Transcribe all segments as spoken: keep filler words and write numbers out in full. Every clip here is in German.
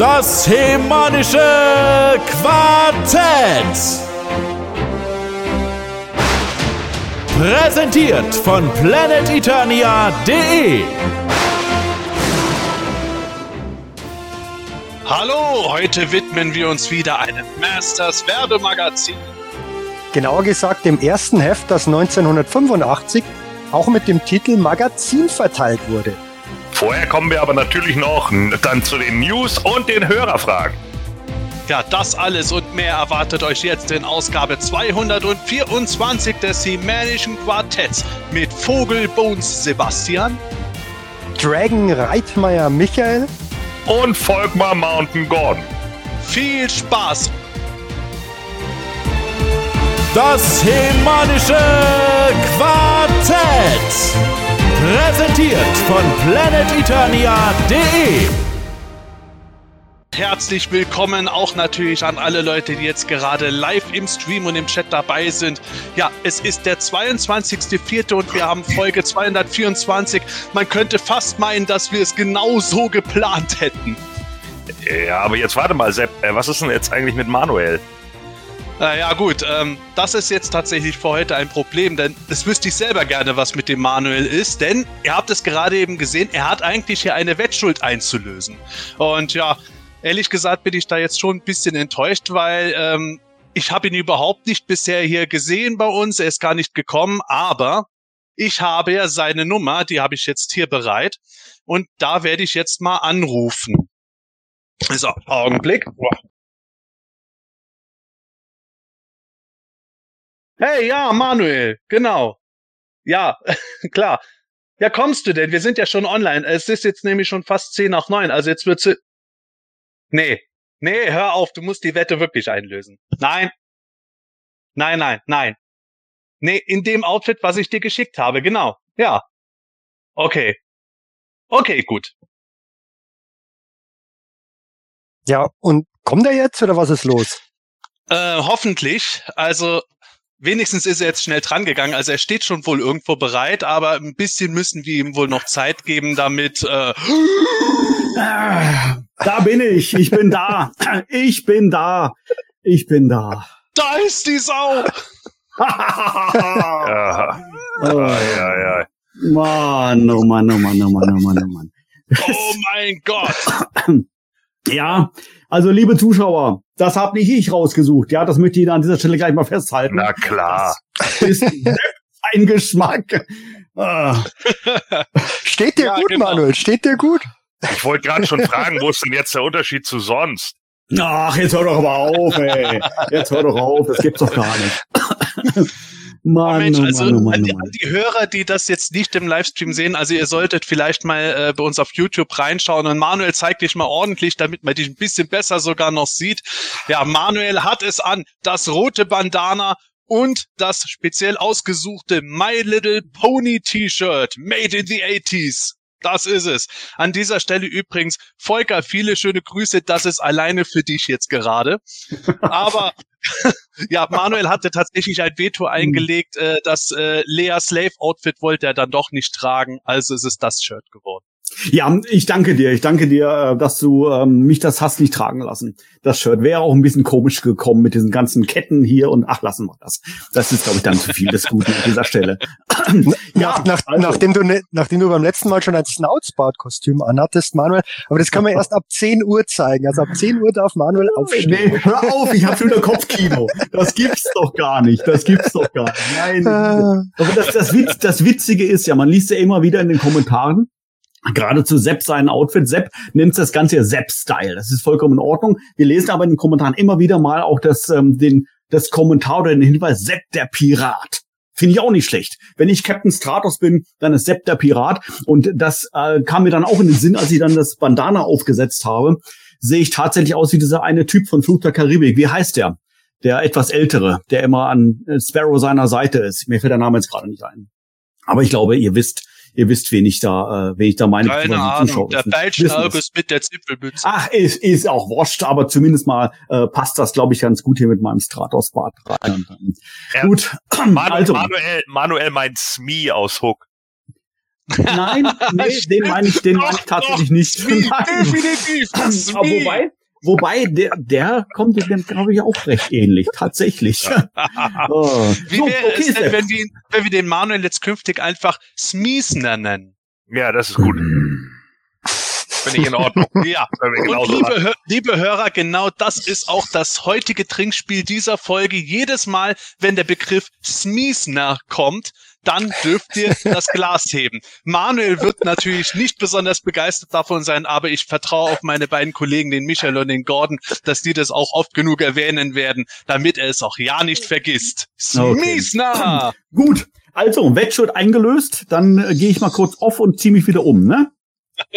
Das Hemanische Quartett. Präsentiert von planet eternia punkt de. Hallo, heute widmen wir uns wieder einem Masters Werbemagazin. Genauer gesagt dem ersten Heft, das neunzehnhundertfünfundachtzig auch mit dem Titel Magazin verteilt wurde. Vorher kommen wir aber natürlich noch dann zu den News und den Hörerfragen. Ja, das alles und mehr erwartet euch jetzt in Ausgabe zweihundertvierundzwanzig des Hemänischen Quartetts mit Vogelbones Sebastian, Dragon Reitmeier Michael und Volkmar Mountain Gordon. Viel Spaß! Das Hemanische Quartett! Präsentiert von planet eternia punkt de. Herzlich willkommen auch natürlich an alle Leute, die jetzt gerade live im Stream und im Chat dabei sind. Ja, es ist der zweiundzwanzigste Vierte und wir haben Folge zweihundertvierundzwanzig. Man könnte fast meinen, dass wir es genau so geplant hätten. Ja, aber jetzt warte mal, Sepp, was ist denn jetzt eigentlich mit Manuel? Naja gut, ähm, das ist jetzt tatsächlich für heute ein Problem, denn das wüsste ich selber gerne, was mit dem Manuel ist, denn ihr habt es gerade eben gesehen, er hat eigentlich hier eine Wettschuld einzulösen. Und ja, ehrlich gesagt bin ich da jetzt schon ein bisschen enttäuscht, weil ähm, ich habe ihn überhaupt nicht bisher hier gesehen bei uns, er ist gar nicht gekommen, aber ich habe ja seine Nummer, die habe ich jetzt hier bereit und da werde ich jetzt mal anrufen. So, Augenblick. Hey, ja, Manuel, genau. Ja, klar. Ja, kommst du denn? Wir sind ja schon online. Es ist jetzt nämlich schon fast zehn nach neun. Also jetzt wird's... Nee, nee, hör auf. Du musst die Wette wirklich einlösen. Nein. Nein, nein, nein. Nee, in dem Outfit, was ich dir geschickt habe. Genau, ja. Okay. Okay, gut. Ja, und kommt er jetzt oder was ist los? Äh, hoffentlich. Also... Wenigstens ist er jetzt schnell dran gegangen, also er steht schon wohl irgendwo bereit, aber ein bisschen müssen wir ihm wohl noch Zeit geben, damit... Äh da bin ich, ich bin da, ich bin da, ich bin da. Da ist die Sau! Ja. Oh. Ja, ja. Mann, oh Mann, oh Mann, oh Mann, oh Mann, oh Mann. Oh mein Gott! Ja, also liebe Zuschauer, das habe nicht ich rausgesucht. Ja, das möchte ich an dieser Stelle gleich mal festhalten. Na klar. Das ist ein Geschmack. Ah. Steht dir ja, gut, genau. Manuel, steht dir gut? Ich wollte gerade schon fragen, wo ist denn jetzt der Unterschied zu sonst? Ach, jetzt hör doch aber auf, ey. Jetzt hör doch auf, das gibt's doch gar nicht. Mann, oh Mensch, also Mann, Mann, an, die, an die Hörer, die das jetzt nicht im Livestream sehen, also ihr solltet vielleicht mal äh, bei uns auf YouTube reinschauen und Manuel zeigt dich mal ordentlich, damit man dich ein bisschen besser sogar noch sieht. Ja, Manuel hat es an, das rote Bandana und das speziell ausgesuchte My Little Pony T-Shirt, made in the eighties. Das ist es. An dieser Stelle übrigens, Volker, viele schöne Grüße. Das ist alleine für dich jetzt gerade. Aber ja, Manuel hatte tatsächlich ein Veto eingelegt. Äh, das äh, Lea Slave Outfit wollte er dann doch nicht tragen. Also ist es das Shirt geworden. Ja, ich danke dir. Ich danke dir, dass du ähm, mich das hast nicht tragen lassen. Das Shirt wäre auch ein bisschen komisch gekommen mit diesen ganzen Ketten hier und ach, lassen wir das. Das ist, glaube ich, dann zu viel des Guten an dieser Stelle. Ja, nach, also. nachdem, du ne, nachdem du beim letzten Mal schon ein Snauzbart-Kostüm anhattest, Manuel, aber das kann man erst ab zehn Uhr zeigen. Also ab zehn Uhr darf Manuel aufstehen. Nee, hör auf, ich habe schon ein Kopfkino. Das gibt's doch gar nicht. Das gibt's doch gar nicht. Nein. Aber das, das, Witz, das Witzige ist ja, man liest ja immer wieder in den Kommentaren, gerade zu Sepp seinen Outfit. Sepp nimmt das Ganze ja Sepp-Style. Das ist vollkommen in Ordnung. Wir lesen aber in den Kommentaren immer wieder mal auch das, ähm, den, das Kommentar oder den Hinweis Sepp der Pirat. Finde ich auch nicht schlecht. Wenn ich Captain Stratos bin, dann ist Sepp der Pirat. Und das äh, kam mir dann auch in den Sinn, als ich dann das Bandana aufgesetzt habe, sehe ich tatsächlich aus wie dieser eine Typ von Flug der Karibik. Wie heißt der? Der etwas ältere, der immer an äh, Sparrow seiner Seite ist. Mir fällt der Name jetzt gerade nicht ein. Aber ich glaube, ihr wisst, Ihr wisst, wen ich da, äh, wen ich da meine. Keine Ahnung, der Belschnauge ist mit der Zipfelmütze. Ach, ist, ist auch wascht, aber zumindest mal äh, passt das, glaube ich, ganz gut hier mit meinem Stratos-Bart rein. Ja. Gut. Manuel, also. Manuel, Manuel meint Smee aus Hook. Nein, nee, den meine ich, den meine ich tatsächlich nicht. Nein. Definitiv. Wobei, wobei der, der kommt dem, glaube ich, auch recht ähnlich. Tatsächlich. Oh. Wie so, wäre okay, es denn, wenn wir, wenn wir den Manuel jetzt künftig einfach Smies nennen? Ja, das ist gut. Finde ich in Ordnung. Ja. Und liebe, Hör- liebe Hörer, genau das ist auch das heutige Trinkspiel dieser Folge. Jedes Mal, wenn der Begriff Smiesner kommt, dann dürft ihr das Glas heben. Manuel wird natürlich nicht besonders begeistert davon sein, aber ich vertraue auf meine beiden Kollegen, den Michael und den Gordon, dass die das auch oft genug erwähnen werden, damit er es auch ja nicht vergisst. Smiesner! Okay. Gut, also Wettschuld eingelöst, dann äh, gehe ich mal kurz auf und ziehe mich wieder um, ne?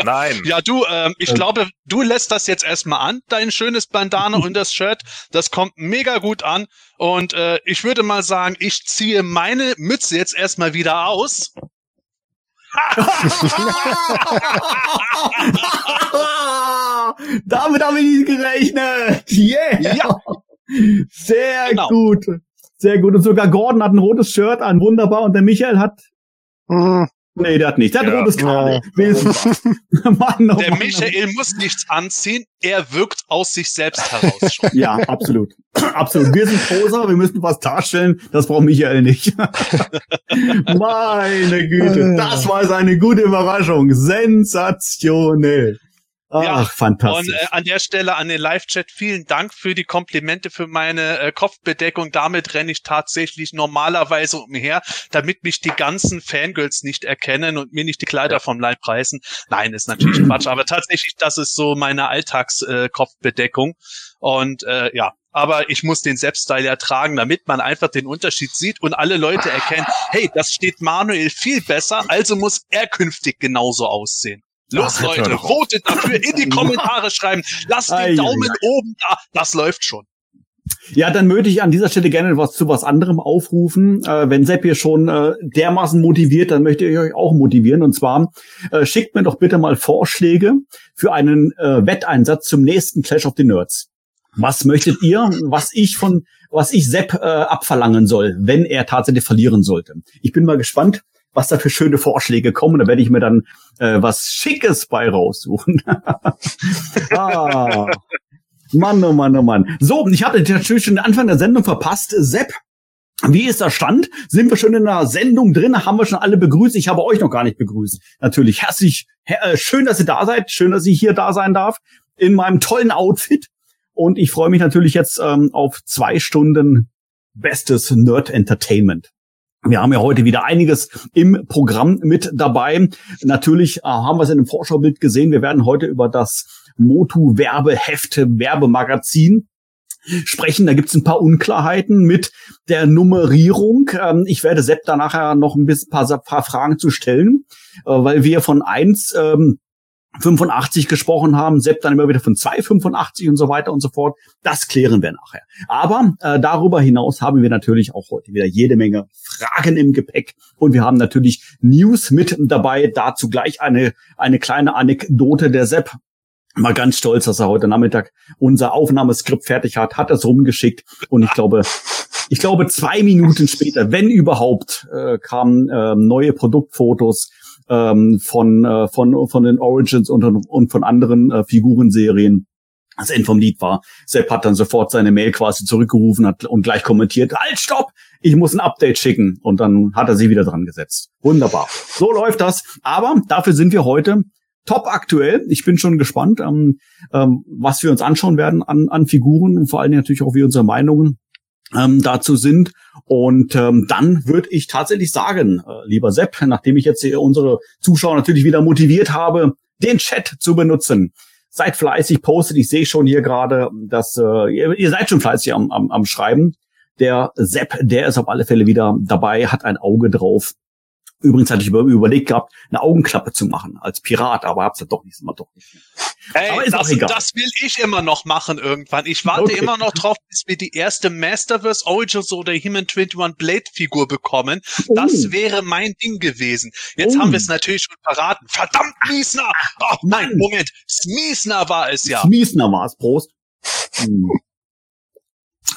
Nein. Ja, du, ähm, ich ähm. glaube, du lässt das jetzt erstmal an, dein schönes Bandana und das Shirt. Das kommt mega gut an. Und äh, ich würde mal sagen, ich ziehe meine Mütze jetzt erstmal wieder aus. Damit habe ich nicht gerechnet. Yeah. Ja. Sehr genau. gut. Sehr gut. Und sogar Gordon hat ein rotes Shirt an. Wunderbar. Und der Michael hat... Mhm. Nee, der hat nicht. Der hat ja. rotes Kabel. Ja. Mann, oh der Mann, Michael Mann. muss nichts anziehen. Er wirkt aus sich selbst heraus schon. Ja, absolut. absolut. Wir sind Poser, wir müssen was darstellen. Das braucht Michael nicht. Meine Güte. Das war seine gute Überraschung. Sensationell. Ach, ja, fantastisch. Und äh, an der Stelle an den Live-Chat vielen Dank für die Komplimente für meine äh, Kopfbedeckung. Damit renne ich tatsächlich normalerweise umher, damit mich die ganzen Fangirls nicht erkennen und mir nicht die Kleider vom Leib reißen. Nein, ist natürlich Quatsch, aber tatsächlich, das ist so meine Alltagskopfbedeckung. Äh, und äh, ja, aber ich muss den Selbststyle ja tragen, damit man einfach den Unterschied sieht und alle Leute erkennen, hey, das steht Manuel viel besser, also muss er künftig genauso aussehen. Los, Ach, Leute, votet dafür, in die Kommentare schreiben. Lasst den Eieiei. Daumen oben da. Das läuft schon. Ja, dann möchte ich an dieser Stelle gerne was zu was anderem aufrufen. Äh, wenn Sepp hier schon äh, dermaßen motiviert, dann möchte ich euch auch motivieren. Und zwar äh, schickt mir doch bitte mal Vorschläge für einen äh, Wetteinsatz zum nächsten Clash of the Nerds. Was möchtet ihr, was ich von, was ich Sepp äh, abverlangen soll, wenn er tatsächlich verlieren sollte? Ich bin mal gespannt, was da für schöne Vorschläge kommen. Da werde ich mir dann äh, was Schickes bei raussuchen. ah. Mann, oh Mann, oh Mann. So, ich habe natürlich schon den Anfang der Sendung verpasst. Sepp, wie ist der Stand? Sind wir schon in der Sendung drin? Haben wir schon alle begrüßt? Ich habe euch noch gar nicht begrüßt. Natürlich herzlich, her- schön, dass ihr da seid. Schön, dass ich hier da sein darf in meinem tollen Outfit. Und ich freue mich natürlich jetzt ähm, auf zwei Stunden bestes Nerd-Entertainment. Wir haben ja heute wieder einiges im Programm mit dabei. Natürlich äh, haben wir es in dem Vorschaubild gesehen. Wir werden heute über das Motu-Werbeheft, Werbemagazin sprechen. Da gibt's ein paar Unklarheiten mit der Nummerierung. Ähm, ich werde Sepp da nachher noch ein bisschen, paar, paar Fragen zu stellen, äh, weil wir von eins ähm, fünfundachtzig gesprochen haben, Sepp dann immer wieder von zwei fünfundachtzig und so weiter und so fort. Das klären wir nachher. Aber äh, darüber hinaus haben wir natürlich auch heute wieder jede Menge Fragen im Gepäck. Und wir haben natürlich News mit dabei. Dazu gleich eine eine kleine Anekdote. Der Sepp war ganz stolz, dass er heute Nachmittag unser Aufnahmeskript fertig hat, hat es rumgeschickt. Und ich glaube, ich glaube zwei Minuten später, wenn überhaupt, äh, kamen äh, neue Produktfotos von von von den Origins und, und von anderen äh, Figurenserien. Das Ende vom Lied war. Sepp hat dann sofort seine Mail quasi zurückgerufen hat und gleich kommentiert, halt, stopp, ich muss ein Update schicken. Und dann hat er sie wieder dran gesetzt. Wunderbar. So läuft das. Aber dafür sind wir heute top aktuell. Ich bin schon gespannt, ähm, ähm, was wir uns anschauen werden an, an Figuren und vor allen Dingen natürlich auch, wie unsere Meinungen ähm, dazu sind. Und ähm, dann würde ich tatsächlich sagen, äh, lieber Sepp, nachdem ich jetzt unsere Zuschauer natürlich wieder motiviert habe, den Chat zu benutzen. Seid fleißig, postet. Ich sehe schon hier gerade, dass äh, ihr, ihr seid schon fleißig am, am, am Schreiben. Der Sepp, der ist auf alle Fälle wieder dabei, hat ein Auge drauf. Übrigens hatte ich überlegt gehabt, eine Augenklappe zu machen als Pirat, aber hab's ja doch nächstes Mal doch nicht mehr. Ey, das, das will ich immer noch machen irgendwann. Ich warte okay. immer noch drauf, bis wir die erste Masterverse Origins oder He-Man einundzwanzig Blade Figur bekommen. Oh. Das wäre mein Ding gewesen. Jetzt oh. haben wir es natürlich schon verraten. Verdammt, Miesner! Oh nein, Mann. Moment. Miesner war es ja. Miesner war es, Prost. hm.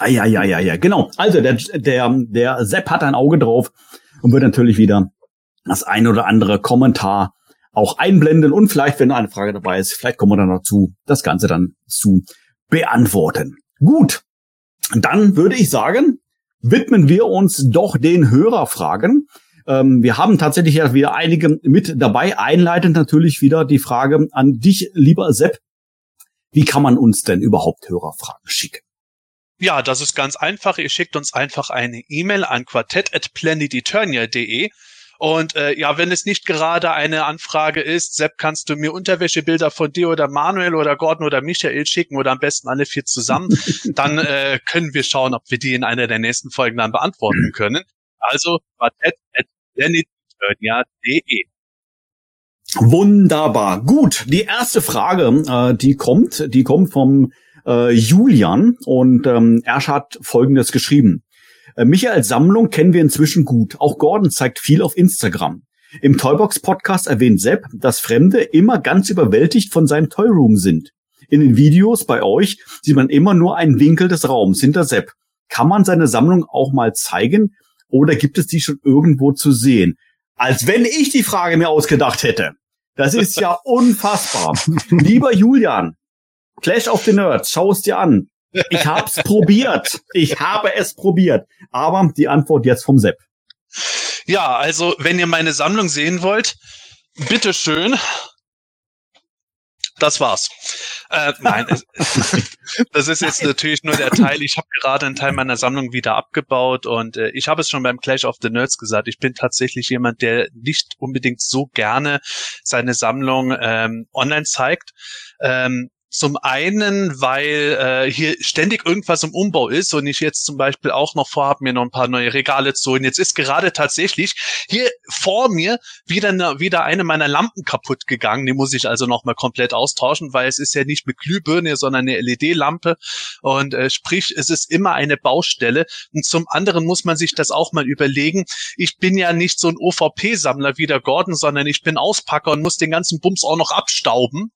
ah, ja, ja, ja, ja, genau. Also, der, der, der Sepp hat ein Auge drauf und wird natürlich wieder das ein oder andere Kommentar auch einblenden und vielleicht, wenn eine Frage dabei ist, vielleicht kommen wir dann dazu, das Ganze dann zu beantworten. Gut, dann würde ich sagen, widmen wir uns doch den Hörerfragen. Ähm, wir haben tatsächlich ja wieder einige mit dabei. Einleitend natürlich wieder die Frage an dich, lieber Sepp. Wie kann man uns denn überhaupt Hörerfragen schicken? Ja, das ist ganz einfach. Ihr schickt uns einfach eine E-Mail an quartett at planeteternia punkt de. Und äh, ja, wenn es nicht gerade eine Anfrage ist, Sepp, kannst du mir Unterwäschebilder von dir oder Manuel oder Gordon oder Michael schicken oder am besten alle vier zusammen, dann äh, können wir schauen, ob wir die in einer der nächsten Folgen dann beantworten können. Also quartett at planeteternia punkt de. Wunderbar. Gut, die erste Frage, äh, die kommt, die kommt vom äh, Julian und ähm, Ersch hat Folgendes geschrieben. Michaels Sammlung kennen wir inzwischen gut. Auch Gordon zeigt viel auf Instagram. Im Toybox-Podcast erwähnt Sepp, dass Fremde immer ganz überwältigt von seinem Toyroom sind. In den Videos bei euch sieht man immer nur einen Winkel des Raums hinter Sepp. Kann man seine Sammlung auch mal zeigen oder gibt es die schon irgendwo zu sehen? Als wenn ich die Frage mir ausgedacht hätte. Das ist ja unfassbar. Lieber Julian, Clash of the Nerds, schau es dir an. Ich hab's probiert. Ich habe es probiert. Aber die Antwort jetzt vom Sepp. Ja, also wenn ihr meine Sammlung sehen wollt, bitteschön. Das war's. Äh, nein, das ist jetzt natürlich nur der Teil. Ich habe gerade einen Teil meiner Sammlung wieder abgebaut und äh, ich habe es schon beim Clash of the Nerds gesagt. Ich bin tatsächlich jemand, der nicht unbedingt so gerne seine Sammlung ähm, online zeigt. Ähm, Zum einen, weil äh, hier ständig irgendwas im Umbau ist und ich jetzt zum Beispiel auch noch vorhabe, mir noch ein paar neue Regale zu holen. Jetzt ist gerade tatsächlich hier vor mir wieder eine, wieder eine meiner Lampen kaputt gegangen. Die muss ich also nochmal komplett austauschen, weil es ist ja nicht mit Glühbirne, sondern eine L E D-Lampe und äh, sprich, es ist immer eine Baustelle. Und zum anderen muss man sich das auch mal überlegen. Ich bin ja nicht so ein O V P-Sammler wie der Gordon, sondern ich bin Auspacker und muss den ganzen Bums auch noch abstauben.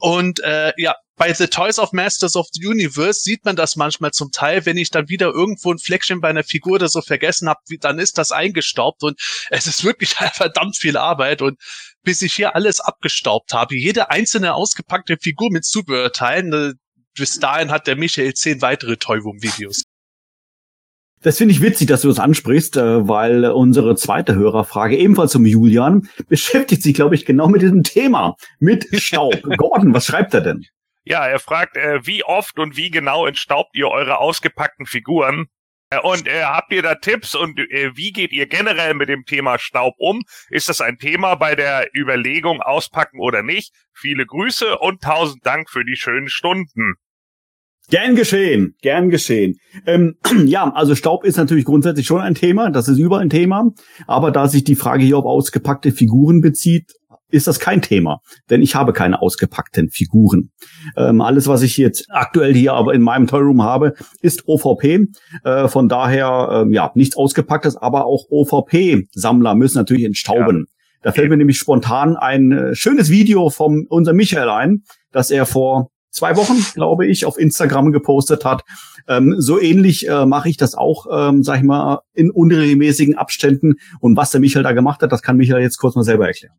Und äh, ja, bei The Toys of Masters of the Universe sieht man das manchmal zum Teil, wenn ich dann wieder irgendwo ein Fleckchen bei einer Figur oder so vergessen habe, dann ist das eingestaubt und es ist wirklich verdammt viel Arbeit und bis ich hier alles abgestaubt habe, jede einzelne ausgepackte Figur mit Zubehörteilen, bis dahin hat der Michael zehn weitere Toyboom-Videos. Das finde ich witzig, dass du das ansprichst, weil unsere zweite Hörerfrage, ebenfalls zum Julian, beschäftigt sich, glaube ich, genau mit diesem Thema, mit Staub. Gordon, was schreibt er denn? Ja, er fragt, äh, wie oft und wie genau entstaubt ihr eure ausgepackten Figuren? Äh, und äh, habt ihr da Tipps und äh, wie geht ihr generell mit dem Thema Staub um? Ist das ein Thema bei der Überlegung, auspacken oder nicht? Viele Grüße und tausend Dank für die schönen Stunden. Gern geschehen, gern geschehen. Ähm, ja, also Staub ist natürlich grundsätzlich schon ein Thema, das ist überall ein Thema. Aber da sich die Frage hier auf ausgepackte Figuren bezieht, ist das kein Thema, denn ich habe keine ausgepackten Figuren. Ähm, alles, was ich jetzt aktuell hier aber in meinem Toyroom habe, ist O V P. Äh, von daher, äh, ja, nichts Ausgepacktes, aber auch O V P-Sammler müssen natürlich entstauben. Ja. Da fällt mir nämlich spontan ein äh, schönes Video von unserem Michael ein, das er vor zwei Wochen, glaube ich, auf Instagram gepostet hat. Ähm, so ähnlich äh, mache ich das auch, ähm, sag ich mal, in unregelmäßigen Abständen. Und was der Michael da gemacht hat, das kann Michael jetzt kurz mal selber erklären.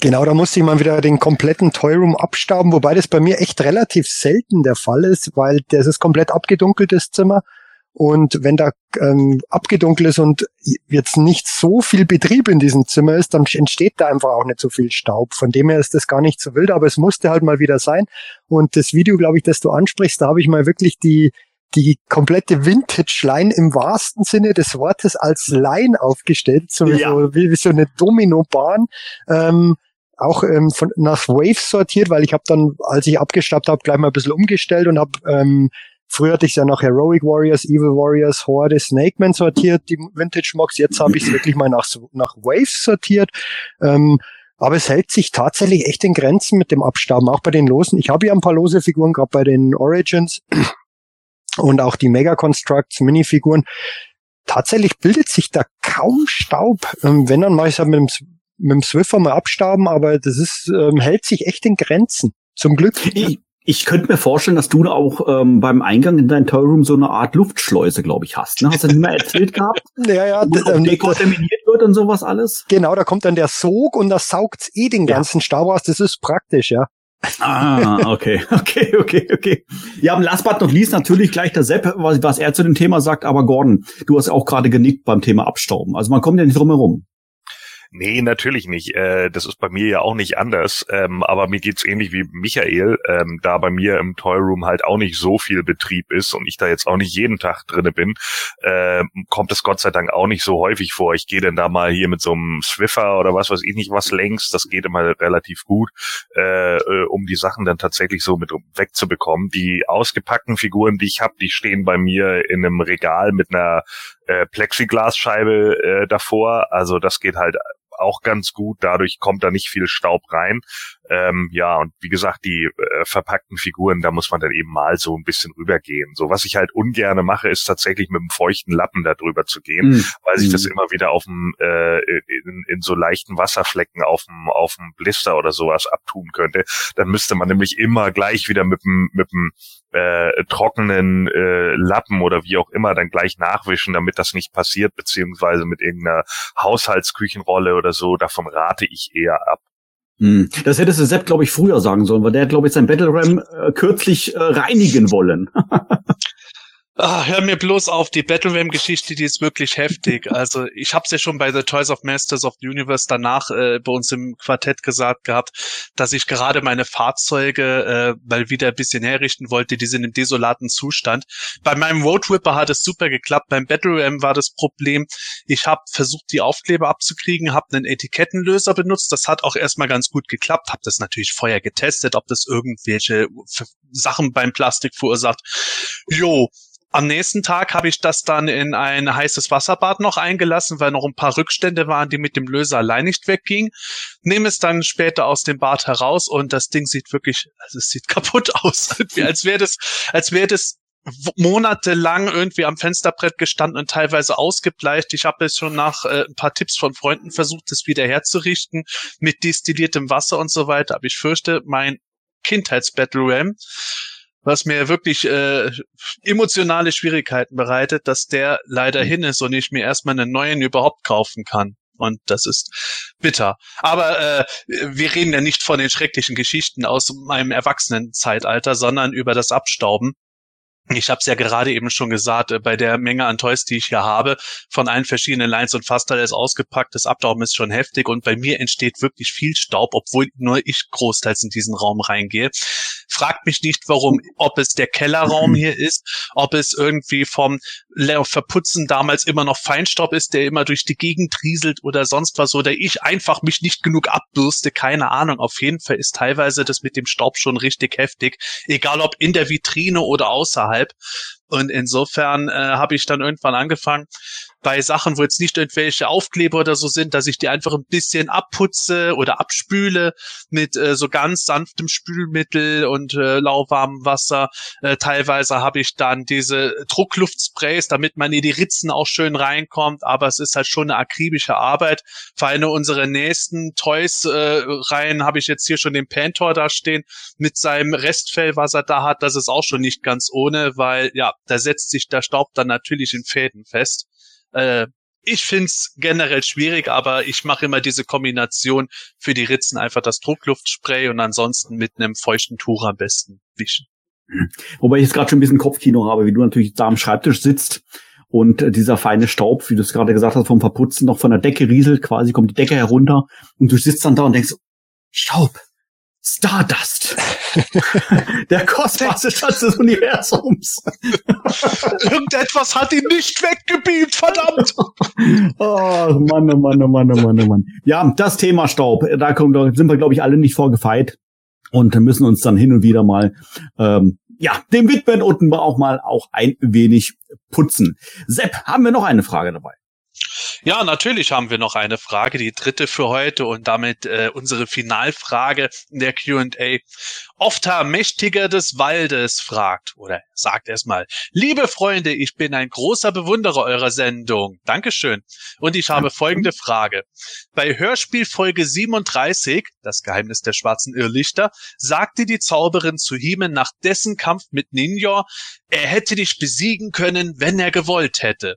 Genau, da musste ich mal wieder den kompletten Toyroom abstauben, wobei das bei mir echt relativ selten der Fall ist, weil das ist komplett abgedunkelt, das Zimmer. Und wenn da ähm, abgedunkelt ist und jetzt nicht so viel Betrieb in diesem Zimmer ist, dann entsteht da einfach auch nicht so viel Staub. Von dem her ist das gar nicht so wild, aber es musste halt mal wieder sein. Und das Video, glaube ich, das du ansprichst, da habe ich mal wirklich die die komplette Vintage-Line im wahrsten Sinne des Wortes als Line aufgestellt, so wie, ja. so, wie, wie so eine Dominobahn. Ähm, auch ähm, von, nach Waves sortiert, weil ich habe dann, als ich abgestaubt habe, gleich mal ein bisschen umgestellt und habe, ähm, früher hatte ich ja noch Heroic Warriors, Evil Warriors, Horde, Snakeman sortiert, die Vintage-Mocks, jetzt habe ich es wirklich mal nach, nach Waves sortiert, ähm, aber es hält sich tatsächlich echt in Grenzen mit dem Abstauben, auch bei den Losen. Ich habe ja ein paar lose Figuren, gerade bei den Origins und auch die Mega-Constructs, Minifiguren. Tatsächlich bildet sich da kaum Staub, ähm, wenn, dann mache ich es halt mit dem mit dem Swiffer mal abstauben, aber das ist ähm, hält sich echt in Grenzen. Zum Glück. Ich, Ich könnte mir vorstellen, dass du auch ähm, beim Eingang in dein Toy Room so eine Art Luftschleuse, glaube ich, hast. Ne? Hast du das nicht mehr erzählt gehabt? Ja, ja. Wo ähm, dekontaminiert wird und sowas alles? Genau, da kommt dann der Sog und da saugt's eh den ganzen ja. Staub aus. Das ist praktisch, ja. Ah, okay, okay, okay, okay. Ja, und last but not least natürlich gleich der Sepp, was, was er zu dem Thema sagt. Aber Gordon, du hast auch gerade genickt beim Thema Abstauben. Also man kommt ja nicht drum herum. Nee, natürlich nicht. Äh, das ist bei mir ja auch nicht anders. Ähm, aber mir geht's ähnlich wie Michael, ähm, da bei mir im Toy Room halt auch nicht so viel Betrieb ist und ich da jetzt auch nicht jeden Tag drinne bin, äh, kommt es Gott sei Dank auch nicht so häufig vor. Ich gehe dann da mal hier mit so einem Swiffer oder was weiß ich nicht was längs. Das geht immer relativ gut, äh, um die Sachen dann tatsächlich so mit wegzubekommen. Die ausgepackten Figuren, die ich habe, die stehen bei mir in einem Regal mit einer äh, Plexiglasscheibe äh, davor. Also das geht halt auch ganz gut, dadurch kommt da nicht viel Staub rein. Ähm, ja, und wie gesagt, die äh, verpackten Figuren, da muss man dann eben mal so ein bisschen rübergehen. So, was ich halt ungerne mache, ist tatsächlich mit einem feuchten Lappen da drüber zu gehen, mhm. weil sich das immer wieder auf dem äh, in, in so leichten Wasserflecken auf dem auf dem Blister oder sowas abtun könnte. Dann müsste man nämlich immer gleich wieder mit dem mit dem äh, trockenen äh, Lappen oder wie auch immer dann gleich nachwischen, damit das nicht passiert, beziehungsweise mit irgendeiner Haushaltsküchenrolle oder so. Davon rate ich eher ab. Das hättest du Sepp, glaube ich, früher sagen sollen, weil der hat, glaube ich, sein Battle Ram äh, kürzlich äh, reinigen wollen. Ach, hör mir bloß auf, die Battle Ram-Geschichte, die ist wirklich heftig. Also ich habe es ja schon bei The Toys of Masters of the Universe danach äh, bei uns im Quartett gesagt gehabt, dass ich gerade meine Fahrzeuge äh, mal wieder ein bisschen herrichten wollte. Die sind im desolaten Zustand. Bei meinem Road Ripper hat es super geklappt. Beim Battle Ram war das Problem, ich habe versucht, die Aufkleber abzukriegen, habe einen Etikettenlöser benutzt. Das hat auch erstmal ganz gut geklappt. Habe das natürlich vorher getestet, ob das irgendwelche Sachen beim Plastik verursacht. Jo, am nächsten Tag habe ich das dann in ein heißes Wasserbad noch eingelassen, weil noch ein paar Rückstände waren, die mit dem Löser allein nicht weggingen. Nehme es dann später aus dem Bad heraus und das Ding sieht wirklich, also es sieht kaputt aus. Als wäre das, als wäre das monatelang irgendwie am Fensterbrett gestanden und teilweise ausgebleicht. Ich habe jetzt schon nach äh, ein paar Tipps von Freunden versucht, es wieder herzurichten mit destilliertem Wasser und so weiter. Aber ich fürchte, mein Kindheits-Battle Ram, was mir wirklich äh, emotionale Schwierigkeiten bereitet, dass der leider hin ist und ich mir erstmal einen neuen überhaupt kaufen kann. Und das ist bitter. Aber äh, wir reden ja nicht von den schrecklichen Geschichten aus meinem Erwachsenenzeitalter, sondern über das Abstauben. Ich habe es ja gerade eben schon gesagt, bei der Menge an Toys, die ich hier habe, von allen verschiedenen Lines und fast alles ausgepackt, das Abtauben ist schon heftig und bei mir entsteht wirklich viel Staub, obwohl nur ich großteils in diesen Raum reingehe. Fragt mich nicht, warum, ob es der Kellerraum hier ist, ob es irgendwie vom Verputzen damals immer noch Feinstaub ist, der immer durch die Gegend rieselt oder sonst was, oder ich einfach mich nicht genug abbürste, keine Ahnung. Auf jeden Fall ist teilweise das mit dem Staub schon richtig heftig, egal ob in der Vitrine oder außerhalb. Und insofern äh, habe ich dann irgendwann angefangen, bei Sachen, wo jetzt nicht irgendwelche Aufkleber oder so sind, dass ich die einfach ein bisschen abputze oder abspüle mit äh, so ganz sanftem Spülmittel und äh, lauwarmem Wasser. Äh, teilweise habe ich dann diese Druckluftsprays, damit man in die Ritzen auch schön reinkommt. Aber es ist halt schon eine akribische Arbeit. Für eine unserer nächsten Toys-Reihen äh, habe ich jetzt hier schon den Pantor da stehen mit seinem Restfell, was er da hat. Das ist auch schon nicht ganz ohne, weil ja, da setzt sich der Staub dann natürlich in Fäden fest. Ich find's generell schwierig, aber ich mache immer diese Kombination für die Ritzen, einfach das Druckluftspray und ansonsten mit einem feuchten Tuch am besten wischen. Wobei ich jetzt gerade schon ein bisschen Kopfkino habe, wie du natürlich da am Schreibtisch sitzt und dieser feine Staub, wie du es gerade gesagt hast, vom Verputzen noch von der Decke rieselt, quasi kommt die Decke herunter und du sitzt dann da und denkst, Staub, Stardust. Der kostbarste Schatz des Universums. Irgendetwas hat ihn nicht weggebeamt, verdammt. Oh Mann, oh Mann, oh Mann, oh Mann, oh Mann. Ja, das Thema Staub, da kommen, da sind wir, glaube ich, alle nicht vorgefeit und müssen uns dann hin und wieder mal ähm, ja, dem widmen und auch mal auch ein wenig putzen. Sepp, haben wir noch eine Frage dabei? Ja, natürlich haben wir noch eine Frage, die dritte für heute und damit äh, unsere Finalfrage der Q und A. Ofta Mächtiger des Waldes fragt, oder sagt erstmal: Liebe Freunde, ich bin ein großer Bewunderer eurer Sendung. Dankeschön. Und ich habe folgende Frage. Bei Hörspielfolge siebenunddreißig, das Geheimnis der schwarzen Irrlichter, sagte die Zauberin zu He-Man nach dessen Kampf mit Ninja, er hätte dich besiegen können, wenn er gewollt hätte.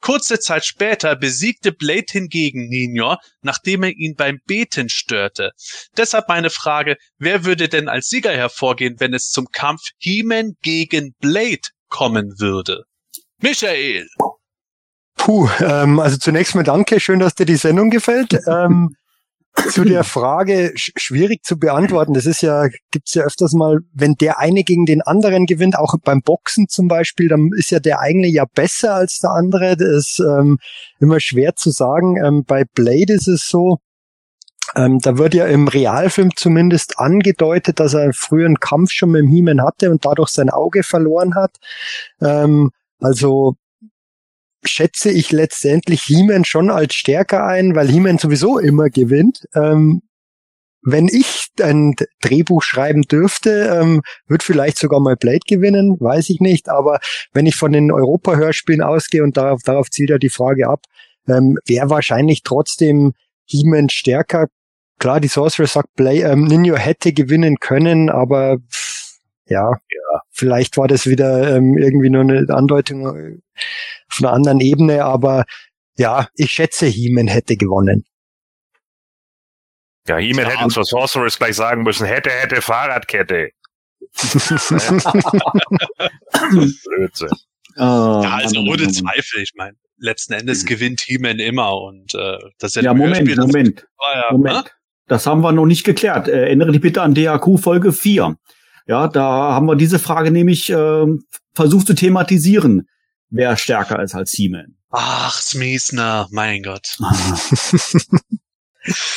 Kurze Zeit später besiegte Blade hingegen Ninja, nachdem er ihn beim Beten störte. Deshalb meine Frage, wer würde denn als Sieger hervorgehen, wenn es zum Kampf He-Man gegen Blade kommen würde? Michael! Puh, ähm, also zunächst mal danke, schön, dass dir die Sendung gefällt. Ähm, zu der Frage, sch- schwierig zu beantworten, das ist ja, gibt's ja öfters mal, wenn der eine gegen den anderen gewinnt, auch beim Boxen zum Beispiel, dann ist ja der eigene ja besser als der andere, das ist ähm, immer schwer zu sagen. Ähm, bei Blade ist es so, ähm, da wird ja im Realfilm zumindest angedeutet, dass er einen früheren Kampf schon mit dem He-Man hatte und dadurch sein Auge verloren hat, ähm, also schätze ich letztendlich He-Man schon als stärker ein, weil He-Man sowieso immer gewinnt. Ähm, wenn ich ein Drehbuch schreiben dürfte, ähm, wird vielleicht sogar mal Blade gewinnen, weiß ich nicht. Aber wenn ich von den Europa-Hörspielen ausgehe und darauf, darauf zielt ja die Frage ab, ähm, wäre wahrscheinlich trotzdem He-Man stärker. Klar, die Sorcerer sagt, Blade, ähm, Ninja hätte gewinnen können, aber pff, ja, ja, vielleicht war das wieder ähm, irgendwie nur eine Andeutung auf einer anderen Ebene, aber ja, ich schätze, He-Man hätte gewonnen. Ja, He-Man ja, hätte zur Sorceress gleich sagen müssen, hätte, hätte, Fahrradkette. Blödsinn. Oh, ja, also ohne Moment. Zweifel, ich meine, letzten Endes gewinnt He-Man immer und äh, das ist ja Moment, Hörspiel, Moment, das war ja, Moment. Ha? Das haben wir noch nicht geklärt. Äh, erinnere dich bitte an D H Q Folge vier. Ja, da haben wir diese Frage nämlich äh, versucht zu thematisieren. Wer stärker ist als He-Man? Ach, Smiesner, mein Gott.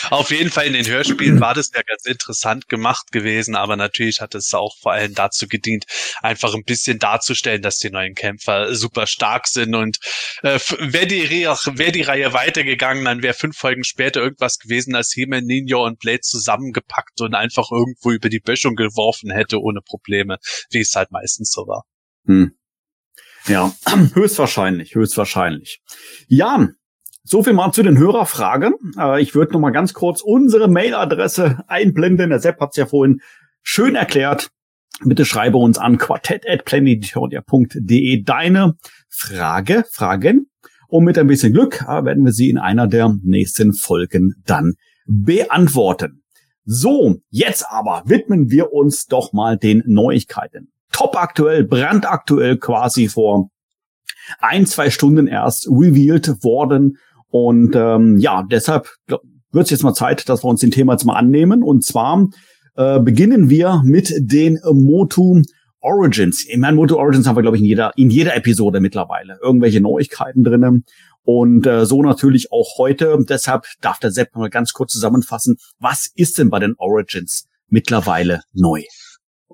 Auf jeden Fall in den Hörspielen war das ja ganz interessant gemacht gewesen, aber natürlich hat es auch vor allem dazu gedient, einfach ein bisschen darzustellen, dass die neuen Kämpfer super stark sind und äh, wäre die, wär die Reihe weitergegangen, dann wäre fünf Folgen später irgendwas gewesen, als He-Man, Ninja und Blade zusammengepackt und einfach irgendwo über die Böschung geworfen hätte, ohne Probleme, wie es halt meistens so war. Hm. Ja, höchstwahrscheinlich, höchstwahrscheinlich. Ja, so viel mal zu den Hörerfragen. Äh, ich würde noch mal ganz kurz unsere Mailadresse einblenden. Der Sepp hat's ja vorhin schön erklärt. Bitte schreibe uns an quartett at planet media punkt de deine Frage, Fragen. Und mit ein bisschen Glück äh, werden wir sie in einer der nächsten Folgen dann beantworten. So, jetzt aber widmen wir uns doch mal den Neuigkeiten. Top aktuell, brandaktuell quasi vor ein, zwei Stunden erst revealed worden. Und ähm, ja, deshalb wird es jetzt mal Zeit, dass wir uns dem Thema jetzt mal annehmen. Und zwar äh, beginnen wir mit den Motu Origins. Ich meine, Motu Origins haben wir, glaube ich, in jeder in jeder Episode mittlerweile. Irgendwelche Neuigkeiten drinnen. Und äh, so natürlich auch heute. Deshalb darf der Sepp mal ganz kurz zusammenfassen, was ist denn bei den Origins mittlerweile neu?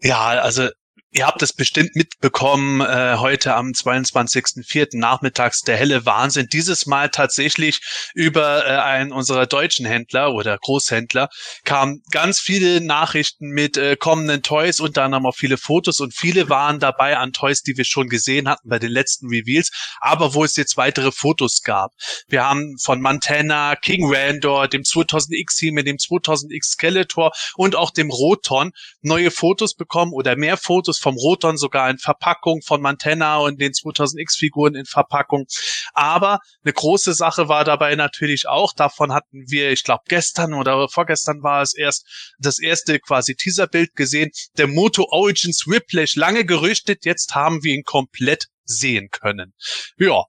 Ja, also ihr habt es bestimmt mitbekommen, äh, heute am zweiundzwanzigsten vierten nachmittags der helle Wahnsinn. Dieses Mal tatsächlich über äh, einen unserer deutschen Händler oder Großhändler kamen ganz viele Nachrichten mit äh, kommenden Toys, unter anderem auch viele Fotos und viele waren dabei an Toys, die wir schon gesehen hatten bei den letzten Reveals, aber wo es jetzt weitere Fotos gab. Wir haben von Montana, King Randor, dem zweitausend X He-Man, dem zweitausend X Skeletor und auch dem Roton neue Fotos bekommen oder mehr Fotos vom Roton sogar in Verpackung, von Montana und den zweitausend X-Figuren in Verpackung. Aber eine große Sache war dabei natürlich auch, davon hatten wir, ich glaube gestern oder vorgestern war es erst, das erste quasi Teaserbild gesehen, der Motu Origins Whiplash, lange gerüchtet, jetzt haben wir ihn komplett sehen können. Ja,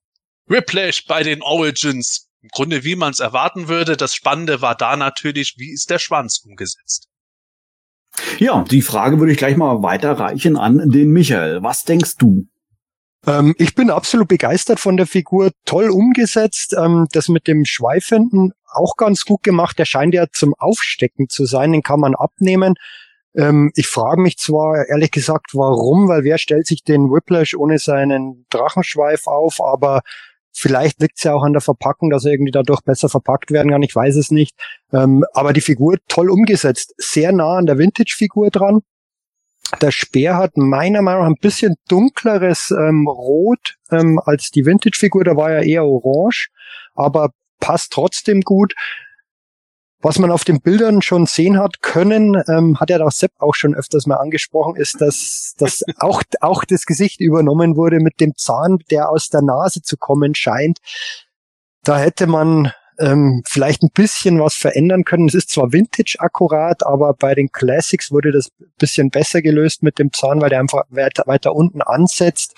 Whiplash bei den Origins, im Grunde wie man es erwarten würde. Das Spannende war da natürlich, wie ist der Schwanz umgesetzt? Ja, die Frage würde ich gleich mal weiterreichen an den Michael. Was denkst du? Ähm, ich bin absolut begeistert von der Figur. Toll umgesetzt. Ähm, das mit dem Schweifenden auch ganz gut gemacht. Der scheint ja zum Aufstecken zu sein. Den kann man abnehmen. Ähm, ich frage mich zwar ehrlich gesagt, warum, weil wer stellt sich den Whiplash ohne seinen Drachenschweif auf? Aber vielleicht liegt es ja auch an der Verpackung, dass er irgendwie dadurch besser verpackt werden kann. Ich weiß es nicht. Ähm, aber die Figur toll umgesetzt. Sehr nah an der Vintage-Figur dran. Der Speer hat meiner Meinung nach ein bisschen dunkleres ähm, Rot ähm, als die Vintage-Figur. Da war er eher orange, aber passt trotzdem gut. Was man auf den Bildern schon sehen hat können, ähm, hat ja auch Sepp auch schon öfters mal angesprochen, ist, dass, dass auch, auch das Gesicht übernommen wurde mit dem Zahn, der aus der Nase zu kommen scheint. Da hätte man ähm, vielleicht ein bisschen was verändern können. Es ist zwar Vintage akkurat, aber bei den Classics wurde das ein bisschen besser gelöst mit dem Zahn, weil der einfach weiter, weiter unten ansetzt.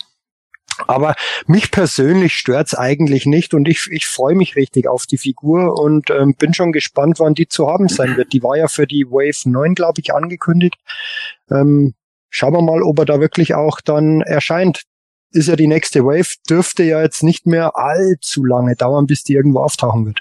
Aber mich persönlich stört's eigentlich nicht und ich, ich freue mich richtig auf die Figur und ähm, bin schon gespannt, wann die zu haben sein wird. Die war ja für die Wave neun, glaube ich, angekündigt. Ähm, schauen wir mal, ob er da wirklich auch dann erscheint. Ist ja die nächste Wave, dürfte ja jetzt nicht mehr allzu lange dauern, bis die irgendwo auftauchen wird.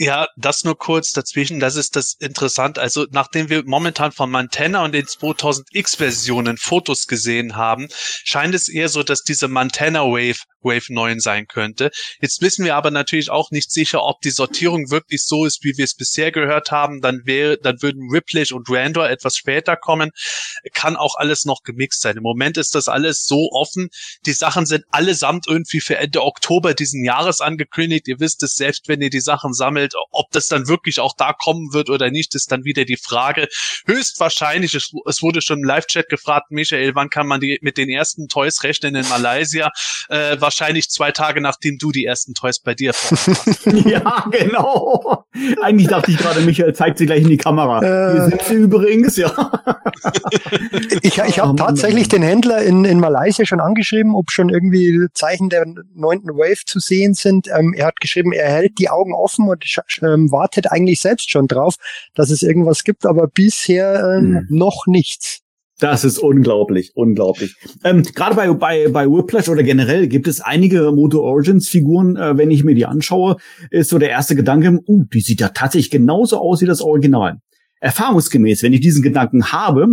Ja, das nur kurz dazwischen, das ist das interessant. Also nachdem wir momentan von Mantenna und den zweitausend X-Versionen Fotos gesehen haben, scheint es eher so, dass diese Mantenna Wave Wave neun sein könnte. Jetzt wissen wir aber natürlich auch nicht sicher, ob die Sortierung wirklich so ist, wie wir es bisher gehört haben. Dann wäre, dann würden Ripley und Randor etwas später kommen. Kann auch alles noch gemixt sein. Im Moment ist das alles so offen. Die Sachen sind allesamt irgendwie für Ende Oktober diesen Jahres angekündigt. Ihr wisst es, selbst wenn ihr die Sachen sammelt, ob das dann wirklich auch da kommen wird oder nicht, ist dann wieder die Frage. Höchstwahrscheinlich, es wurde schon im Live-Chat gefragt, Michael, wann kann man die, mit den ersten Toys rechnen in Malaysia? Äh, wahrscheinlich zwei Tage, nachdem du die ersten Toys bei dir hast. Ja, genau. Eigentlich dachte ich gerade, Michael zeigt sie gleich in die Kamera. Äh, Hier sind sie übrigens, ja. ich ich habe oh, tatsächlich Mann. den Händler in, in Malaysia schon angeschrieben, ob schon irgendwie Zeichen der neunten Wave zu sehen sind. Ähm, er hat geschrieben, er hält die Augen offen und ähm, wartet eigentlich selbst schon drauf, dass es irgendwas gibt, aber bisher ähm, hm. noch nichts. Das ist unglaublich, unglaublich. Ähm, gerade bei, bei, bei Whiplash oder generell gibt es einige Moto Origins Figuren, äh, wenn ich mir die anschaue, ist so der erste Gedanke, uh, die sieht ja tatsächlich genauso aus wie das Original. Erfahrungsgemäß, wenn ich diesen Gedanken habe,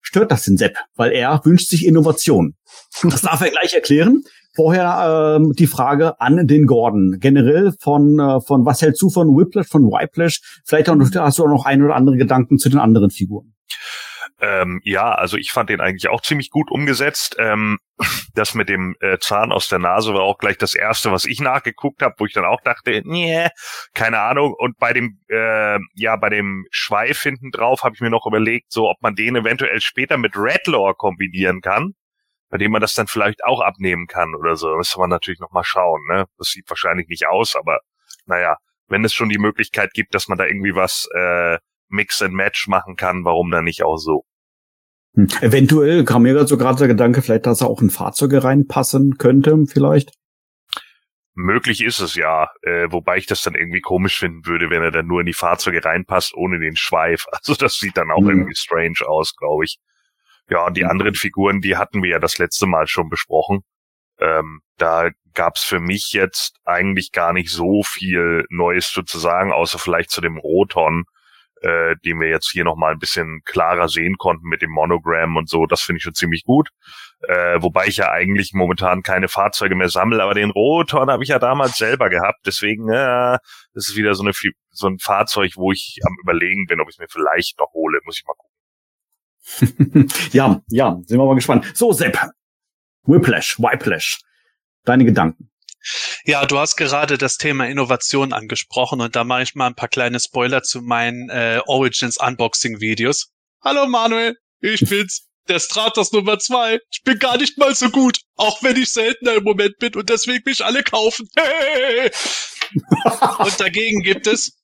stört das den Sepp, weil er wünscht sich Innovation. Das darf er gleich erklären. Vorher ähm, die Frage an den Gordon. Generell von, äh, von was hältst du von Whiplash, von Whiplash? Vielleicht hast du auch noch ein oder andere Gedanken zu den anderen Figuren. Ähm, ja, also ich fand den eigentlich auch ziemlich gut umgesetzt. Ähm, das mit dem äh, Zahn aus der Nase war auch gleich das Erste, was ich nachgeguckt habe, wo ich dann auch dachte, nee, keine Ahnung. Und bei dem äh, ja bei dem Schweif hinten drauf habe ich mir noch überlegt, so ob man den eventuell später mit Redlaw kombinieren kann, bei dem man das dann vielleicht auch abnehmen kann oder so. Da müsste man natürlich nochmal schauen, ne? Das sieht wahrscheinlich nicht aus, aber naja, wenn es schon die Möglichkeit gibt, dass man da irgendwie was äh, Mix and Match machen kann, warum dann nicht auch so? Hm. Eventuell kam mir so gerade der Gedanke, vielleicht, dass er auch in Fahrzeuge reinpassen könnte, vielleicht? Möglich ist es ja, äh, wobei ich das dann irgendwie komisch finden würde, wenn er dann nur in die Fahrzeuge reinpasst, ohne den Schweif. Also das sieht dann auch hm. irgendwie strange aus, glaube ich. Ja, und die hm. anderen Figuren, die hatten wir ja das letzte Mal schon besprochen. Ähm, da gab's für mich jetzt eigentlich gar nicht so viel Neues zu sagen, außer vielleicht zu dem Roton, Äh, den wir jetzt hier nochmal ein bisschen klarer sehen konnten mit dem Monogramm und so. Das finde ich schon ziemlich gut. Äh, wobei ich ja eigentlich momentan keine Fahrzeuge mehr sammle, aber den Rotor habe ich ja damals selber gehabt. Deswegen äh, das ist wieder so, eine, so ein Fahrzeug, wo ich am Überlegen bin, ob ich es mir vielleicht noch hole. Muss ich mal gucken. ja, ja, sind wir mal gespannt. So, Sepp, Whiplash, Whiplash, deine Gedanken. Ja, du hast gerade das Thema Innovation angesprochen und da mache ich mal ein paar kleine Spoiler zu meinen äh, Origins-Unboxing-Videos. Hallo Manuel, ich bin's, der Stratos Nummer zwei. Ich bin gar nicht mal so gut, auch wenn ich seltener im Moment bin und deswegen mich alle kaufen. Hey! Und dagegen gibt es,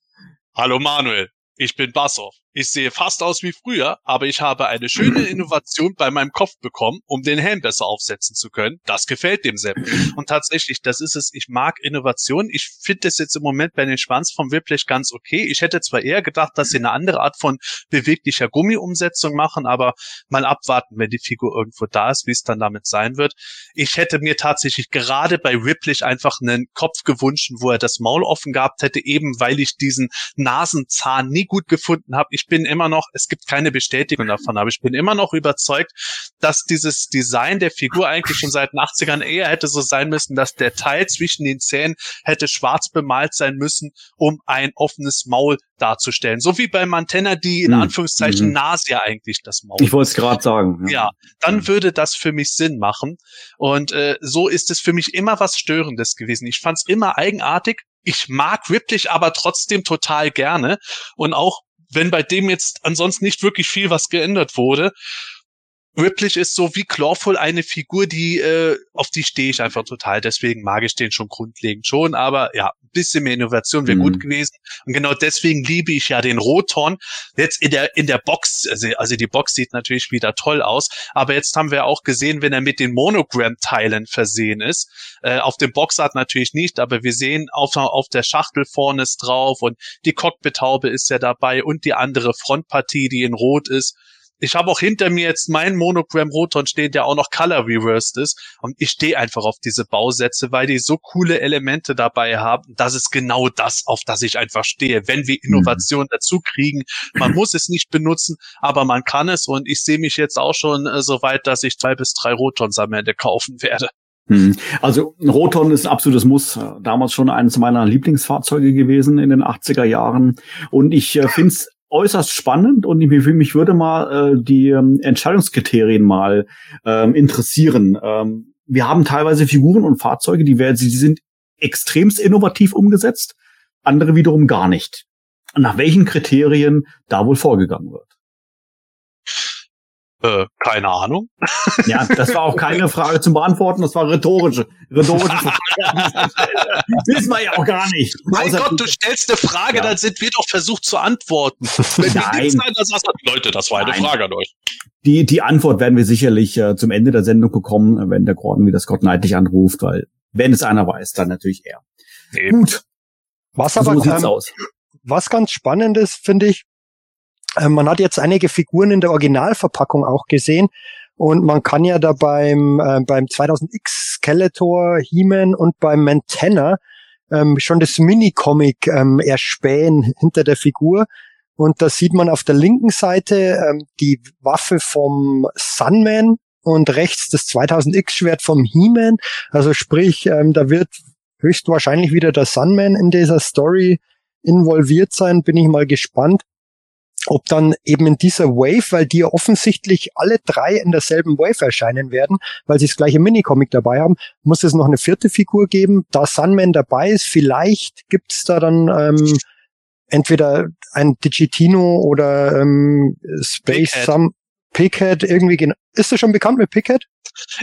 hallo Manuel, ich bin Bassoff. Ich sehe fast aus wie früher, aber ich habe eine schöne Innovation bei meinem Kopf bekommen, um den Helm besser aufsetzen zu können. Das gefällt dem Sepp. Und tatsächlich, das ist es. Ich mag Innovation. Ich finde das jetzt im Moment bei den Schwanz vom Whiplash ganz okay. Ich hätte zwar eher gedacht, dass sie eine andere Art von beweglicher Gummiumsetzung machen, aber mal abwarten, wenn die Figur irgendwo da ist, wie es dann damit sein wird. Ich hätte mir tatsächlich gerade bei Whiplash einfach einen Kopf gewünscht, wo er das Maul offen gehabt hätte, eben weil ich diesen Nasenzahn nicht nie gut gefunden habe. Ich bin immer noch, es gibt keine Bestätigung davon, aber ich bin immer noch überzeugt, dass dieses Design der Figur eigentlich schon seit den achtzigern eher hätte so sein müssen, dass der Teil zwischen den Zähnen hätte schwarz bemalt sein müssen, um ein offenes Maul darzustellen. So wie bei Mantenna, die in Anführungszeichen mhm. Nasia eigentlich das Maul. Ich wollte es gerade sagen. Ja, ja dann mhm. würde das für mich Sinn machen. Und äh, so ist es für mich immer was Störendes gewesen. Ich fand es immer eigenartig. Ich mag Ripley aber trotzdem total gerne. Und auch wenn bei dem jetzt ansonsten nicht wirklich viel was geändert wurde, Ripley ist so wie Clawful eine Figur, die äh, auf die stehe ich einfach total. Deswegen mag ich den schon grundlegend schon. Aber ja, ein bisschen mehr Innovation wäre mhm. gut gewesen. Und genau deswegen liebe ich ja den Rothorn. Jetzt in der in der Box, also, also die Box sieht natürlich wieder toll aus. Aber jetzt haben wir auch gesehen, wenn er mit den Monogramm-Teilen versehen ist. Äh, auf dem Boxart natürlich nicht, aber wir sehen auf, auf der Schachtel vorne ist drauf. Und die Cockpit-Haube ist ja dabei. Und die andere Frontpartie, die in Rot ist. Ich habe auch hinter mir jetzt meinen Monogramm Rothorn stehen, der auch noch Color Reversed ist. Und ich stehe einfach auf diese Bausätze, weil die so coole Elemente dabei haben. Das ist genau das, auf das ich einfach stehe. Wenn wir Innovationen mhm. dazu kriegen, man muss es nicht benutzen, aber man kann es. Und ich sehe mich jetzt auch schon äh, so weit, dass ich zwei bis drei Rothorns am Ende kaufen werde. Mhm. Also Rothorn ist ein absolutes Muss. Damals schon eines meiner Lieblingsfahrzeuge gewesen in den achtziger Jahren. Und ich äh, finde es äußerst spannend und ich, mich würde mal äh, die ähm, Entscheidungskriterien mal ähm, interessieren. Ähm, wir haben teilweise Figuren und Fahrzeuge, die, werden, die sind extremst innovativ umgesetzt, andere wiederum gar nicht. Nach welchen Kriterien da wohl vorgegangen wird? Äh, keine Ahnung. Ja, das war auch keine Frage zum Beantworten, das war rhetorische. Rhetorische Frage. Wissen wir ja auch gar nicht. Mein Außer Gott, du stellst eine Frage, ja. Dann sind wir doch versucht zu antworten. Wenn Nein. Sein, das Leute, das war eine Nein. Frage an euch. Die, die Antwort werden wir sicherlich äh, zum Ende der Sendung bekommen, wenn der Gordon wieder Scott Knightley anruft, weil wenn es einer weiß, dann natürlich er. Nee. Gut. Was aber so sieht's aus. Was ganz Spannendes, finde ich, man hat jetzt einige Figuren in der Originalverpackung auch gesehen und man kann ja da beim äh, beim zweitausend X Skeletor, He-Man und beim Mantenna ähm, schon das Mini-Comic ähm, erspähen hinter der Figur und da sieht man auf der linken Seite ähm, die Waffe vom Sunman und rechts das zweitausend X Schwert vom He-Man, also sprich ähm, da wird höchstwahrscheinlich wieder der Sunman in dieser Story involviert sein, bin ich mal gespannt. Ob dann eben in dieser Wave, weil die ja offensichtlich alle drei in derselben Wave erscheinen werden, weil sie das gleiche Minicomic dabei haben, muss es noch eine vierte Figur geben. Da Sunman dabei ist, vielleicht gibt's da dann ähm, entweder ein Digitino oder ähm, Space Sam. Pickhead irgendwie, gen- ist das schon bekannt mit Pickhead?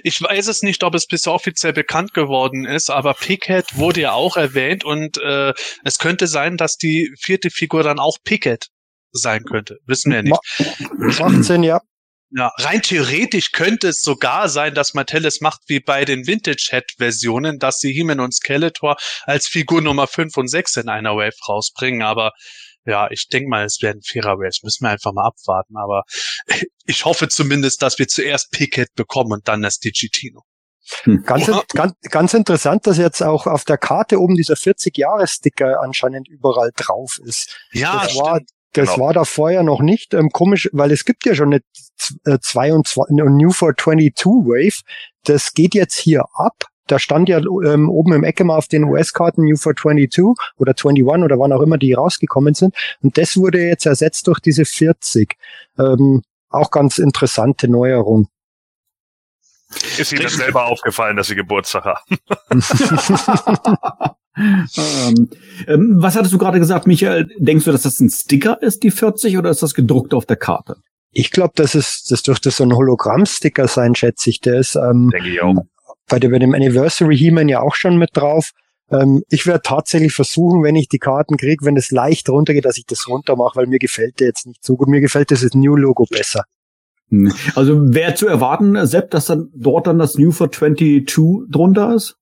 Ich weiß es nicht, ob es bisher offiziell bekannt geworden ist, aber Pickhead wurde ja auch erwähnt und äh, es könnte sein, dass die vierte Figur dann auch Pickhead sein könnte. Wissen wir nicht. achtzehn, ja. Ja, rein theoretisch könnte es sogar sein, dass Mattel es macht wie bei den Vintage-Head-Versionen, dass sie He-Man und Skeletor als Figur Nummer fünf und sechs in einer Wave rausbringen, aber ja, ich denke mal, es werden vierer Waves. Müssen wir einfach mal abwarten, aber ich hoffe zumindest, dass wir zuerst Pickhead bekommen und dann das Digitino. Hm. Ganz, in, ganz, ganz interessant, dass jetzt auch auf der Karte oben dieser vierzig-Jahre-Sticker anscheinend überall drauf ist. Ja, das war Das genau. war da vorher noch nicht, ähm, komisch, weil es gibt ja schon eine, äh, zweiundzwanzig, eine New vierhundertzweiundzwanzig Wave, das geht jetzt hier ab, da stand ja ähm, oben im Ecke mal auf den U S-Karten New vierhundertzweiundzwanzig oder einundzwanzig oder wann auch immer die rausgekommen sind und das wurde jetzt ersetzt durch diese vierzig, ähm, auch ganz interessante Neuerung. Ist Ihnen das selber aufgefallen, dass Sie Geburtstag haben? Ähm, ähm, was hattest du gerade gesagt, Michael? Denkst du, dass das ein Sticker ist, die vierzig, oder ist das gedruckt auf der Karte? Ich glaube, das ist, das dürfte so ein Hologramm-Sticker sein, schätze ich. Der ist ähm, Denke ich auch. Bei, der, bei dem Anniversary He-Man ja auch schon mit drauf. Ähm, ich werde tatsächlich versuchen, wenn ich die Karten kriege, wenn es leicht runtergeht, dass ich das runtermache, weil mir gefällt der jetzt nicht so gut. Mir gefällt das New-Logo besser. Also wäre zu erwarten, Sepp, dass dann dort dann das New vierhundertzweiundzwanzig drunter ist?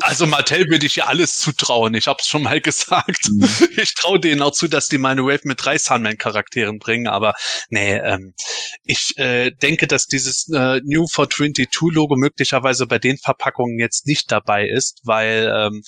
Also Mattel würde ich ja alles zutrauen. Ich habe es schon mal gesagt. Mhm. Ich traue denen auch zu, dass die Wave mit drei Sunman-Charakteren bringen. Aber nee, ähm, ich äh, denke, dass dieses äh, New vier zweiundzwanzig-Logo möglicherweise bei den Verpackungen jetzt nicht dabei ist, weil ähm,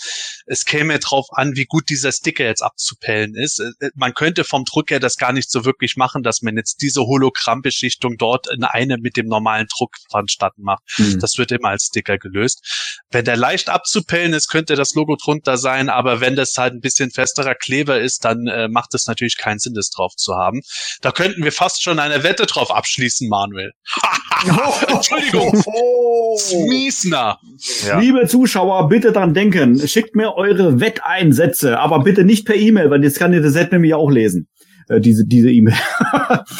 es käme drauf an, wie gut dieser Sticker jetzt abzupellen ist. Äh, man könnte vom Druck her das gar nicht so wirklich machen, dass man jetzt diese Hologramm-Beschichtung dort in eine mit dem normalen Druck vonstatten macht. Mhm. Das wird immer als Sticker gelöst. Wenn der leicht abzupellen ist, könnte das Logo drunter sein, aber wenn das halt ein bisschen festerer Kleber ist, dann äh, macht es natürlich keinen Sinn, das drauf zu haben. Da könnten wir fast schon eine Wette drauf abschließen, Manuel. Entschuldigung. Miesner. Ja. Liebe Zuschauer, bitte dran denken. Schickt mir eure Wetteinsätze, aber bitte nicht per E-Mail, weil jetzt kann ihr das Set nämlich auch lesen. Diese, diese E-Mail.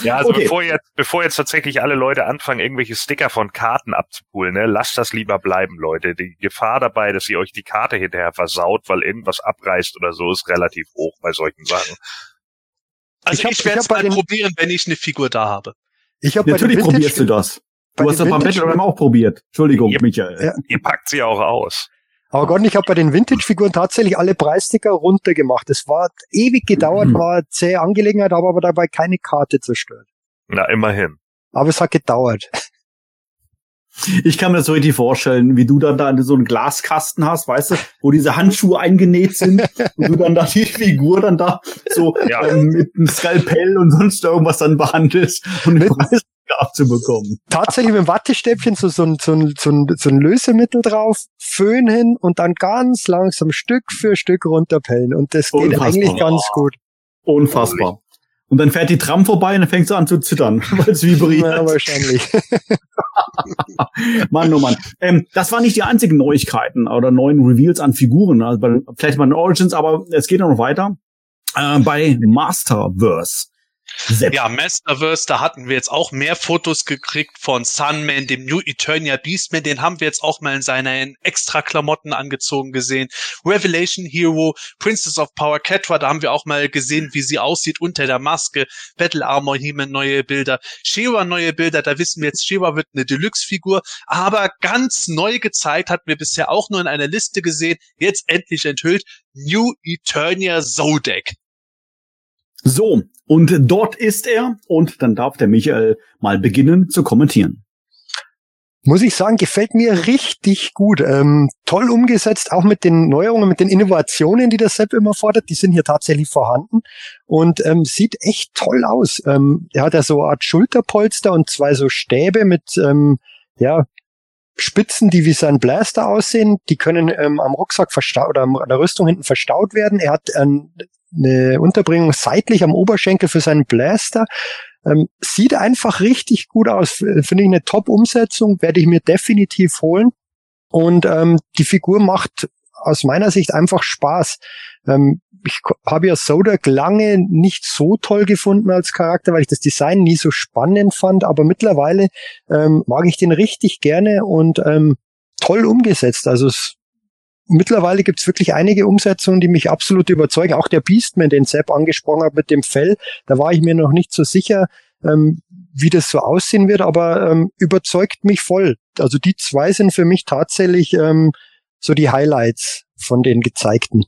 Ja, also okay. bevor jetzt, bevor jetzt tatsächlich alle Leute anfangen, irgendwelche Sticker von Karten abzuholen, ne, lasst das lieber bleiben, Leute. Die Gefahr dabei, dass ihr euch die Karte hinterher versaut, weil irgendwas abreißt oder so, ist relativ hoch bei solchen Sachen. Also ich, ich werde es mal dem, probieren, wenn ich eine Figur da habe. Ich hab Natürlich bei probierst Vintage, du das. Du hast das beim Batman auch probiert. Entschuldigung, ihr, Michael. Ja. Ihr packt sie auch aus. Aber Gott, ich habe bei den Vintage-Figuren tatsächlich alle Preissticker runtergemacht. Es war ewig gedauert, mhm. war zähe Angelegenheit, habe aber dabei keine Karte zerstört. Na, immerhin. Aber es hat gedauert. Ich kann mir das so richtig vorstellen, wie du dann da so einen Glaskasten hast, weißt du, wo diese Handschuhe eingenäht sind und du dann da die Figur dann da so ja. ähm, mit einem Skalpell und sonst irgendwas dann behandelst und den Preis abzubekommen. Tatsächlich mit dem Wattestäbchen so, so, ein, so, ein, so, ein, so ein Lösemittel drauf, Föhn hin und dann ganz langsam Stück für Stück runterpellen. Und das geht Unfassbar. eigentlich ganz gut. Unfassbar. Und dann fährt die Tram vorbei und dann fängst du an zu zittern, weil es vibriert. Ja, wahrscheinlich. Mann, oh Mann. Ähm, das waren nicht die einzigen Neuigkeiten oder neuen Reveals an Figuren. Also bei, vielleicht bei den Origins, aber es geht noch weiter. Äh, bei Masterverse. Selbst. Ja, Masterverse, da hatten wir jetzt auch mehr Fotos gekriegt von Sunman, dem New Eternia Beastman, den haben wir jetzt auch mal in seinen extra Klamotten angezogen gesehen. Revelation Hero, Princess of Power, Catra, da haben wir auch mal gesehen, wie sie aussieht unter der Maske. Battle Armor, He-Man, neue Bilder. She-Ra, neue Bilder, da wissen wir jetzt, She-Ra wird eine Deluxe-Figur, aber ganz neu gezeigt, hatten wir bisher auch nur in einer Liste gesehen, jetzt endlich enthüllt, New Eternia Zodek. So, und dort ist er und dann darf der Michael mal beginnen zu kommentieren. Muss ich sagen, gefällt mir richtig gut. Ähm, toll umgesetzt, auch mit den Neuerungen, mit den Innovationen, die das Sepp immer fordert, die sind hier tatsächlich vorhanden und ähm, sieht echt toll aus. Ähm, er hat ja so eine Art Schulterpolster und zwei so Stäbe mit ähm, ja Spitzen, die wie sein Blaster aussehen. Die können ähm, am Rucksack versta- oder an der Rüstung hinten verstaut werden. Er hat ähm, eine Unterbringung seitlich am Oberschenkel für seinen Blaster. Ähm, sieht einfach richtig gut aus. Finde ich eine Top-Umsetzung, werde ich mir definitiv holen. Und ähm, die Figur macht aus meiner Sicht einfach Spaß. Ähm, ich habe ja Zodek lange nicht so toll gefunden als Charakter, weil ich das Design nie so spannend fand, aber mittlerweile ähm, mag ich den richtig gerne und ähm, toll umgesetzt. Also es Mittlerweile gibt's wirklich einige Umsetzungen, die mich absolut überzeugen. Auch der Beastman, den Sepp angesprochen hat mit dem Fell, da war ich mir noch nicht so sicher, ähm, wie das so aussehen wird, aber ähm, überzeugt mich voll. Also die zwei sind für mich tatsächlich ähm, so die Highlights von den gezeigten.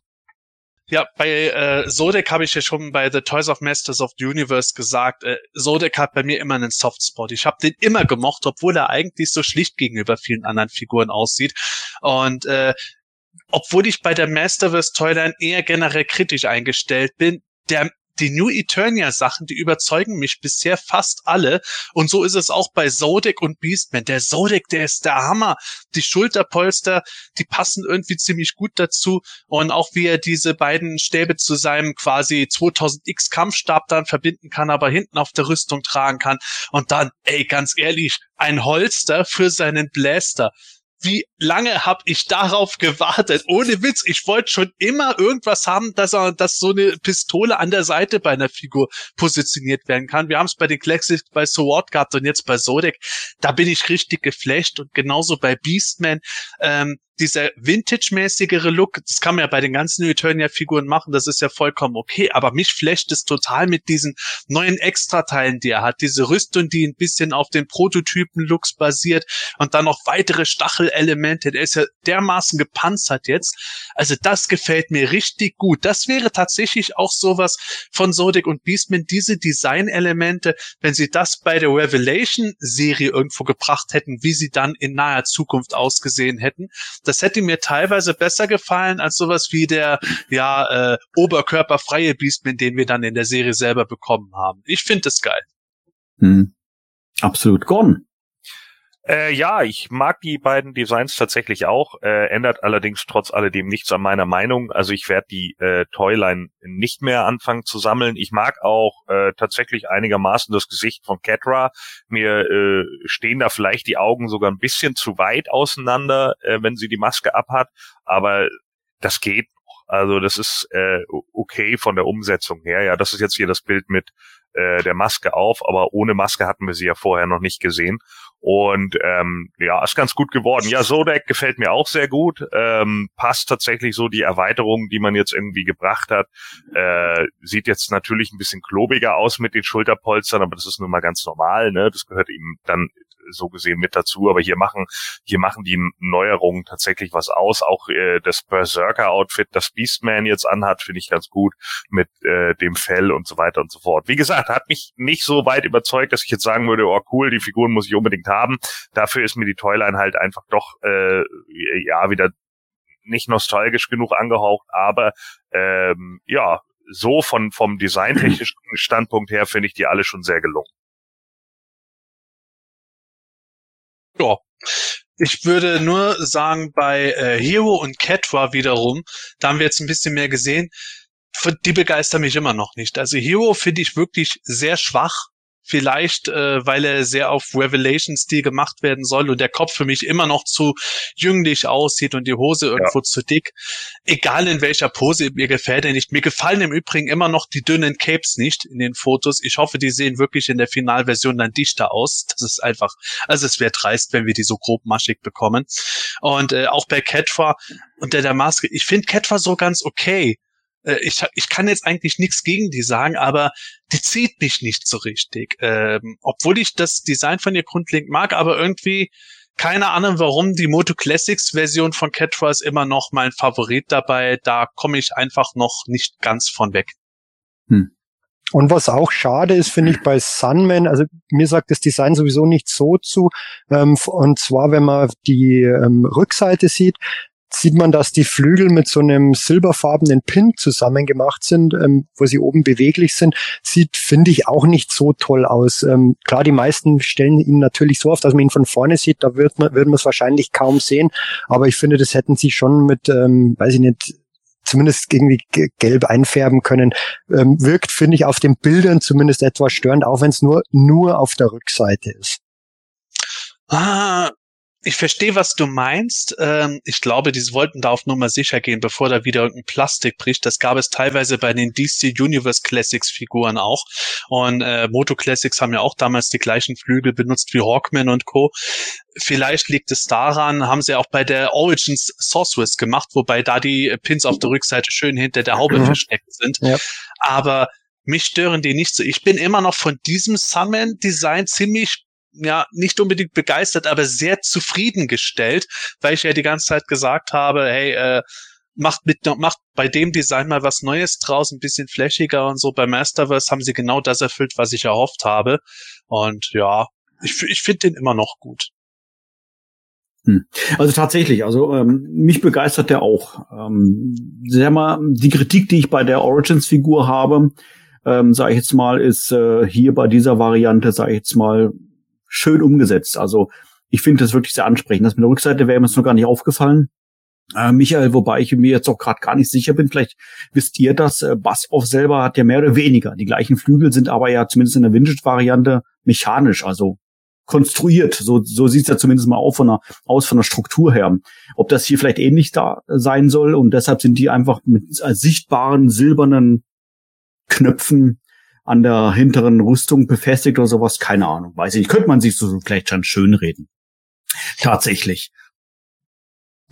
Ja, bei äh, Zodek habe ich ja schon bei The Toys of Masters of the Universe gesagt, äh, Zodek hat bei mir immer einen Softspot. Ich habe den immer gemocht, obwohl er eigentlich so schlicht gegenüber vielen anderen Figuren aussieht. Und äh, obwohl ich bei der Masterverse Toyline eher generell kritisch eingestellt bin, der, die New Eternia-Sachen, die überzeugen mich bisher fast alle. Und so ist es auch bei Zodek und Beastman. Der Zodek, der ist der Hammer. Die Schulterpolster, die passen irgendwie ziemlich gut dazu. Und auch wie er diese beiden Stäbe zu seinem quasi zweitausend X Kampfstab dann verbinden kann, aber hinten auf der Rüstung tragen kann. Und dann, ey, ganz ehrlich, ein Holster für seinen Blaster. Wie lange habe ich darauf gewartet? Ohne Witz, ich wollte schon immer irgendwas haben, dass er, dass so eine Pistole an der Seite bei einer Figur positioniert werden kann. Wir haben es bei den Klexis bei Sword gehabt und jetzt bei Zodek. Da bin ich richtig geflasht und genauso bei Beastman. Ähm, dieser vintage-mäßigere Look, das kann man ja bei den ganzen Eternia-Figuren machen, das ist ja vollkommen okay, aber mich flasht es total mit diesen neuen Extrateilen, die er hat, diese Rüstung, die ein bisschen auf den Prototypen-Looks basiert und dann noch weitere Stachelelemente, der ist ja dermaßen gepanzert jetzt, also das gefällt mir richtig gut, das wäre tatsächlich auch sowas von Zodiac und Beastman, diese Design-Elemente, wenn sie das bei der Revelation-Serie irgendwo gebracht hätten, wie sie dann in naher Zukunft ausgesehen hätten, das hätte mir teilweise besser gefallen als sowas wie der ja äh, oberkörperfreie Beastman, den wir dann in der Serie selber bekommen haben. Ich finde das geil. Hm. Absolut. Gordon? Äh, ja, ich mag die beiden Designs tatsächlich auch, äh, ändert allerdings trotz alledem nichts an meiner Meinung. Also ich werde die äh, Toyline nicht mehr anfangen zu sammeln. Ich mag auch äh, tatsächlich einigermaßen das Gesicht von Catra. Mir äh, stehen da vielleicht die Augen sogar ein bisschen zu weit auseinander, äh, wenn sie die Maske abhat, aber das geht noch. Also das ist äh, okay von der Umsetzung her. Ja, das ist jetzt hier das Bild mit äh, der Maske auf, aber ohne Maske hatten wir sie ja vorher noch nicht gesehen. Und ähm, ja, ist ganz gut geworden. Ja, Zodiac gefällt mir auch sehr gut. Ähm, passt tatsächlich so die Erweiterung, die man jetzt irgendwie gebracht hat. Äh, sieht jetzt natürlich ein bisschen klobiger aus mit den Schulterpolstern, aber das ist nun mal ganz normal, ne? Das gehört ihm dann so gesehen mit dazu. Aber hier machen hier machen die Neuerungen tatsächlich was aus. Auch äh, das Berserker-Outfit, das Beastman jetzt anhat, finde ich ganz gut mit äh, dem Fell und so weiter und so fort. Wie gesagt, hat mich nicht so weit überzeugt, dass ich jetzt sagen würde, oh cool, die Figuren muss ich unbedingt haben. Dafür ist mir die Toyline halt einfach doch äh, ja wieder nicht nostalgisch genug angehaucht, aber ähm, ja, so von vom designtechnischen Standpunkt her finde ich die alle schon sehr gelungen. Ja. Ich würde nur sagen, bei äh, Hero und Catra wiederum, da haben wir jetzt ein bisschen mehr gesehen, die begeistern mich immer noch nicht. Also Hero finde ich wirklich sehr schwach. Vielleicht, äh, weil er sehr auf Revelation-Stil gemacht werden soll und der Kopf für mich immer noch zu jünglich aussieht und die Hose irgendwo ja. zu dick. Egal in welcher Pose, mir gefällt er nicht. Mir gefallen im Übrigen immer noch die dünnen Capes nicht in den Fotos. Ich hoffe, die sehen wirklich in der Finalversion dann dichter aus. Das ist einfach, also es wäre dreist, wenn wir die so grobmaschig bekommen. Und äh, auch bei Catra unter der Maske, ich finde Catra so ganz okay. Ich, ich kann jetzt eigentlich nichts gegen die sagen, aber die zieht mich nicht so richtig. Ähm, obwohl ich das Design von ihr grundlegend mag, aber irgendwie, keine Ahnung warum, die Moto Classics Version von Catra ist immer noch mein Favorit dabei. Da komme ich einfach noch nicht ganz von weg. Hm. Und was auch schade ist, finde ich, bei Sunman, also mir sagt das Design sowieso nicht so zu. Ähm, und zwar, wenn man die ähm, Rückseite sieht, sieht man, dass die Flügel mit so einem silberfarbenen Pin zusammengemacht sind, ähm, wo sie oben beweglich sind, sieht, finde ich, auch nicht so toll aus. Ähm, klar, die meisten stellen ihn natürlich so auf, dass man ihn von vorne sieht, da wird man, wird man es wahrscheinlich kaum sehen, aber ich finde, das hätten sie schon mit, ähm, weiß ich nicht, zumindest irgendwie gelb einfärben können. Ähm, wirkt, finde ich, auf den Bildern zumindest etwas störend, auch wenn es nur, nur auf der Rückseite ist. Ah, ich verstehe, was du meinst. Ähm, ich glaube, die wollten da auf Nummer sicher gehen, bevor da wieder irgendein Plastik bricht. Das gab es teilweise bei den D C Universe Classics Figuren auch. Und äh, Moto Classics haben ja auch damals die gleichen Flügel benutzt wie Hawkman und Co. Vielleicht liegt es daran, haben sie auch bei der Origins Sorceress gemacht, wobei da die Pins auf der Rückseite schön hinter der Haube mhm. versteckt sind. Ja. Aber mich stören die nicht so. Ich bin immer noch von diesem Summon-Design ziemlich ja, nicht unbedingt begeistert, aber sehr zufriedengestellt, weil ich ja die ganze Zeit gesagt habe, hey, äh, macht mit, macht bei dem Design mal was Neues draus, ein bisschen flächiger und so. Bei Masterverse haben sie genau das erfüllt, was ich erhofft habe. Und ja, ich, ich finde den immer noch gut. Hm. Also tatsächlich, also ähm, mich begeistert der auch. Ähm, sehr mal die Kritik, die ich bei der Origins-Figur habe, ähm, sage ich jetzt mal, ist äh, hier bei dieser Variante, sage ich jetzt mal, schön umgesetzt. Also ich finde das wirklich sehr ansprechend. Das mit der Rückseite wäre mir jetzt noch gar nicht aufgefallen. Äh, Michael, wobei ich mir jetzt auch gerade gar nicht sicher bin, vielleicht wisst ihr das, äh, Bassoff selber hat ja mehr oder weniger. Die gleichen Flügel sind aber ja zumindest in der Vintage-Variante mechanisch, also konstruiert. So, so sieht es ja zumindest mal auch von der, aus von der Struktur her. Ob das hier vielleicht ähnlich da sein soll und deshalb sind die einfach mit äh, sichtbaren silbernen Knöpfen an der hinteren Rüstung befestigt oder sowas, keine Ahnung, weiß ich nicht. Könnte man sich so vielleicht schon schönreden. Tatsächlich.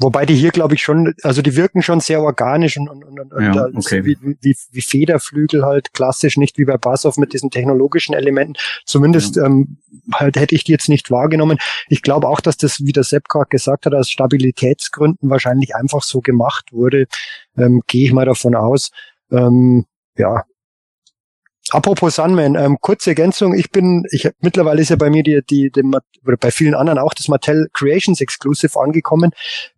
Wobei die hier, glaube ich, schon, also die wirken schon sehr organisch und, und, und, und ja, okay. wie, wie, wie Federflügel halt klassisch, nicht wie bei Basov mit diesen technologischen Elementen. Zumindest ja. ähm, halt hätte ich die jetzt nicht wahrgenommen. Ich glaube auch, dass das, wie der Sepp gerade gesagt hat, aus Stabilitätsgründen wahrscheinlich einfach so gemacht wurde. Ähm, Gehe ich mal davon aus. Ähm, ja. Apropos Sunman, ähm, kurze Ergänzung, ich bin, ich mittlerweile ist ja bei mir die, die, die oder bei vielen anderen auch das Mattel Creations Exclusive angekommen.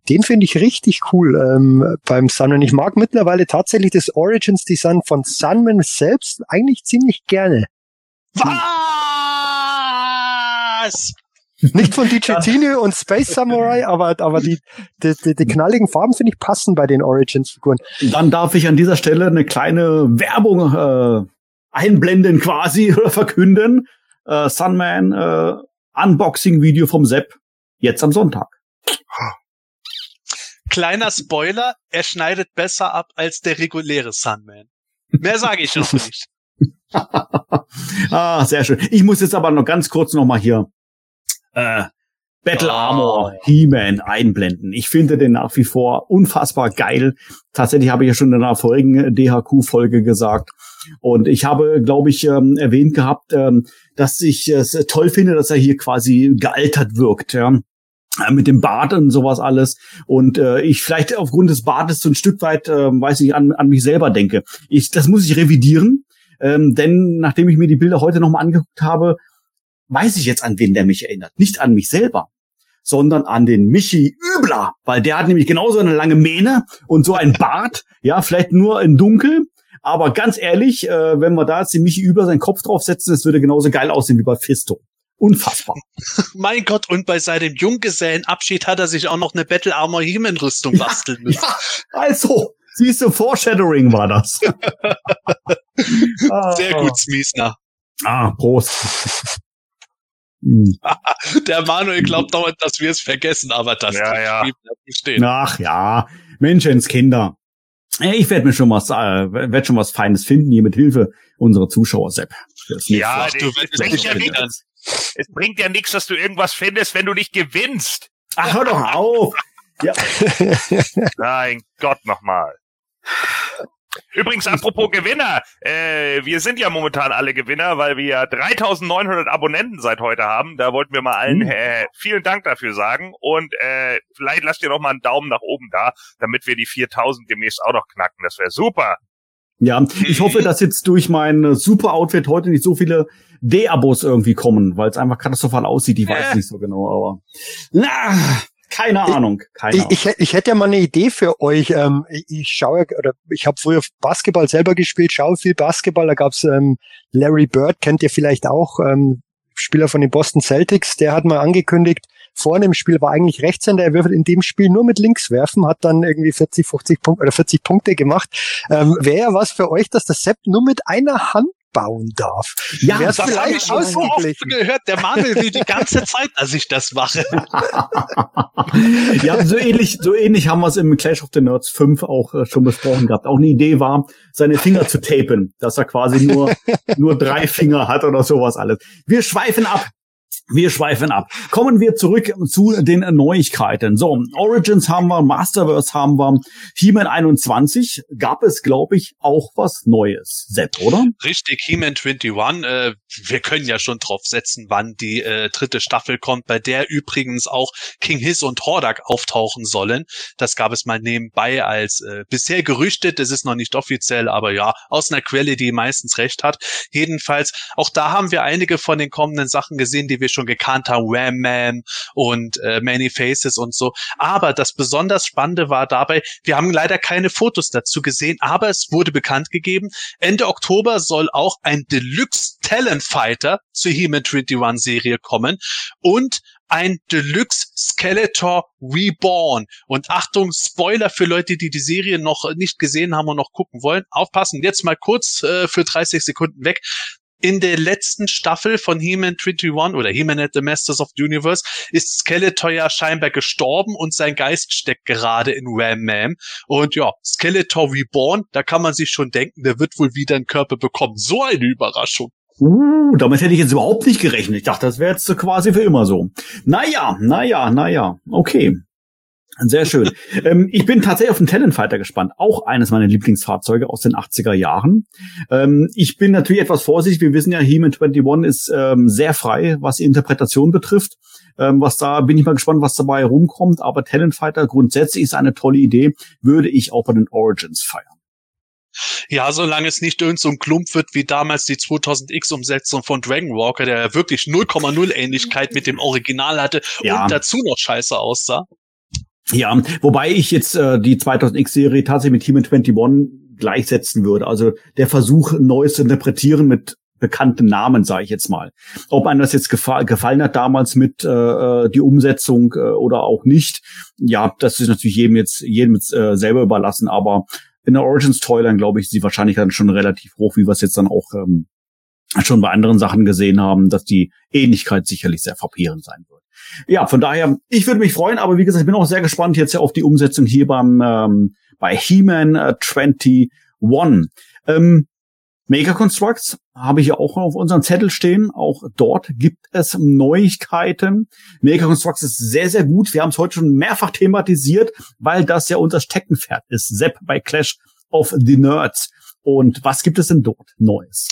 Den finde ich richtig cool ähm, beim Sunman. Ich mag mittlerweile tatsächlich das Origins Design von Sunman selbst eigentlich ziemlich gerne. Was? Nicht von DiGiorgino und Space Samurai, aber, aber die, die, die, die knalligen Farben finde ich passen bei den Origins-Figuren. Dann darf ich an dieser Stelle eine kleine Werbung äh, einblenden quasi oder verkünden. Äh, Sunman äh, Unboxing-Video vom Sepp jetzt am Sonntag. Kleiner Spoiler, er schneidet besser ab als der reguläre Sunman. Mehr sage ich noch nicht. Ah, sehr schön. Ich muss jetzt aber noch ganz kurz nochmal hier äh, Battle Armor He-Man einblenden. Ich finde den nach wie vor unfassbar geil. Tatsächlich habe ich ja schon in einer vorigen D H Q-Folge gesagt. Und ich habe, glaube ich, ähm, erwähnt gehabt, ähm, dass ich es äh, toll finde, dass er hier quasi gealtert wirkt, ja. Mit dem Bart und sowas alles. Und äh, ich vielleicht aufgrund des Bartes so ein Stück weit, äh, weiß ich, an, an mich selber denke. Ich, das muss ich revidieren. Ähm, denn nachdem ich mir die Bilder heute nochmal angeguckt habe, weiß ich jetzt, an wen der mich erinnert. Nicht an mich selber, sondern an den Michi Übler. Weil der hat nämlich genauso eine lange Mähne und so einen Bart. Ja, vielleicht nur in Dunkel. Aber ganz ehrlich, äh, wenn wir da jetzt den Michi Übler seinen Kopf draufsetzen, das würde genauso geil aussehen wie bei Fisto. Unfassbar. Mein Gott, und bei seinem Junggesellenabschied hat er sich auch noch eine Battle Armor He-Man-Rüstung ja, basteln müssen. Ja, also, siehst du, Foreshadowing war das. Sehr gut, Smiesner. Ah, Prost. Der Manuel glaubt dauernd, dass wir es vergessen, aber das ja, ja. Steht. Ach ja, Menschenskinder. Ich werde mir schon was, äh, werd schon was Feines finden hier mit Hilfe unserer Zuschauer, Sepp. Ja, du wirst ja nichts. Es bringt ja nichts, dass du irgendwas findest, wenn du nicht gewinnst. Ach, hör doch auf! Ja. Nein, Gott nochmal. Übrigens, apropos Gewinner, äh, wir sind ja momentan alle Gewinner, weil wir ja dreitausendneunhundert Abonnenten seit heute haben. Da wollten wir mal allen äh, vielen Dank dafür sagen und äh, vielleicht lasst ihr noch mal einen Daumen nach oben da, damit wir die viertausend demnächst auch noch knacken. Das wäre super. Ja, ich hoffe, dass jetzt durch mein super Outfit heute nicht so viele D-Abos irgendwie kommen, weil es einfach katastrophal aussieht. Ich weiß äh. nicht so genau, aber... Na. Keine Ahnung. Keine Ahnung. Ich, ich, ich hätte ja mal eine Idee für euch. Ähm, ich, ich schaue oder ich habe früher Basketball selber gespielt, schaue viel Basketball. Da gab's ähm, Larry Bird, kennt ihr vielleicht auch, ähm, Spieler von den Boston Celtics. Der hat mal angekündigt, vor einem Spiel war eigentlich Rechtshänder. Er wird in dem Spiel nur mit links werfen, hat dann irgendwie vierzig, fünfzig Punkte oder vierzig Punkte gemacht. Ähm, Wäre ja was für euch, dass der Sepp nur mit einer Hand bauen darf. Ja, das habe ich schon so oft gehört. Der Manuel will die ganze Zeit, dass ich das mache. Ja, so ähnlich, so ähnlich haben wir es im Clash of the Nerds fünf auch äh, schon besprochen gehabt. Auch eine Idee war, seine Finger zu tapen, dass er quasi nur nur drei Finger hat oder sowas alles. Wir schweifen ab. Wir schweifen ab. Kommen wir zurück zu den Neuigkeiten. So, Origins haben wir, Masterverse haben wir, He-Man einundzwanzig. Gab es, glaube ich, auch was Neues, Sepp, oder? Richtig, He-Man einundzwanzig. Äh, wir können ja schon drauf setzen, wann die äh, dritte Staffel kommt, bei der übrigens auch King Hiss und Hordak auftauchen sollen. Das gab es mal nebenbei als äh, bisher gerüchtet. Das ist noch nicht offiziell, aber ja, aus einer Quelle, die meistens recht hat. Jedenfalls, auch da haben wir einige von den kommenden Sachen gesehen, die wir schon gekannt haben, Wham Man und äh, Many Faces und so. Aber das besonders Spannende war dabei, wir haben leider keine Fotos dazu gesehen, aber es wurde bekannt gegeben, Ende Oktober soll auch ein Deluxe Talent Fighter zur He-Man einundzwanzig Serie kommen und ein Deluxe Skeletor Reborn. Und Achtung, Spoiler für Leute, die die Serie noch nicht gesehen haben und noch gucken wollen. Aufpassen, jetzt mal kurz äh, für dreißig Sekunden weg. In der letzten Staffel von He-Man einundzwanzig oder He-Man at the Masters of the Universe ist Skeletor ja scheinbar gestorben und sein Geist steckt gerade in Wham-Man. Und ja, Skeletor Reborn, da kann man sich schon denken, der wird wohl wieder einen Körper bekommen. So eine Überraschung. Uh, damit hätte ich jetzt überhaupt nicht gerechnet. Ich dachte, das wäre jetzt quasi für immer so. Naja, naja, naja, okay. Sehr schön. ähm, ich bin tatsächlich auf den Talent Fighter gespannt. Auch eines meiner Lieblingsfahrzeuge aus den achtziger Jahren. Ähm, ich bin natürlich etwas vorsichtig. Wir wissen ja, He-Man einundzwanzig ist ähm, sehr frei, was die Interpretation betrifft. Ähm, was da, bin ich mal gespannt, was dabei rumkommt. Aber Talent Fighter grundsätzlich ist eine tolle Idee. Würde ich auch bei den Origins feiern. Ja, solange es nicht irgend so ein Klump wird wie damals die zweitausend X Umsetzung von Dragon Walker, der ja wirklich null Komma null Ähnlichkeit mit dem Original hatte ja. und dazu noch scheiße aussah. Ja, wobei ich jetzt äh, die zweitausend X Serie tatsächlich mit He-Man einundzwanzig gleichsetzen würde. Also der Versuch, Neues zu interpretieren mit bekannten Namen, sage ich jetzt mal. Ob einem das jetzt gefa- gefallen hat damals mit äh, die Umsetzung äh, oder auch nicht, ja, das ist natürlich jedem jetzt jedem jetzt, äh, selber überlassen, aber in der Origins Toyline, glaube ich, ist die Wahrscheinlichkeit schon relativ hoch, wie wir es jetzt dann auch ähm, schon bei anderen Sachen gesehen haben, dass die Ähnlichkeit sicherlich sehr verheerend sein wird. Ja, von daher, ich würde mich freuen, aber wie gesagt, ich bin auch sehr gespannt jetzt ja auf die Umsetzung hier beim ähm, bei He-Man äh, einundzwanzig. Ähm, Mega Constructs habe ich ja auch auf unserem Zettel stehen. Auch dort gibt es Neuigkeiten. Mega Constructs ist sehr, sehr gut. Wir haben es heute schon mehrfach thematisiert, weil das ja unser Steckenpferd ist. Sepp bei Clash of the Nerds. Und was gibt es denn dort Neues?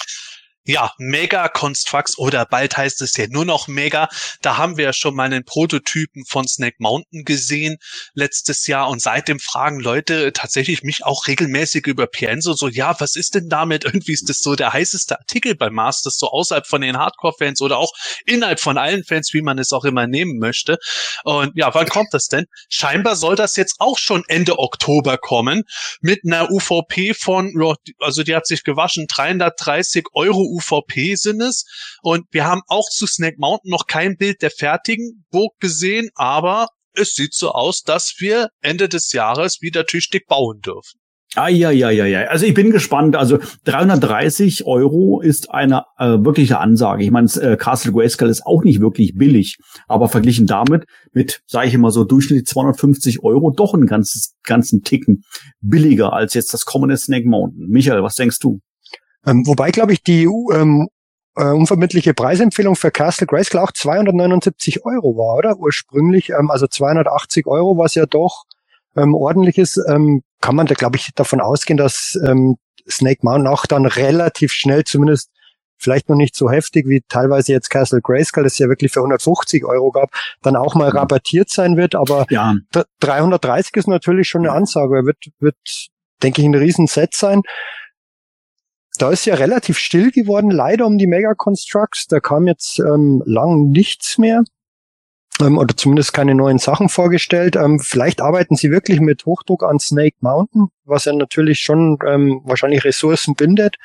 Ja, Mega Constructs oder bald heißt es ja nur noch Mega. Da haben wir ja schon mal einen Prototypen von Snake Mountain gesehen letztes Jahr und seitdem fragen Leute tatsächlich mich auch regelmäßig über P Ns und so, ja, was ist denn damit? Irgendwie ist das so der heißeste Artikel bei Masters, so außerhalb von den Hardcore-Fans oder auch innerhalb von allen Fans, wie man es auch immer nehmen möchte. Und ja, wann kommt das denn? Scheinbar soll das jetzt auch schon Ende Oktober kommen mit einer U V P von, also die hat sich gewaschen, dreihundertdreißig Euro U V P sind es. Und wir haben auch zu Snake Mountain noch kein Bild der fertigen Burg gesehen, aber es sieht so aus, dass wir Ende des Jahres wieder tüchtig bauen dürfen. Ah, ja, ja, ja, ja. Also ich bin gespannt. Also dreihundertdreißig Euro ist eine äh, wirkliche Ansage. Ich meine, äh, Castle Grayskull ist auch nicht wirklich billig, aber verglichen damit mit, sage ich immer so, durchschnittlich zweihundertfünfzig Euro doch einen ganzen, ganzen Ticken billiger als jetzt das kommende Snake Mountain. Michael, was denkst du? Ähm, wobei, glaube ich, die ähm, äh, unverbindliche Preisempfehlung für Castle Grayskull auch zweihundertneunundsiebzig Euro war, oder? Ursprünglich, ähm, also zweihundertachtzig Euro, was ja doch ähm, ordentlich ist, ähm, kann man da, glaube ich, davon ausgehen, dass ähm, Snake Mountain auch dann relativ schnell, zumindest vielleicht noch nicht so heftig wie teilweise jetzt Castle Grayskull, das ja wirklich für hundertfünfzig Euro gab, dann auch mal rabattiert sein wird. Aber ja. d- dreihundertdreißig ist natürlich schon eine Ansage. Er wird, wird, denke ich, ein Riesenset sein. Da ist ja relativ still geworden, leider um die Mega Constructs. Da kam jetzt ähm, lang nichts mehr ähm, oder zumindest keine neuen Sachen vorgestellt. Ähm, vielleicht arbeiten sie wirklich mit Hochdruck an Snake Mountain, was ja natürlich schon ähm, wahrscheinlich Ressourcen bindet.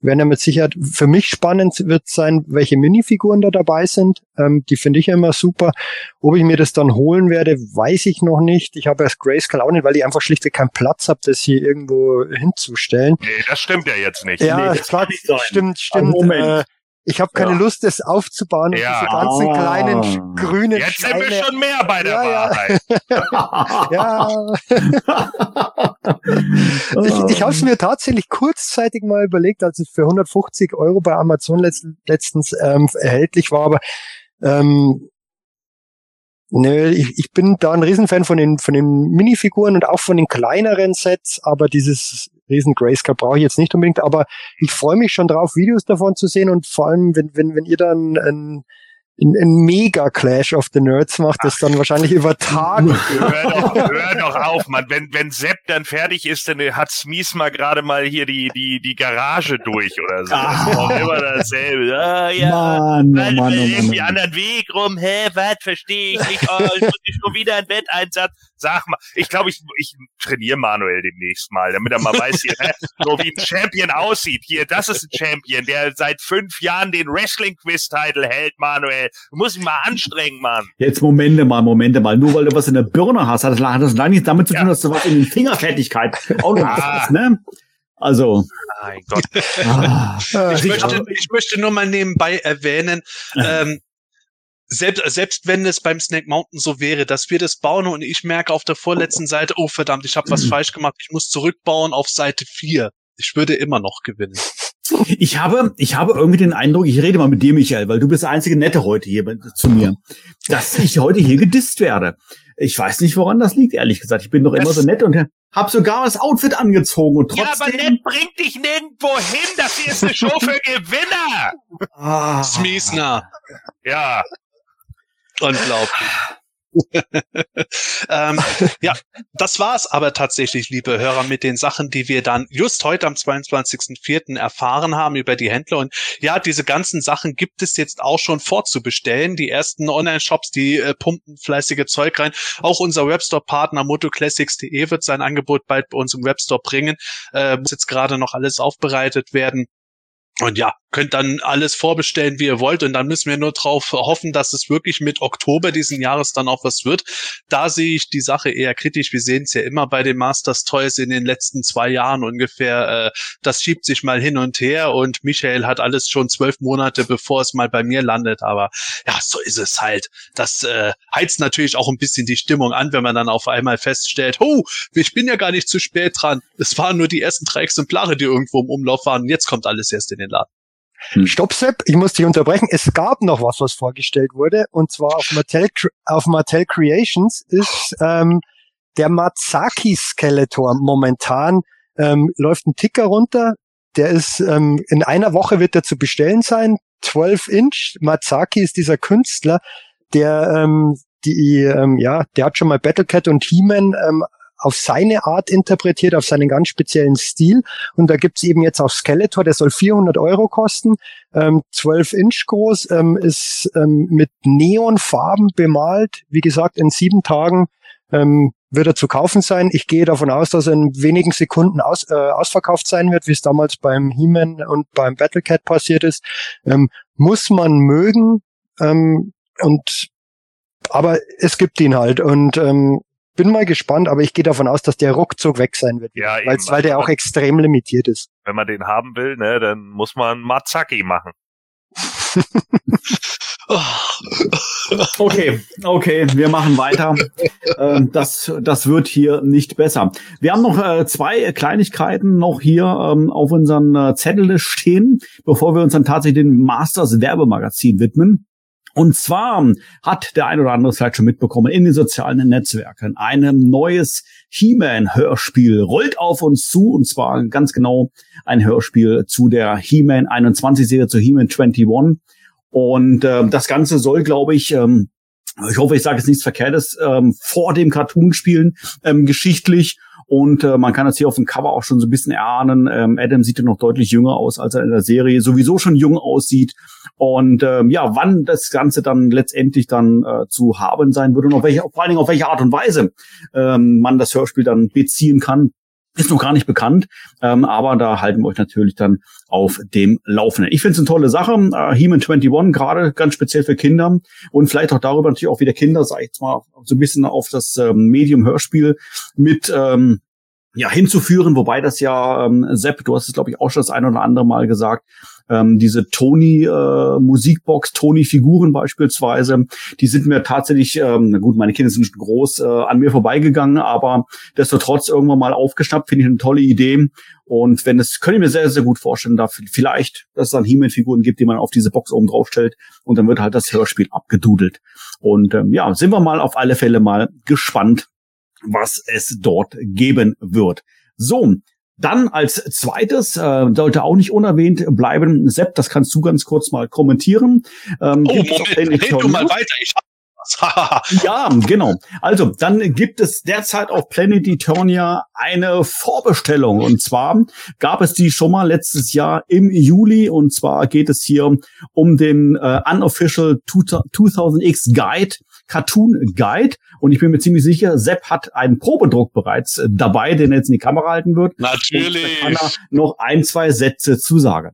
Werden ja mit Sicherheit, für mich spannend wird sein, welche Minifiguren da dabei sind. Ähm, die finde ich ja immer super. Ob ich mir das dann holen werde, weiß ich noch nicht. Ich habe erst Grayskull auch nicht, weil ich einfach schlichtweg keinen Platz habe, das hier irgendwo hinzustellen. Nee, das stimmt ja jetzt nicht. Ja, nee, das kann nicht sein. Stimmt, stimmt. Moment. Äh, ich habe keine ja. Lust, das aufzubauen und ja. diese ganzen ah. kleinen grünen Jetzt Steine. Sind wir schon mehr bei der ja, Wahrheit. Ja. ja. ich ich habe es mir tatsächlich kurzzeitig mal überlegt, als es für hundertfünfzig Euro bei Amazon letzt, letztens ähm, erhältlich war, aber ähm, nö, ich, ich bin da ein Riesenfan von den, von den Minifiguren und auch von den kleineren Sets, aber dieses riesen Grayskull brauche ich jetzt nicht unbedingt, aber ich freue mich schon drauf, Videos davon zu sehen und vor allem, wenn, wenn, wenn ihr dann ein, ein, ein Mega-Clash of the Nerds macht, das dann wahrscheinlich über Tage. Hör doch, hör doch auf, Mann. Wenn, wenn Sepp dann fertig ist, dann hat's Mies mal gerade mal hier die, die, die Garage durch oder so. Das ist auch immer dasselbe. Ah, ja. Mann, Mann, Mann, Mann. Die anderen Weg rum. Hä, was? Verstehe ich nicht. Oh, ich muss schon wieder einen Wetteinsatz. Sag mal, ich glaube, ich, ich trainiere Manuel demnächst mal, damit er mal weiß, hier, so wie ein Champion aussieht. Hier, das ist ein Champion, der seit fünf Jahren den Wrestling-Quiz-Titel hält, Manuel. Muss ich mal anstrengen, Mann. Jetzt Momente mal, Momente mal. Nur weil du was in der Birne hast, hat das, hat das lange nichts damit zu tun, ja. dass du was in den Fingerfertigkeit auch noch hast, ne? Also, mein Gott. ah. ich, möchte, ich möchte nur mal nebenbei erwähnen, ähm, Selbst, selbst wenn es beim Snake Mountain so wäre, dass wir das bauen und ich merke auf der vorletzten Seite, oh verdammt, ich habe was falsch gemacht, ich muss zurückbauen auf Seite vier. Ich würde immer noch gewinnen. Ich habe, ich habe irgendwie den Eindruck, ich rede mal mit dir, Michael, weil du bist der einzige Nette heute hier zu mir, dass ich heute hier gedisst werde. Ich weiß nicht, woran das liegt, ehrlich gesagt. Ich bin doch immer das so nett und hab sogar das Outfit angezogen und trotzdem... Ja, aber nett bringt dich nirgendwo hin. Das hier ist eine Show für Gewinner. Ah. Smiesner. Ja. Unglaublich. ähm, ja, das war's aber tatsächlich, liebe Hörer, mit den Sachen, die wir dann just heute am zweiundzwanzigsten vierten erfahren haben über die Händler. Und ja, diese ganzen Sachen gibt es jetzt auch schon vorzubestellen. Die ersten Online-Shops, die äh, pumpen fleißige Zeug rein. Auch unser Webstore-Partner motoclassics punkt de wird sein Angebot bald bei uns im Webstore bringen. Äh, muss jetzt gerade noch alles aufbereitet werden. Und ja, könnt dann alles vorbestellen, wie ihr wollt. Und dann müssen wir nur drauf hoffen, dass es wirklich mit Oktober diesen Jahres dann auch was wird. Da sehe ich die Sache eher kritisch. Wir sehen es ja immer bei den Masters Toys in den letzten zwei Jahren ungefähr. Das schiebt sich mal hin und her. Und Michael hat alles schon zwölf Monate, bevor es mal bei mir landet. Aber ja, so ist es halt. Das äh, heizt natürlich auch ein bisschen die Stimmung an, wenn man dann auf einmal feststellt, oh, ich bin ja gar nicht zu spät dran. Es waren nur die ersten drei Exemplare, die irgendwo im Umlauf waren. Und jetzt kommt alles erst in den Laden. Hm. Stopp, Sepp, ich muss dich unterbrechen. Es gab noch was, was vorgestellt wurde, und zwar auf Mattel, auf Mattel Creations ist ähm, der Matsaki Skeletor momentan, ähm, läuft ein Ticker runter, der ist, ähm, in einer Woche wird er zu bestellen sein, zwölf Inch. Matsaki ist dieser Künstler, der, ähm, die, ähm, ja, der hat schon mal Battlecat und He-Man ähm, auf seine Art interpretiert, auf seinen ganz speziellen Stil. Und da gibt's eben jetzt auch Skeletor, der soll vierhundert Euro kosten, ähm, zwölf Inch groß, ähm, ist ähm, mit Neonfarben bemalt. Wie gesagt, in sieben Tagen ähm, wird er zu kaufen sein. Ich gehe davon aus, dass er in wenigen Sekunden aus, äh, ausverkauft sein wird, wie es damals beim He-Man und beim Battlecat passiert ist. Ähm, muss man mögen, ähm, und aber es gibt ihn halt. Und ähm, bin mal gespannt, aber ich gehe davon aus, dass der ruckzuck weg sein wird, ja, eben, weil der auch extrem limitiert ist. Wenn man den haben will, ne, dann muss man Matsaki machen. Okay, okay, wir machen weiter. Ähm, das, das wird hier nicht besser. Wir haben noch äh, zwei Kleinigkeiten noch hier ähm, auf unseren äh, Zettel stehen, bevor wir uns dann tatsächlich dem Masters Werbemagazin widmen. Und zwar hat der ein oder andere vielleicht schon mitbekommen, in den sozialen Netzwerken ein neues He-Man-Hörspiel rollt auf uns zu, und zwar ganz genau ein Hörspiel zu der He-Man einundzwanzig-Serie, zu He-Man einundzwanzig. Und äh, das Ganze soll, glaube ich, ähm, ich hoffe, ich sage jetzt nichts Verkehrtes, ähm, vor dem Cartoon spielen, ähm, geschichtlich. Und äh, man kann das hier auf dem Cover auch schon so ein bisschen erahnen. Ähm, Adam sieht ja noch deutlich jünger aus, als er in der Serie sowieso schon jung aussieht. Und ähm, ja, wann das Ganze dann letztendlich dann äh, zu haben sein wird und auf welche, vor allen Dingen auf welche Art und Weise ähm, man das Hörspiel dann beziehen kann, ist noch gar nicht bekannt, ähm, aber da halten wir euch natürlich dann auf dem Laufenden. Ich finde es eine tolle Sache, äh, He-Man einundzwanzig, gerade ganz speziell für Kinder, und vielleicht auch darüber natürlich auch wieder Kinder, sag ich jetzt mal, so ein bisschen auf das ähm, Medium-Hörspiel mit ähm, ja hinzuführen, wobei das ja, ähm, Sepp, du hast es, glaube ich, auch schon das ein oder andere Mal gesagt, ähm, diese Tony-Musikbox, äh, Tony-Figuren beispielsweise, die sind mir tatsächlich, ähm, na gut, meine Kinder sind schon groß, äh, an mir vorbeigegangen, aber desto trotz irgendwann mal aufgeschnappt, finde ich eine tolle Idee. Und wenn es, könnte ich mir sehr, sehr gut vorstellen, da vielleicht, dass es dann He-Man-Figuren gibt, die man auf diese Box oben drauf stellt, und dann wird halt das Hörspiel abgedudelt. Und ähm, ja, sind wir mal auf alle Fälle mal gespannt, was es dort geben wird. So, dann als zweites, äh, sollte auch nicht unerwähnt bleiben, Sepp, das kannst du ganz kurz mal kommentieren. Ähm, oh, Moment, red du mal weiter, ich hab was. Ja, genau. Also, dann gibt es derzeit auf Planet Eternia eine Vorbestellung. Und zwar gab es die schon mal letztes Jahr im Juli. Und zwar geht es hier um den äh, Unofficial zweitausend X Guide, Cartoon Guide, und ich bin mir ziemlich sicher, Sepp hat einen Probedruck bereits äh, dabei, den er jetzt in die Kamera halten wird. Natürlich. Und da kann er noch ein, zwei Sätze zu sagen.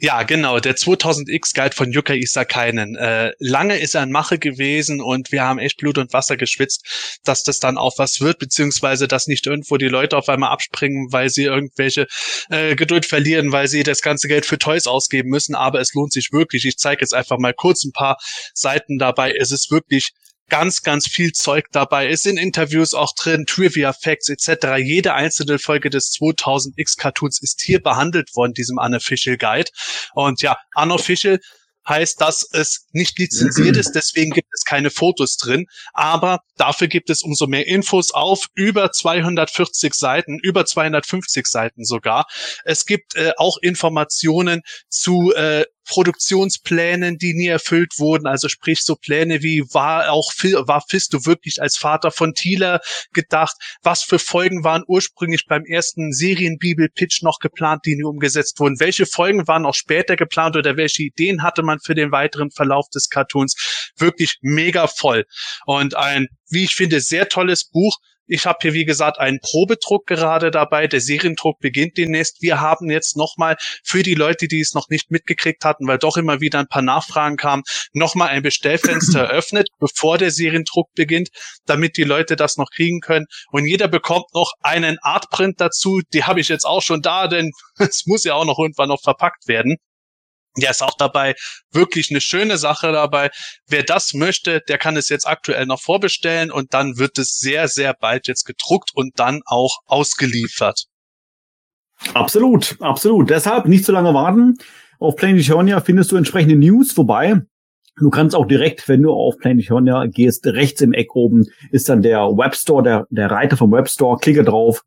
Ja, genau, der zweitausend X Guide von Yuka Isakainen. Äh, lange ist er in Mache gewesen, und wir haben echt Blut und Wasser geschwitzt, dass das dann auch was wird, beziehungsweise dass nicht irgendwo die Leute auf einmal abspringen, weil sie irgendwelche äh, Geduld verlieren, weil sie das ganze Geld für Toys ausgeben müssen. Aber es lohnt sich wirklich. Ich zeige jetzt einfach mal kurz ein paar Seiten dabei. Es ist wirklich ganz, ganz viel Zeug dabei. Es sind Interviews auch drin, Trivia-Facts et cetera. Jede einzelne Folge des zweitausend X Cartoons ist hier behandelt worden, diesem Unofficial Guide. Und ja, Unofficial heißt, dass es nicht lizenziert ist, deswegen gibt es keine Fotos drin, aber dafür gibt es umso mehr Infos auf über zweihundertvierzig Seiten, über zweihundertfünfzig Seiten sogar. Es gibt äh, auch Informationen zu äh, Produktionsplänen, die nie erfüllt wurden, also sprich so Pläne wie, war auch war Fisto wirklich als Vater von Teela gedacht, was für Folgen waren ursprünglich beim ersten Serienbibel-Pitch noch geplant, die nie umgesetzt wurden, welche Folgen waren auch später geplant oder welche Ideen hatte man für den weiteren Verlauf des Cartoons, wirklich mega voll und ein, wie ich finde, sehr tolles Buch. Ich habe hier, wie gesagt, einen Probedruck gerade dabei. Der Seriendruck beginnt demnächst. Wir haben jetzt nochmal für die Leute, die es noch nicht mitgekriegt hatten, weil doch immer wieder ein paar Nachfragen kamen, nochmal ein Bestellfenster eröffnet, bevor der Seriendruck beginnt, damit die Leute das noch kriegen können. Und jeder bekommt noch einen Artprint dazu. Die habe ich jetzt auch schon da, denn es muss ja auch noch irgendwann noch verpackt werden. Der ist auch dabei, wirklich eine schöne Sache dabei. Wer das möchte, der kann es jetzt aktuell noch vorbestellen und dann wird es sehr, sehr bald jetzt gedruckt und dann auch ausgeliefert. Absolut, absolut. Deshalb nicht so lange warten. Auf Planetonia findest du entsprechende News, wobei du kannst auch direkt, wenn du auf Planetonia gehst, rechts im Eck oben ist dann der Webstore, der, der Reiter vom Webstore, klicke drauf.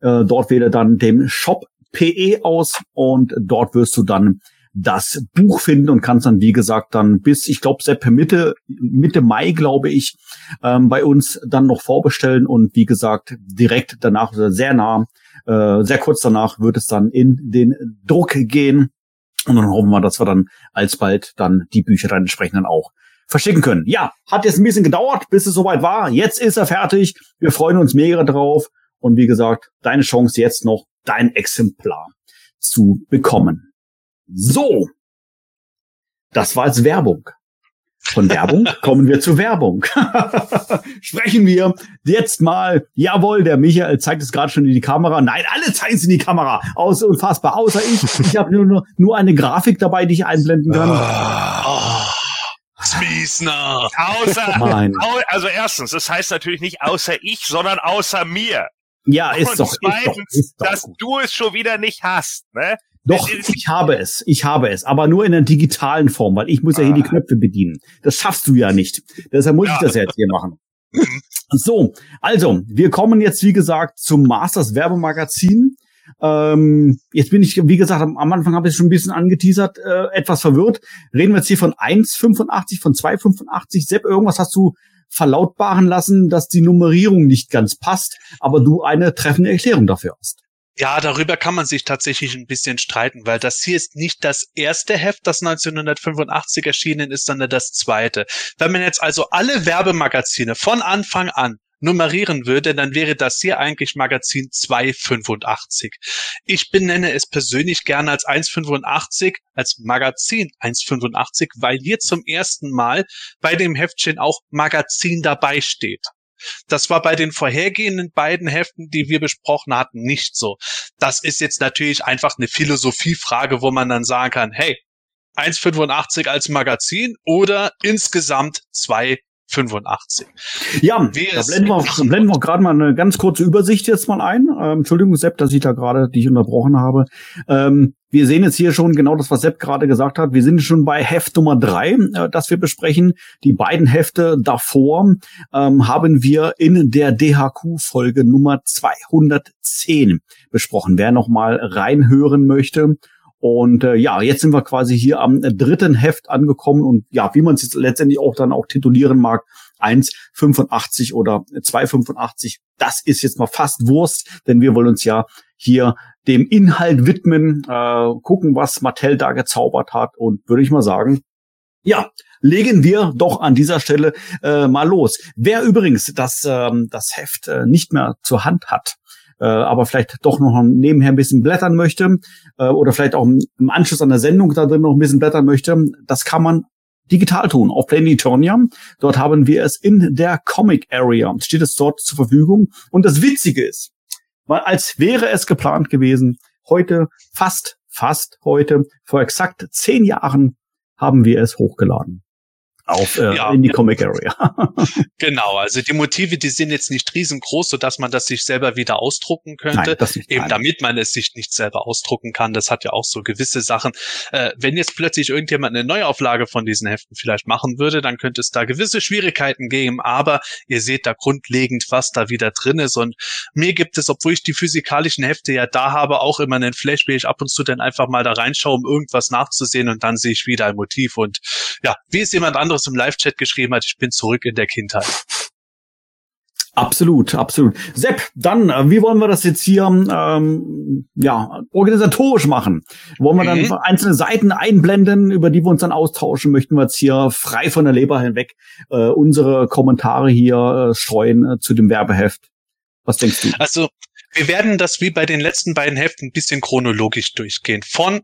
Äh, dort wähle dann den Shop Punkt P E aus und dort wirst du dann das Buch finden und kannst dann, wie gesagt, dann bis, ich glaube, Sepp Mitte, Mitte Mai, glaube ich, ähm, bei uns dann noch vorbestellen und wie gesagt, direkt danach, sehr nah, äh, sehr kurz danach wird es dann in den Druck gehen und dann hoffen wir, dass wir dann alsbald dann die Bücher dann entsprechend dann auch verschicken können. Ja, hat jetzt ein bisschen gedauert, bis es soweit war. Jetzt ist er fertig. Wir freuen uns mega drauf und wie gesagt, deine Chance jetzt noch, dein Exemplar zu bekommen. So, das war jetzt Werbung. Von Werbung kommen wir zu Werbung. Sprechen wir jetzt mal, jawohl, der Michael zeigt es gerade schon in die Kamera. Nein, alle zeigen es in die Kamera. Aus, unfassbar, außer ich. Ich habe nur, nur eine Grafik dabei, die ich einblenden kann. Oh, oh, Spießner. Außer, Nein. Also erstens, das heißt natürlich nicht außer ich, sondern außer mir. Ja, ist Und doch. zweitens, ist doch, ist dass doch du es schon wieder nicht hast, ne? Doch, ich habe es, ich habe es, aber nur in der digitalen Form, weil ich muss ja hier die Knöpfe bedienen. Das schaffst du ja nicht. Deshalb muss ja. ich das ja jetzt hier machen. So, also, wir kommen jetzt, wie gesagt, zum Masters Werbemagazin. Ähm, jetzt bin ich, wie gesagt, am Anfang habe ich es schon ein bisschen angeteasert, äh, etwas verwirrt. Reden wir jetzt hier von eins Komma fünfundachtzig, von zwei Komma fünfundachtzig. Sepp, irgendwas hast du verlautbaren lassen, dass die Nummerierung nicht ganz passt, aber du eine treffende Erklärung dafür hast. Ja, darüber kann man sich tatsächlich ein bisschen streiten, weil das hier ist nicht das erste Heft, das neunzehnhundertfünfundachtzig erschienen ist, sondern das zweite. Wenn man jetzt also alle Werbemagazine von Anfang an nummerieren würde, dann wäre das hier eigentlich Magazin zwei Komma fünfundachtzig. Ich benenne es persönlich gerne als eins Komma fünfundachtzig, als Magazin eins Komma fünfundachtzig, weil hier zum ersten Mal bei dem Heftchen auch Magazin dabei steht. Das war bei den vorhergehenden beiden Heften, die wir besprochen hatten, nicht so. Das ist jetzt natürlich einfach eine Philosophiefrage, wo man dann sagen kann, hey, eins Komma fünfundachtzig als Magazin oder insgesamt zwei Komma fünfundachtzig. Ja, wir da blenden wir, blenden wir gerade mal eine ganz kurze Übersicht jetzt mal ein. Ähm, Entschuldigung, Sepp, dass ich da gerade dich unterbrochen habe. Ähm, wir sehen jetzt hier schon genau das, was Sepp gerade gesagt hat. Wir sind schon bei Heft Nummer drei, äh, das wir besprechen. Die beiden Hefte davor ähm, haben wir in der D H Q-Folge Nummer zweihundertzehn besprochen. Wer noch mal reinhören möchte. Und äh, ja, jetzt sind wir quasi hier am äh, dritten Heft angekommen und ja, wie man es jetzt letztendlich auch dann auch titulieren mag, eins Komma fünfundachtzig oder zwei Komma fünfundachtzig, das ist jetzt mal fast Wurst, denn wir wollen uns ja hier dem Inhalt widmen, äh, gucken, was Mattel da gezaubert hat und würde ich mal sagen, ja, legen wir doch an dieser Stelle äh, mal los. Wer übrigens das, äh, das Heft äh, nicht mehr zur Hand hat, aber vielleicht doch noch nebenher ein bisschen blättern möchte oder vielleicht auch im Anschluss an der Sendung da drin noch ein bisschen blättern möchte, das kann man digital tun auf Planetonia. Dort haben wir es in der Comic Area. Steht es dort zur Verfügung. Und das Witzige ist, weil als wäre es geplant gewesen, heute, fast, fast heute, vor exakt zehn Jahren haben wir es hochgeladen. auf äh, ja, in die Comic Area. Genau, also die Motive, die sind jetzt nicht riesengroß, sodass man das sich selber wieder ausdrucken könnte. Nein, das nicht, eben nein. Damit man es sich nicht selber ausdrucken kann, das hat ja auch so gewisse Sachen. Äh, wenn jetzt plötzlich irgendjemand eine Neuauflage von diesen Heften vielleicht machen würde, dann könnte es da gewisse Schwierigkeiten geben, aber ihr seht da grundlegend, was da wieder drin ist, und mir gibt es, obwohl ich die physikalischen Hefte ja da habe, auch immer einen Flash, wie ich ab und zu dann einfach mal da reinschaue, um irgendwas nachzusehen, und dann sehe ich wieder ein Motiv, und ja, wie es jemand anderes im Live-Chat geschrieben hat, ich bin zurück in der Kindheit. Absolut, absolut. Sepp, dann, äh, wie wollen wir das jetzt hier ähm, ja organisatorisch machen? Wollen wir dann mhm. einzelne Seiten einblenden, über die wir uns dann austauschen? Möchten wir jetzt hier frei von der Leber hinweg äh, unsere Kommentare hier äh, streuen äh, zu dem Werbeheft? Was denkst du? Also, wir werden das wie bei den letzten beiden Heften ein bisschen chronologisch durchgehen. Von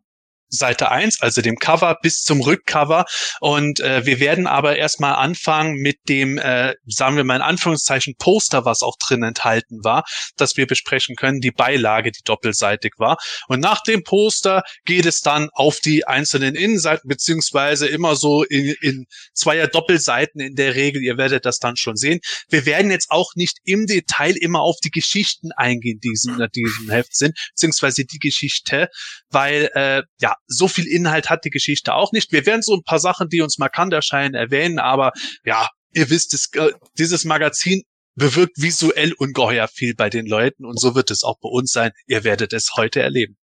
Seite eins, also dem Cover, bis zum Rückcover, und äh, wir werden aber erstmal anfangen mit dem, äh, sagen wir mal in Anführungszeichen, Poster, was auch drin enthalten war, das wir besprechen können, die Beilage, die doppelseitig war, und nach dem Poster geht es dann auf die einzelnen Innenseiten, beziehungsweise immer so in, in zweier Doppelseiten in der Regel, ihr werdet das dann schon sehen. Wir werden jetzt auch nicht im Detail immer auf die Geschichten eingehen, die in diesem Heft sind, beziehungsweise die Geschichte, weil, äh, ja, so viel Inhalt hat die Geschichte auch nicht. Wir werden so ein paar Sachen, die uns markant erscheinen, erwähnen, aber ja, ihr wisst, es, dieses Magazin bewirkt visuell ungeheuer viel bei den Leuten, und so wird es auch bei uns sein. Ihr werdet es heute erleben.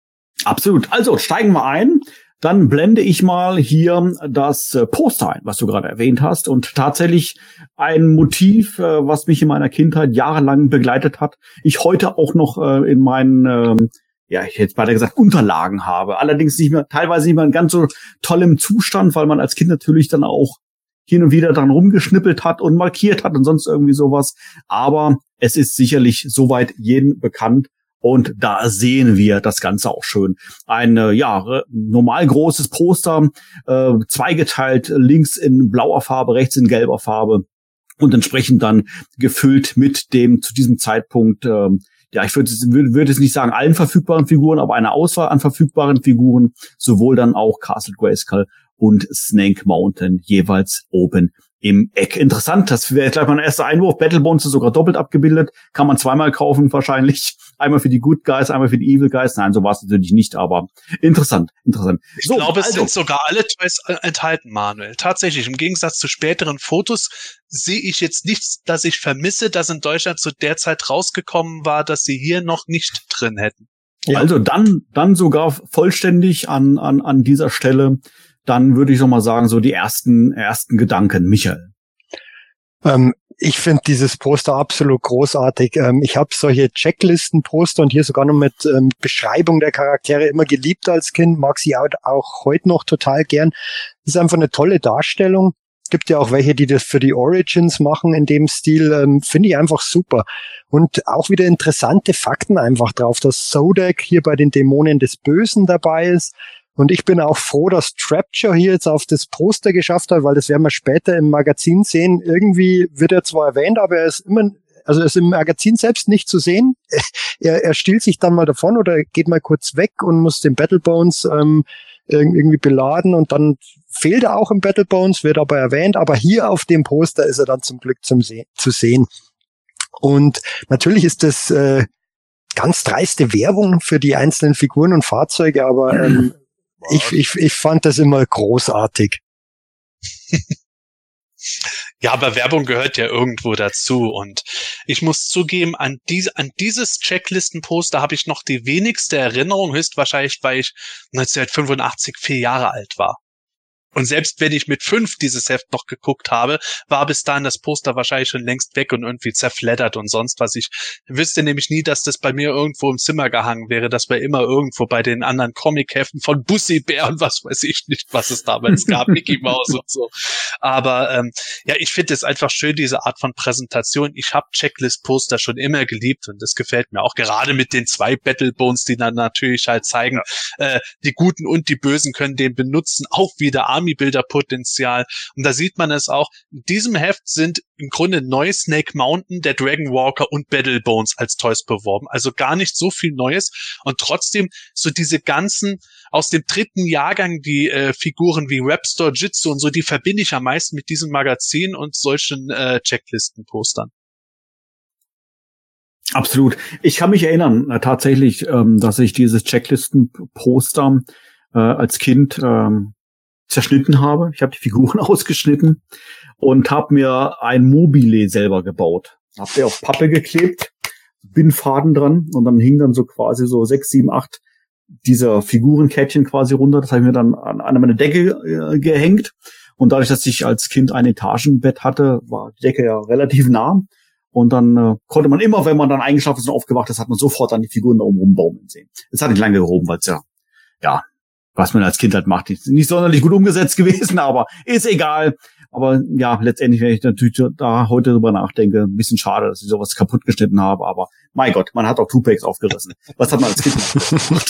Absolut. Also steigen wir ein. Dann blende ich mal hier das Poster ein, was du gerade erwähnt hast, und tatsächlich ein Motiv, was mich in meiner Kindheit jahrelang begleitet hat. Ich heute auch noch in meinen... ja, ich hätte beinahe gesagt, Unterlagen habe. Allerdings nicht mehr, teilweise nicht mehr in ganz so tollem Zustand, weil man als Kind natürlich dann auch hin und wieder dran rumgeschnippelt hat und markiert hat und sonst irgendwie sowas. Aber es ist sicherlich soweit jedem bekannt. Und da sehen wir das Ganze auch schön. Ein, äh, ja, normal großes Poster, äh, zweigeteilt, links in blauer Farbe, rechts in gelber Farbe. Und entsprechend dann gefüllt mit dem zu diesem Zeitpunkt, äh, ja, ich würde würd, würd es nicht sagen allen verfügbaren Figuren, aber eine Auswahl an verfügbaren Figuren, sowohl dann auch Castle Grayskull und Snake Mountain jeweils oben im Eck. Interessant, das wäre gleich mein erster Einwurf. Battlebones ist sogar doppelt abgebildet, kann man zweimal kaufen wahrscheinlich. Einmal für die Good Guys, einmal für die Evil Guys. Nein, so war es natürlich nicht, aber interessant, interessant. Ich so, glaube, es also. sind sogar alle Toys enthalten, Manuel. Tatsächlich, im Gegensatz zu späteren Fotos sehe ich jetzt nichts, dass ich vermisse, dass in Deutschland zu der Zeit rausgekommen war, dass sie hier noch nicht drin hätten. Ja. Also dann, dann sogar vollständig an, an, an dieser Stelle. Dann würde ich noch mal sagen, so die ersten, ersten Gedanken. Michael. Ähm, ich finde dieses Poster absolut großartig. Ähm, ich habe solche Checklisten-Poster und hier sogar noch mit ähm, Beschreibung der Charaktere immer geliebt als Kind, mag sie auch, auch heute noch total gern. Ist einfach eine tolle Darstellung. Gibt ja auch welche, die das für die Origins machen in dem Stil. Ähm, finde ich einfach super. Und auch wieder interessante Fakten einfach drauf, dass Zodak hier bei den Dämonen des Bösen dabei ist. Und ich bin auch froh, dass Trapture hier jetzt auf das Poster geschafft hat, weil das werden wir später im Magazin sehen. Irgendwie wird er zwar erwähnt, aber er ist immer, also er ist im Magazin selbst nicht zu sehen. Er, er stiehlt sich dann mal davon oder geht mal kurz weg und muss den Battlebones ähm, irgendwie beladen, und dann fehlt er auch im Battlebones, wird aber erwähnt. Aber hier auf dem Poster ist er dann zum Glück zum Se- zu sehen. Und natürlich ist das äh, ganz dreiste Werbung für die einzelnen Figuren und Fahrzeuge, aber ähm, Ich, ich, ich fand das immer großartig. Ja, aber Werbung gehört ja irgendwo dazu, und ich muss zugeben, an, diese, an dieses Checklistenposter habe ich noch die wenigste Erinnerung, höchstwahrscheinlich, weil ich neunzehnhundertfünfundachtzig vier Jahre alt war. Und selbst wenn ich mit fünf dieses Heft noch geguckt habe, war bis dahin das Poster wahrscheinlich schon längst weg und irgendwie zerfleddert und sonst was. Ich wüsste nämlich nie, dass das bei mir irgendwo im Zimmer gehangen wäre. Das war immer irgendwo bei den anderen Comic-Heften von Bussi Bär und was weiß ich nicht, was es damals gab, Mickey Mouse und so. Aber ähm, ja, ich finde es einfach schön, diese Art von Präsentation. Ich habe Checklist-Poster schon immer geliebt, und das gefällt mir auch. Gerade mit den zwei Battlebones, die dann natürlich halt zeigen, äh, die Guten und die Bösen können den benutzen, auch wieder an. Army-Builder-Potenzial. Und da sieht man es auch. In diesem Heft sind im Grunde neu Snake Mountain, der Dragon Walker und Battlebones als Toys beworben. Also gar nicht so viel Neues. Und trotzdem so diese ganzen aus dem dritten Jahrgang die äh, Figuren wie Rapstor, Jitsu und so, die verbinde ich am meisten mit diesem Magazin und solchen äh, Checklisten-Postern. Absolut. Ich kann mich erinnern, äh, tatsächlich, ähm, dass ich dieses Checklisten-Poster äh, als Kind ähm, zerschnitten habe. Ich habe die Figuren ausgeschnitten und habe mir ein Mobile selber gebaut. Habe der auf Pappe geklebt, Bindfaden dran und dann hing dann so quasi so sechs, sieben, acht dieser Figurenkettchen quasi runter. Das habe ich mir dann an eine meiner Decke äh, gehängt. Und dadurch, dass ich als Kind ein Etagenbett hatte, war die Decke ja relativ nah. Und dann äh, konnte man immer, wenn man dann eingeschlafen ist und aufgewacht ist, hat man sofort dann die Figuren da oben rumbaumeln sehen. Das hat nicht lange gehoben, weil es ja, ja, was man als Kind halt macht, ist nicht sonderlich gut umgesetzt gewesen, aber ist egal. Aber ja, letztendlich, wenn ich natürlich da heute drüber nachdenke, ein bisschen schade, dass ich sowas kaputt geschnitten habe, aber mein Gott, man hat auch Two-Packs aufgerissen. Was hat man als Kind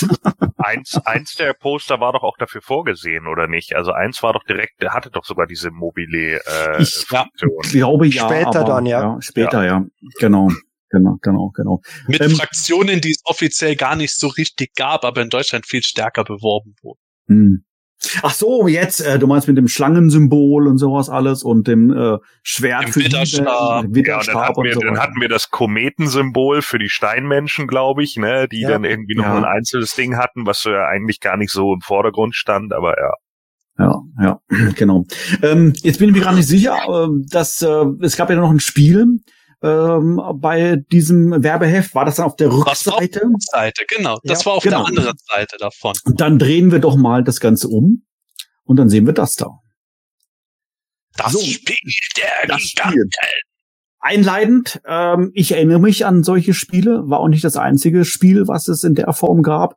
gemacht? eins, eins der Poster war doch auch dafür vorgesehen, oder nicht? Also eins war doch direkt, der hatte doch sogar diese mobile äh, ich, Funktion. Ich glaube ja. Später aber, dann, ja. ja später, ja. ja. Genau. Genau, genau, genau. Mit ähm, Fraktionen, die es offiziell gar nicht so richtig gab, aber in Deutschland viel stärker beworben wurden. Mh. Ach so, jetzt, äh, du meinst mit dem Schlangensymbol und sowas alles und dem äh, Schwert dem für Witterstab. Die, äh, Witterstab ja, dann hatten, wir, so dann hatten wir das Kometensymbol für die Steinmenschen, glaube ich, ne, die ja. dann irgendwie noch ja. ein einzelnes Ding hatten, was ja eigentlich gar nicht so im Vordergrund stand, aber ja. Ja, ja, genau. Ähm, jetzt bin ich mir gerade nicht sicher, äh, dass äh, es gab ja noch ein Spiel, Ähm, bei diesem Werbeheft, war das dann auf der Rückseite? Auf der Seite, genau. Das ja, war auf genau. der anderen Seite davon. Und dann drehen wir doch mal das Ganze um und dann sehen wir das da. Das so, Spiel der Giganten. Einleitend, ähm, ich erinnere mich an solche Spiele, war auch nicht das einzige Spiel, was es in der Form gab.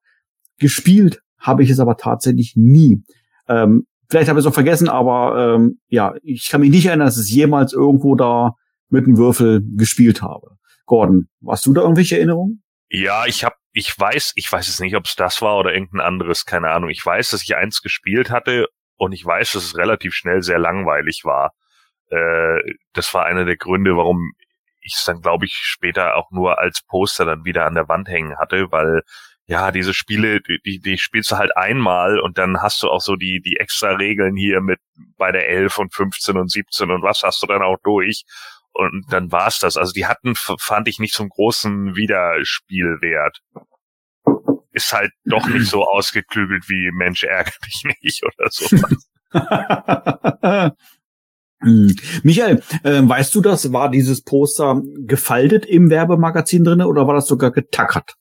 Gespielt habe ich es aber tatsächlich nie. Ähm, vielleicht habe ich es auch vergessen, aber ähm, ja, ich kann mich nicht erinnern, dass es jemals irgendwo da mit einem Würfel gespielt habe. Gordon, hast du da irgendwelche Erinnerungen? Ja, ich hab, ich weiß, ich weiß es nicht, ob es das war oder irgendein anderes, keine Ahnung. Ich weiß, dass ich eins gespielt hatte und ich weiß, dass es relativ schnell sehr langweilig war. Äh, das war einer der Gründe, warum ich es dann, glaube ich, später auch nur als Poster dann wieder an der Wand hängen hatte, weil ja, diese Spiele, die, die spielst du halt einmal und dann hast du auch so die, die extra Regeln hier mit bei der elf und fünfzehn und siebzehn und was hast du dann auch durch. Und dann war's das. Also die hatten, fand ich, nicht so einen großen Wiederspielwert. Ist halt doch nicht so ausgeklügelt wie Mensch ärgere dich nicht oder sowas. Michael, äh, weißt du das? War dieses Poster gefaltet im Werbemagazin drinne oder war das sogar getackert?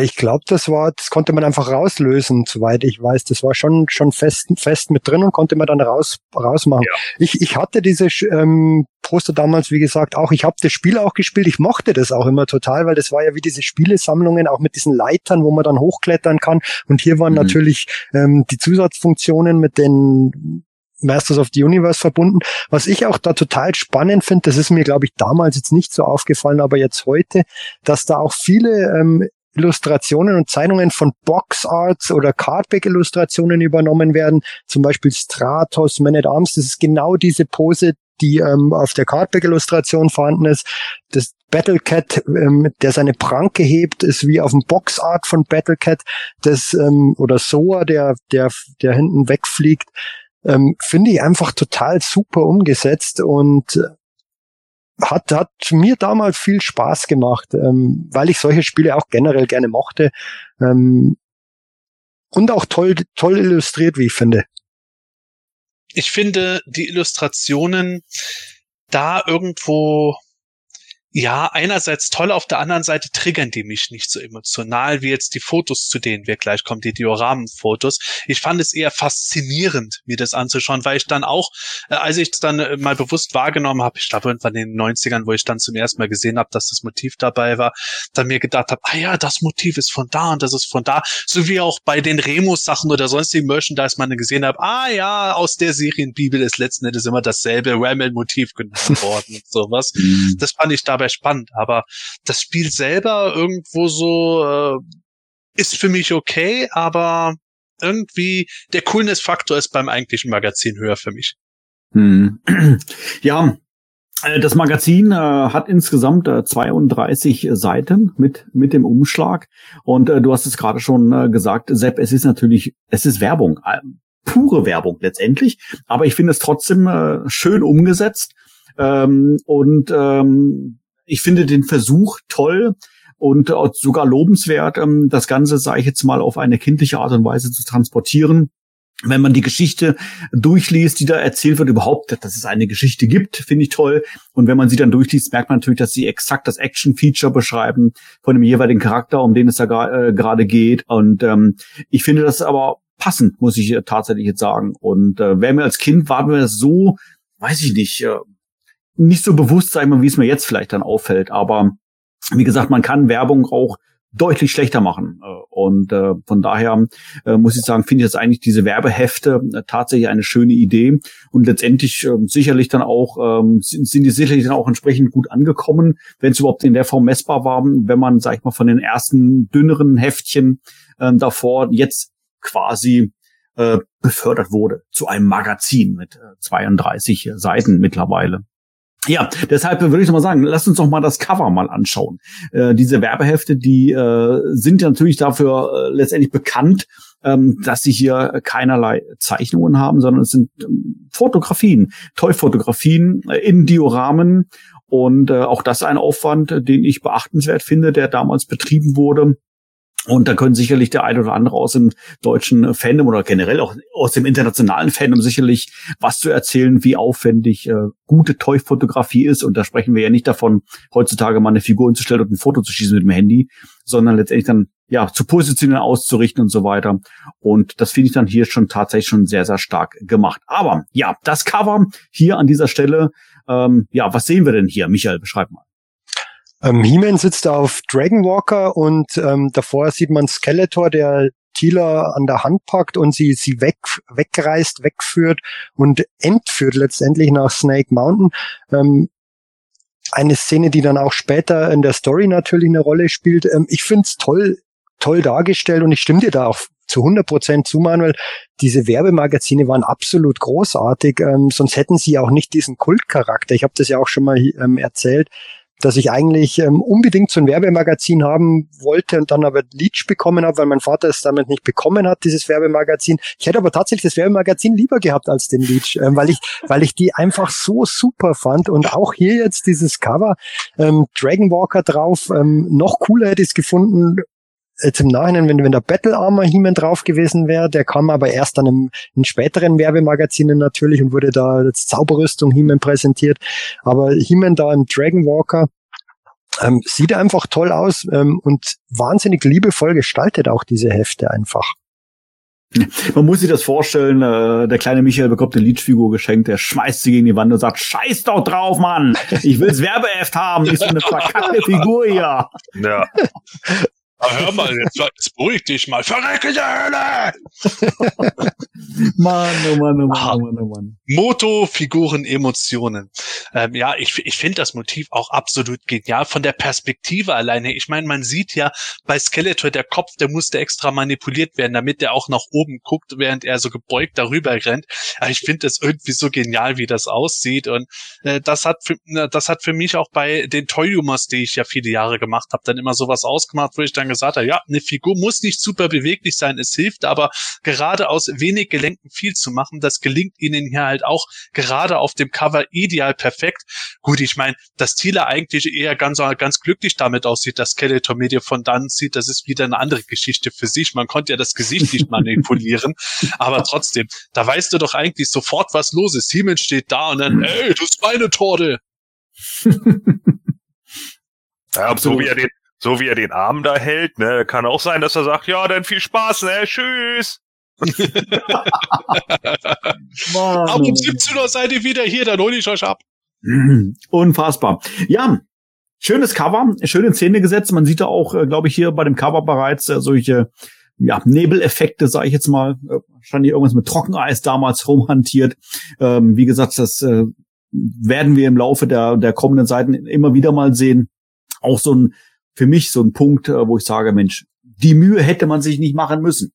Ich glaube, das war, das konnte man einfach rauslösen, soweit ich weiß. Das war schon schon fest fest mit drin und konnte man dann raus rausmachen. Ja. Ich ich hatte diese ähm, Poster damals, wie gesagt, auch. Ich habe das Spiel auch gespielt. Ich mochte das auch immer total, weil das war ja wie diese Spielesammlungen, auch mit diesen Leitern, wo man dann hochklettern kann. Und hier waren mhm. natürlich ähm, die Zusatzfunktionen mit den Masters of the Universe verbunden. Was ich auch da total spannend finde, das ist mir, glaube ich, damals jetzt nicht so aufgefallen, aber jetzt heute, dass da auch viele ähm, Illustrationen und Zeichnungen von Boxarts oder Cardback-Illustrationen übernommen werden, zum Beispiel Stratos, Man at Arms, das ist genau diese Pose, die ähm, auf der Cardback-Illustration vorhanden ist. Das Battlecat, ähm, der seine Pranke hebt, ist wie auf dem Boxart von Battlecat, das ähm, oder Soa, der der der hinten wegfliegt, ähm, finde ich einfach total super umgesetzt und Hat, hat mir damals viel Spaß gemacht, ähm, weil ich solche Spiele auch generell gerne mochte, ähm, und auch toll, toll illustriert, wie ich finde. Ich finde die Illustrationen da irgendwo, ja, einerseits toll, auf der anderen Seite triggern die mich nicht so emotional wie jetzt die Fotos, zu denen wir gleich kommen, die Dioramenfotos. Ich fand es eher faszinierend, mir das anzuschauen, weil ich dann auch, äh, als ich es dann äh, mal bewusst wahrgenommen habe, ich glaube irgendwann in den neunzigern, wo ich dann zum ersten Mal gesehen habe, dass das Motiv dabei war, dann mir gedacht habe, ah ja, das Motiv ist von da und das ist von da, so wie auch bei den Remus-Sachen oder sonstigen Merchandise man gesehen hat, ah ja, aus der Serienbibel ist letzten Endes immer dasselbe Ramel-Motiv genommen worden und sowas. Das fand ich dabei spannend, aber das Spiel selber irgendwo so äh, ist für mich okay, aber irgendwie der Coolness-Faktor ist beim eigentlichen Magazin höher für mich. Hm. Ja, das Magazin äh, hat insgesamt äh, zweiunddreißig Seiten mit mit dem Umschlag. Und äh, du hast es gerade schon äh, gesagt, Sepp, es ist natürlich, es ist Werbung, äh, pure Werbung letztendlich. Aber ich finde es trotzdem äh, schön umgesetzt. Ähm, und ähm, ich finde den Versuch toll und äh, sogar lobenswert, ähm, das Ganze, sage ich jetzt mal, auf eine kindliche Art und Weise zu transportieren. Wenn man die Geschichte durchliest, die da erzählt wird, überhaupt, dass es eine Geschichte gibt, finde ich toll. Und wenn man sie dann durchliest, merkt man natürlich, dass sie exakt das Action-Feature beschreiben von dem jeweiligen Charakter, um den es da gra- äh, gerade geht. Und ähm, ich finde das aber passend, muss ich äh, tatsächlich jetzt sagen. Und äh, wäre mir als Kind, war mir das so, weiß ich nicht, äh, nicht so bewusst, sag ich mal, wie es mir jetzt vielleicht dann auffällt. Aber wie gesagt, man kann Werbung auch deutlich schlechter machen. Und äh, von daher äh, muss ich sagen, finde ich jetzt eigentlich diese Werbehefte äh, tatsächlich eine schöne Idee. Und letztendlich äh, sicherlich dann auch, äh, sind, sind die sicherlich dann auch entsprechend gut angekommen, wenn es überhaupt in der Form messbar war, wenn man, sag ich mal, von den ersten dünneren Heftchen äh, davor jetzt quasi äh, befördert wurde zu einem Magazin mit äh, zweiunddreißig Seiten mittlerweile. Ja, deshalb würde ich nochmal sagen, lasst uns doch mal das Cover mal anschauen. Äh, diese Werbehefte, die äh, sind ja natürlich dafür äh, letztendlich bekannt, ähm, dass sie hier keinerlei Zeichnungen haben, sondern es sind ähm, Fotografien, Toy-Fotografien äh, in Dioramen. Und äh, auch das ein Aufwand, den ich beachtenswert finde, der damals betrieben wurde. Und da können sicherlich der ein oder andere aus dem deutschen Fandom oder generell auch aus dem internationalen Fandom sicherlich was zu erzählen, wie aufwendig äh, gute Toy-Fotografie ist. Und da sprechen wir ja nicht davon, heutzutage mal eine Figur hinzustellen und ein Foto zu schießen mit dem Handy, sondern letztendlich dann ja zu positionieren, auszurichten und so weiter. Und das finde ich dann hier schon tatsächlich schon sehr, sehr stark gemacht. Aber ja, das Cover hier an dieser Stelle, ähm, ja, was sehen wir denn hier? Michael, beschreib mal. Ähm, He-Man sitzt auf Dragonwalker und ähm, davor sieht man Skeletor, der Teela an der Hand packt und sie sie weg wegreißt, wegführt und entführt letztendlich nach Snake Mountain. Ähm, eine Szene, die dann auch später in der Story natürlich eine Rolle spielt. Ähm, ich find's toll, toll dargestellt und ich stimme dir da auch zu hundert Prozent zu, Manuel. Diese Werbemagazine waren absolut großartig, ähm, sonst hätten sie auch nicht diesen Kultcharakter. Ich habe das ja auch schon mal ähm, erzählt, dass ich eigentlich ähm, unbedingt so ein Werbemagazin haben wollte und dann aber Leach bekommen habe, weil mein Vater es damit nicht bekommen hat, dieses Werbemagazin. Ich hätte aber tatsächlich das Werbemagazin lieber gehabt als den Leach, ähm, weil ich weil ich die einfach so super fand. Und auch hier jetzt dieses Cover, ähm, Dragonwalker drauf, ähm, noch cooler hätte ich es gefunden, jetzt im Nachhinein, wenn, wenn der Battle Armor He-Man drauf gewesen wäre. Der kam aber erst dann im, in späteren Werbemagazinen natürlich und wurde da als Zauberrüstung He-Man präsentiert. Aber He-Man da im Dragonwalker ähm, sieht einfach toll aus ähm, und wahnsinnig liebevoll gestaltet auch diese Hefte einfach. Man muss sich das vorstellen, äh, der kleine Michael bekommt eine Leech-Figur geschenkt, der schmeißt sie gegen die Wand und sagt, scheiß doch drauf, Mann! Ich will's Werbeheft haben, ist so eine verkackte Figur hier! Ja. Hör mal, jetzt, jetzt beruhig dich mal. Verrecke die Hölle! Mann, oh Mann, oh Mann, ah, oh Mann, oh Mann. Motto, Figuren, Emotionen. Ähm, ja, ich, ich finde das Motiv auch absolut genial. Von der Perspektive alleine. Ich meine, man sieht ja bei Skeletor, der Kopf, der musste extra manipuliert werden, damit der auch nach oben guckt, während er so gebeugt darüber rennt. Aber ich finde das irgendwie so genial, wie das aussieht. Und äh, das hat für, äh, das hat für mich auch bei den Toy-Humors, die ich ja viele Jahre gemacht habe, dann immer sowas ausgemacht, wo ich dann gesagt hat, ja, eine Figur muss nicht super beweglich sein, es hilft aber gerade aus wenig Gelenken viel zu machen, das gelingt ihnen hier halt auch gerade auf dem Cover ideal perfekt. Gut, ich meine, dass Teela eigentlich eher ganz ganz glücklich damit aussieht, dass Skeletor Media von dann sieht, das ist wieder eine andere Geschichte für sich, man konnte ja das Gesicht nicht manipulieren, aber trotzdem, da weißt du doch eigentlich sofort, was los ist. He-Man steht da und dann, ey, du ist meine Torte! Ja, absolut. So wie er den So wie er den Arm da hält, ne, kann auch sein, dass er sagt, ja, dann viel Spaß, ne, tschüss. Ab um siebzehn Uhr seid ihr wieder hier, dann hol ich euch ab. Unfassbar. Ja, schönes Cover, schön in Szene gesetzt. Man sieht da auch, glaube ich, hier bei dem Cover bereits äh, solche ja, Nebeleffekte, sage ich jetzt mal. Wahrscheinlich irgendwas mit Trockeneis damals rumhantiert. Ähm, wie gesagt, das äh, werden wir im Laufe der, der kommenden Seiten immer wieder mal sehen. Auch so ein Für mich so ein Punkt, wo ich sage, Mensch, die Mühe hätte man sich nicht machen müssen.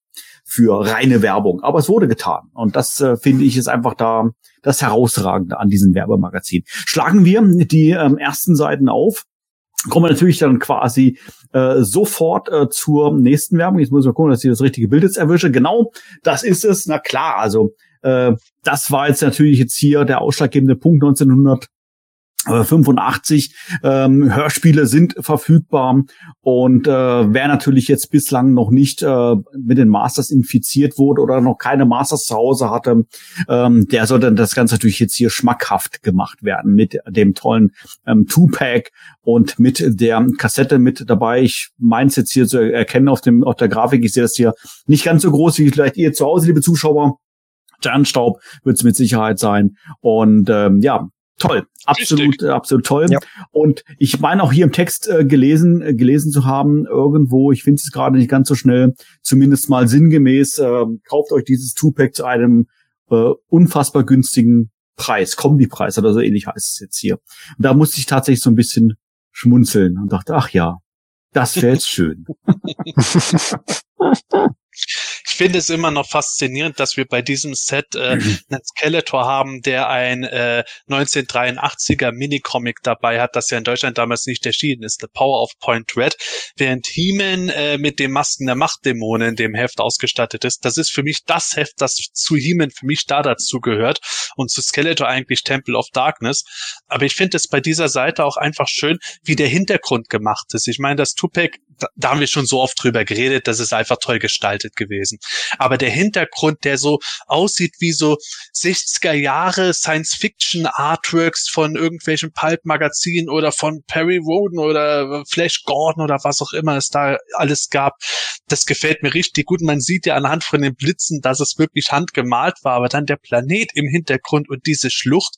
für reine Werbung. Aber es wurde getan. Und das, äh, finde ich, ist einfach da das Herausragende an diesem Werbemagazin. Schlagen wir die ähm, ersten Seiten auf, kommen wir natürlich dann quasi äh, sofort äh, zur nächsten Werbung. Jetzt muss ich mal gucken, dass ich das richtige Bild jetzt erwische. Genau, das ist es. Na klar, also äh, das war jetzt natürlich jetzt hier der ausschlaggebende Punkt neunzehnhundertfünfundachtzig. Ähm, Hörspiele sind verfügbar und äh, wer natürlich jetzt bislang noch nicht äh, mit den Masters infiziert wurde oder noch keine Masters zu Hause hatte, ähm, der sollte das Ganze natürlich jetzt hier schmackhaft gemacht werden mit dem tollen ähm, Two-Pack und mit der Kassette mit dabei. Ich meins jetzt hier zu erkennen auf dem auf der Grafik. Ich sehe das hier nicht ganz so groß wie vielleicht ihr zu Hause, liebe Zuschauer. Sternstaub wird es mit Sicherheit sein und ähm, ja, toll, absolut, äh, absolut toll. Ja. Und ich meine auch hier im Text äh, gelesen, äh, gelesen zu haben, irgendwo, ich finde es gerade nicht ganz so schnell, zumindest mal sinngemäß, äh, kauft euch dieses Two-Pack zu einem äh, unfassbar günstigen Preis, Kombipreis oder so ähnlich heißt es jetzt hier. Und da musste ich tatsächlich so ein bisschen schmunzeln und dachte, ach ja, das wäre jetzt schön. Ich finde es immer noch faszinierend, dass wir bei diesem Set äh, einen Skeletor haben, der ein äh, neunzehnhundertdreiundachtziger Minicomic dabei hat, das ja in Deutschland damals nicht erschienen ist, The Power of Point Red, während He-Man äh, mit den Masken der Machtdämonen in dem Heft ausgestattet ist. Das ist für mich das Heft, das zu He-Man für mich da dazu gehört und zu Skeletor eigentlich Temple of Darkness. Aber ich finde es bei dieser Seite auch einfach schön, wie der Hintergrund gemacht ist. Ich meine, das Tupac, da, da haben wir schon so oft drüber geredet, das ist einfach toll gestaltet gewesen. Aber der Hintergrund, der so aussieht wie so sechziger Jahre Science-Fiction-Artworks von irgendwelchen Pulp-Magazinen oder von Perry Roden oder Flash Gordon oder was auch immer es da alles gab, das gefällt mir richtig gut. Man sieht ja anhand von den Blitzen, dass es wirklich handgemalt war, aber dann der Planet im Hintergrund und diese Schlucht.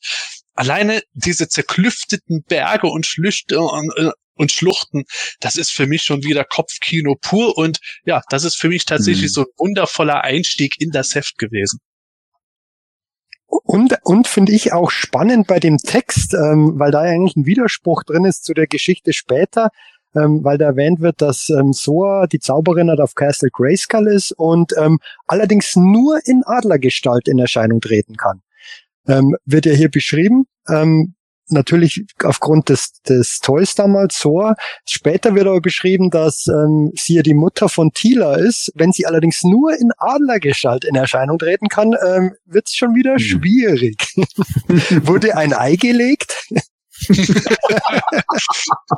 Alleine diese zerklüfteten Berge und Schlüchte und, und Schluchten, das ist für mich schon wieder Kopfkino pur und ja, das ist für mich tatsächlich mhm. so ein wundervoller Einstieg in das Heft gewesen. Und, und finde ich auch spannend bei dem Text, ähm, weil da ja eigentlich ein Widerspruch drin ist zu der Geschichte später, ähm, weil da erwähnt wird, dass ähm, Soa die Zauberin hat auf Castle Grayskull ist und ähm, allerdings nur in Adlergestalt in Erscheinung treten kann. Ähm, wird ja hier beschrieben, ähm, natürlich aufgrund des, des Toys damals, Soa. Später wird aber beschrieben, dass ähm, sie ja die Mutter von Teela ist. Wenn sie allerdings nur in Adlergestalt in Erscheinung treten kann, ähm, wird es schon wieder hm. schwierig. Wurde ein Ei gelegt? Ich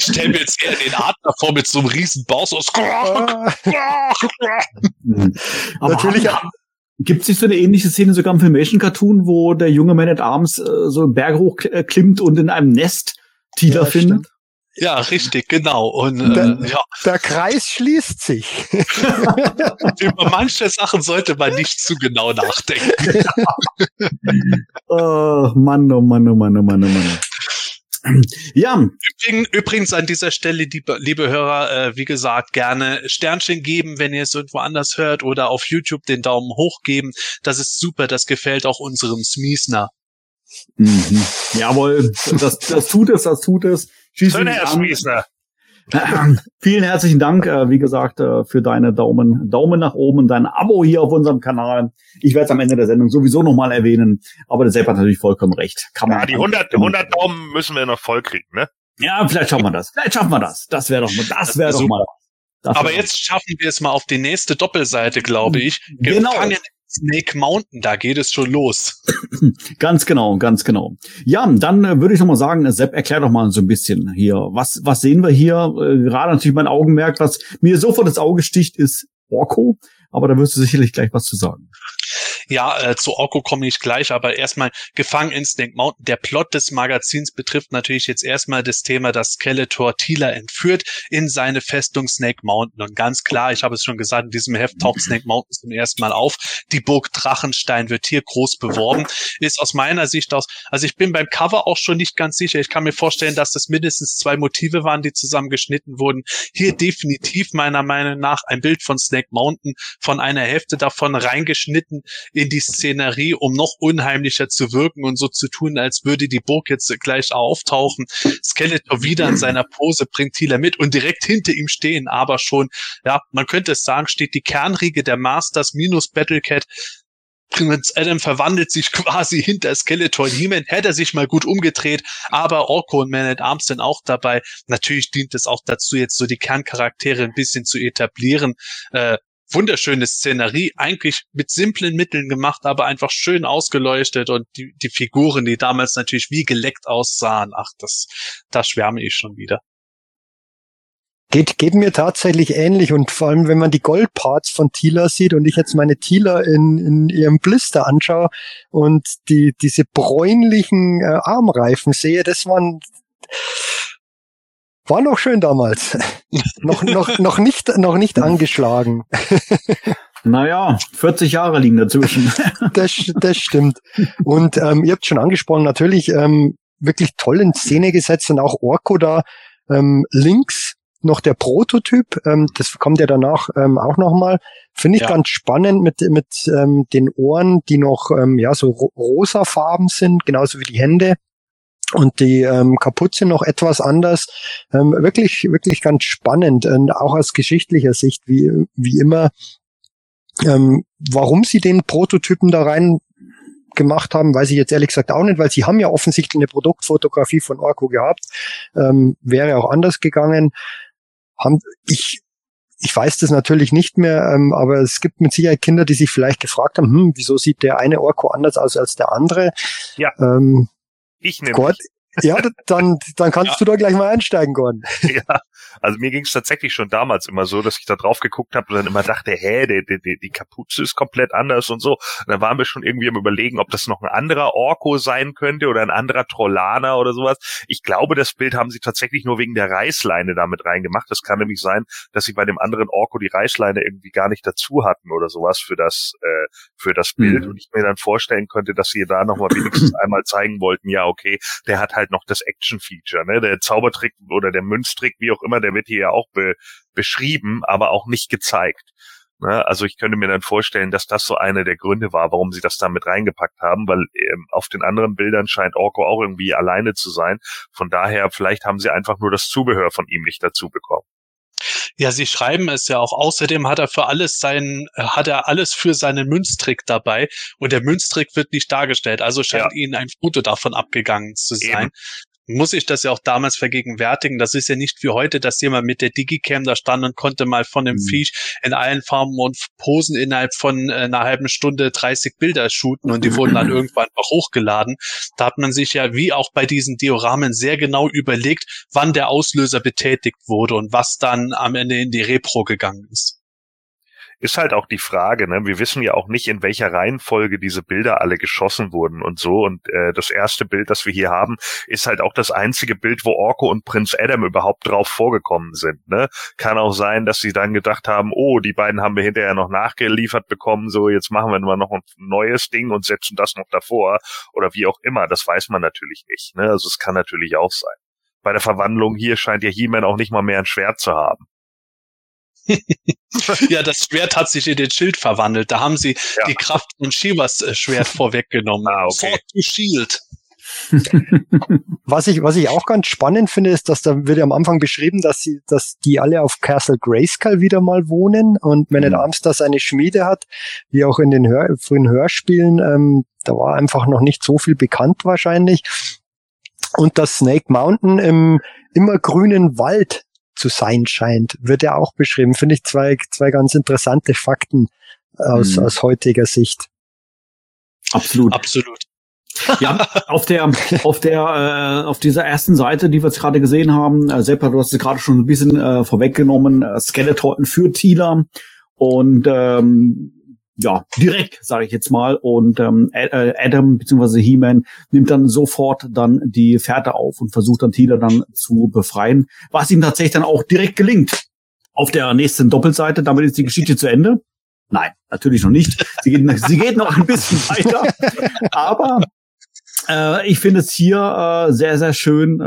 stell mir jetzt eher den Adler vor mit so einem riesen Bauch. Natürlich haben Gibt es nicht so eine ähnliche Szene sogar im Filmation-Cartoon, wo der junge Man-at-Arms äh, so einen Berg hochklimmt und in einem Nest Teela ja, findet? Stimmt. Ja, richtig, genau. Und äh, der, ja. der Kreis schließt sich. Über manche Sachen sollte man nicht zu genau nachdenken. oh Mann, oh Mann, oh Mann, oh Mann, oh Mann. Ja. Übrigens an dieser Stelle, liebe, liebe Hörer, äh, wie gesagt, gerne Sternchen geben, wenn ihr es irgendwo anders hört oder auf YouTube den Daumen hoch geben. Das ist super, das gefällt auch unserem Smiesner. Mhm. Jawohl, das, das tut es, das tut es. Schön, Herr Smiesner. Vielen herzlichen Dank, äh, wie gesagt, äh, für deine Daumen, Daumen nach oben und dein Abo hier auf unserem Kanal. Ich werde es am Ende der Sendung sowieso nochmal erwähnen, aber der Sepp hat natürlich vollkommen recht. Kann man ja, die hundert, hundert Daumen müssen wir noch voll kriegen, ne? Ja, vielleicht schaffen wir das. Vielleicht schaffen wir das. Das wäre doch mal, das wäre doch mal. Das wär aber jetzt schaffen wir es mal auf die nächste Doppelseite, glaube ich. Genau. Snake Mountain, da geht es schon los. Ganz genau, ganz genau. Ja, dann äh, würde ich nochmal sagen, Sepp, erklär doch mal so ein bisschen hier. Was was sehen wir hier? Äh, gerade natürlich mein Augenmerk, was mir sofort ins Auge sticht, ist Orko. Aber da wirst du sicherlich gleich was zu sagen. Ja, äh, zu Orko komme ich gleich, aber erstmal gefangen in Snake Mountain. Der Plot des Magazins betrifft natürlich jetzt erstmal das Thema, dass Skeletor Teela entführt in seine Festung Snake Mountain. Und ganz klar, ich habe es schon gesagt, in diesem Heft taucht Snake Mountain zum ersten Mal auf. Die Burg Drachenstein wird hier groß beworben. Ist aus meiner Sicht aus, also ich bin beim Cover auch schon nicht ganz sicher. Ich kann mir vorstellen, dass das mindestens zwei Motive waren, die zusammen geschnitten wurden. Hier definitiv meiner Meinung nach ein Bild von Snake Mountain, von einer Hälfte davon reingeschnitten in die Szenerie, um noch unheimlicher zu wirken und so zu tun, als würde die Burg jetzt gleich auftauchen. Skeletor wieder in seiner Pose, bringt Teela mit und direkt hinter ihm stehen, aber schon, ja, man könnte es sagen, steht die Kernriege der Masters minus Battlecat. Prinz Adam verwandelt sich quasi hinter Skeletor in He-Man, hätte er sich mal gut umgedreht, aber Orko und Man-at-Arms sind auch dabei. Natürlich dient es auch dazu, jetzt so die Kerncharaktere ein bisschen zu etablieren. Äh, wunderschöne Szenerie, eigentlich mit simplen Mitteln gemacht, aber einfach schön ausgeleuchtet und die, die Figuren, die damals natürlich wie geleckt aussahen, ach, das, da schwärme ich schon wieder. Geht, geht mir tatsächlich ähnlich und vor allem, wenn man die Goldparts von Teela sieht und ich jetzt meine Teela in, in ihrem Blister anschaue und die, diese bräunlichen äh, Armreifen sehe, das waren, war noch schön damals. noch, noch, noch nicht, noch nicht angeschlagen. Naja, vierzig Jahre liegen dazwischen. das, das stimmt. Und, ähm, ihr habt schon angesprochen, natürlich, ähm, wirklich toll in Szene gesetzt und auch Orko da, ähm, links. Noch der Prototyp, ähm, das kommt ja danach ähm, auch nochmal, finde ich ja. Ganz spannend mit mit ähm, den Ohren, die noch ähm, ja so ro- rosa Farben sind, genauso wie die Hände und die ähm, Kapuze noch etwas anders. Ähm, wirklich wirklich ganz spannend, äh, auch aus geschichtlicher Sicht wie wie immer, ähm, warum sie den Prototypen da rein gemacht haben, weiß ich jetzt ehrlich gesagt auch nicht, weil sie haben ja offensichtlich eine Produktfotografie von Orko gehabt, ähm, wäre auch anders gegangen. Haben, ich, ich weiß das natürlich nicht mehr, ähm, aber es gibt mit Sicherheit Kinder, die sich vielleicht gefragt haben, hm, wieso sieht der eine Orko anders aus als der andere? Ja, ähm, ich nämlich. Gott, ja, dann, dann kannst ja. du da gleich mal einsteigen, Gordon. Ja, also mir ging es tatsächlich schon damals immer so, dass ich da drauf geguckt habe und dann immer dachte, hä, die, die, die Kapuze ist komplett anders und so. Und dann waren wir schon irgendwie am Überlegen, ob das noch ein anderer Orko sein könnte oder ein anderer Trollaner oder sowas. Ich glaube, das Bild haben sie tatsächlich nur wegen der Reißleine damit reingemacht. Das kann nämlich sein, dass sie bei dem anderen Orko die Reißleine irgendwie gar nicht dazu hatten oder sowas für das äh, für das Bild. Mhm. Und ich mir dann vorstellen könnte, dass sie da nochmal wenigstens einmal zeigen wollten, ja, okay, der hat halt noch das Action-Feature, ne? Der Zaubertrick oder der Münztrick, wie auch immer, der wird hier ja auch be- beschrieben, aber auch nicht gezeigt. Ne? Also ich könnte mir dann vorstellen, dass das so einer der Gründe war, warum sie das da mit reingepackt haben, weil ähm, auf den anderen Bildern scheint Orko auch irgendwie alleine zu sein. Von daher, vielleicht haben sie einfach nur das Zubehör von ihm nicht dazu bekommen. Ja, sie schreiben es ja auch. Außerdem hat er für alles seinen, hat er alles für seinen Münztrick dabei und der Münztrick wird nicht dargestellt. Also scheint ja. ihnen ein Foto davon abgegangen zu sein. Eben. Muss ich das ja auch damals vergegenwärtigen. Das ist ja nicht wie heute, dass jemand mit der Digicam da stand und konnte mal von dem mhm. Viech in allen Farben und Posen innerhalb von einer halben Stunde dreißig Bilder shooten und die wurden dann irgendwann auch hochgeladen. Da hat man sich ja wie auch bei diesen Dioramen sehr genau überlegt, wann der Auslöser betätigt wurde und was dann am Ende in die Repro gegangen ist. Ist halt auch die Frage, ne? Wir wissen ja auch nicht, in welcher Reihenfolge diese Bilder alle geschossen wurden und so. Und äh, das erste Bild, das wir hier haben, ist halt auch das einzige Bild, wo Orko und Prinz Adam überhaupt drauf vorgekommen sind. Ne? Kann auch sein, dass sie dann gedacht haben, oh, die beiden haben wir hinterher noch nachgeliefert bekommen, so jetzt machen wir mal noch ein neues Ding und setzen das noch davor oder wie auch immer. Das weiß man natürlich nicht. Ne? Also es kann natürlich auch sein. Bei der Verwandlung hier scheint ja He-Man auch nicht mal mehr ein Schwert zu haben. Ja, das Schwert hat sich in den Schild verwandelt. Da haben sie ja. die Kraft von Shivas Schwert vorweggenommen. Ah, okay. Sword to Shield. Was ich, was ich auch ganz spannend finde, ist, dass da wird ja am Anfang beschrieben, dass sie, dass die alle auf Castle Grayskull wieder mal wohnen und Man at Arms da seine Schmiede hat, wie auch in den Hör, frühen Hörspielen, ähm, da war einfach noch nicht so viel bekannt wahrscheinlich. Und dass Snake Mountain im immergrünen Wald zu sein scheint, wird ja auch beschrieben. Finde ich zwei, zwei ganz interessante Fakten aus, hm. aus heutiger Sicht. Absolut. Absolut. Ja, auf der, auf der, äh, auf dieser ersten Seite, die wir jetzt gerade gesehen haben, äh, Seppa, du hast es gerade schon ein bisschen äh, vorweggenommen, äh, Skeletor entführt Teela und, ähm, ja, direkt, sage ich jetzt mal. Und ähm, Adam bzw. He-Man nimmt dann sofort dann die Fährte auf und versucht dann Teela dann zu befreien, was ihm tatsächlich dann auch direkt gelingt. Auf der nächsten Doppelseite, damit ist die Geschichte zu Ende. Nein, natürlich noch nicht. Sie geht, sie geht noch ein bisschen weiter. Aber äh, ich finde es hier äh, sehr, sehr schön äh,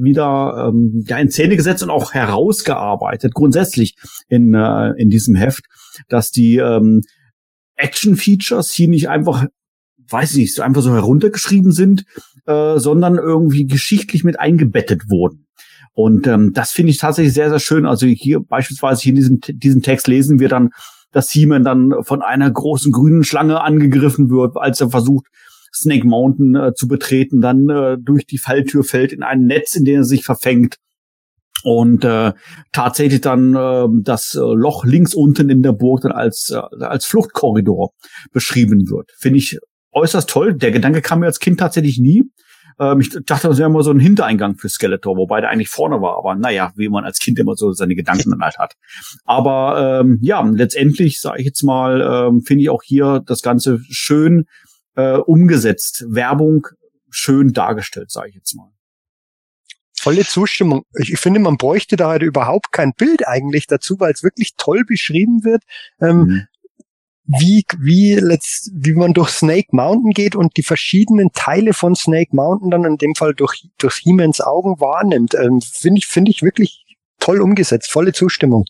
wieder ähm, ja, in Szene gesetzt und auch herausgearbeitet, grundsätzlich in, äh, in diesem Heft, dass die ähm, Action-Features hier nicht einfach, weiß ich nicht, so einfach so heruntergeschrieben sind, äh, sondern irgendwie geschichtlich mit eingebettet wurden. Und ähm, das finde ich tatsächlich sehr, sehr schön. Also hier beispielsweise hier in diesem, diesem Text lesen wir dann, dass He-Man dann von einer großen grünen Schlange angegriffen wird, als er versucht, Snake Mountain äh, zu betreten, dann äh, durch die Falltür fällt in ein Netz, in dem er sich verfängt und äh, tatsächlich dann äh, das äh, Loch links unten in der Burg dann als äh, als Fluchtkorridor beschrieben wird. Finde ich äußerst toll. Der Gedanke kam mir als Kind tatsächlich nie. Ähm, ich dachte, das wäre immer so ein Hintereingang für Skeletor, wobei der eigentlich vorne war. Aber naja, wie man als Kind immer so seine Gedanken dann halt hat. Aber ähm, ja, letztendlich, sage ich jetzt mal, ähm, finde ich auch hier das Ganze schön Äh, umgesetzt, Werbung schön dargestellt, sage ich jetzt mal. Volle Zustimmung. Ich, ich finde, man bräuchte da heute überhaupt kein Bild eigentlich dazu, weil es wirklich toll beschrieben wird, ähm, mhm. wie wie letzt, wie man durch Snake Mountain geht und die verschiedenen Teile von Snake Mountain dann in dem Fall durch durch He-Mans Augen wahrnimmt. Ähm, finde ich finde ich wirklich toll umgesetzt. Volle Zustimmung.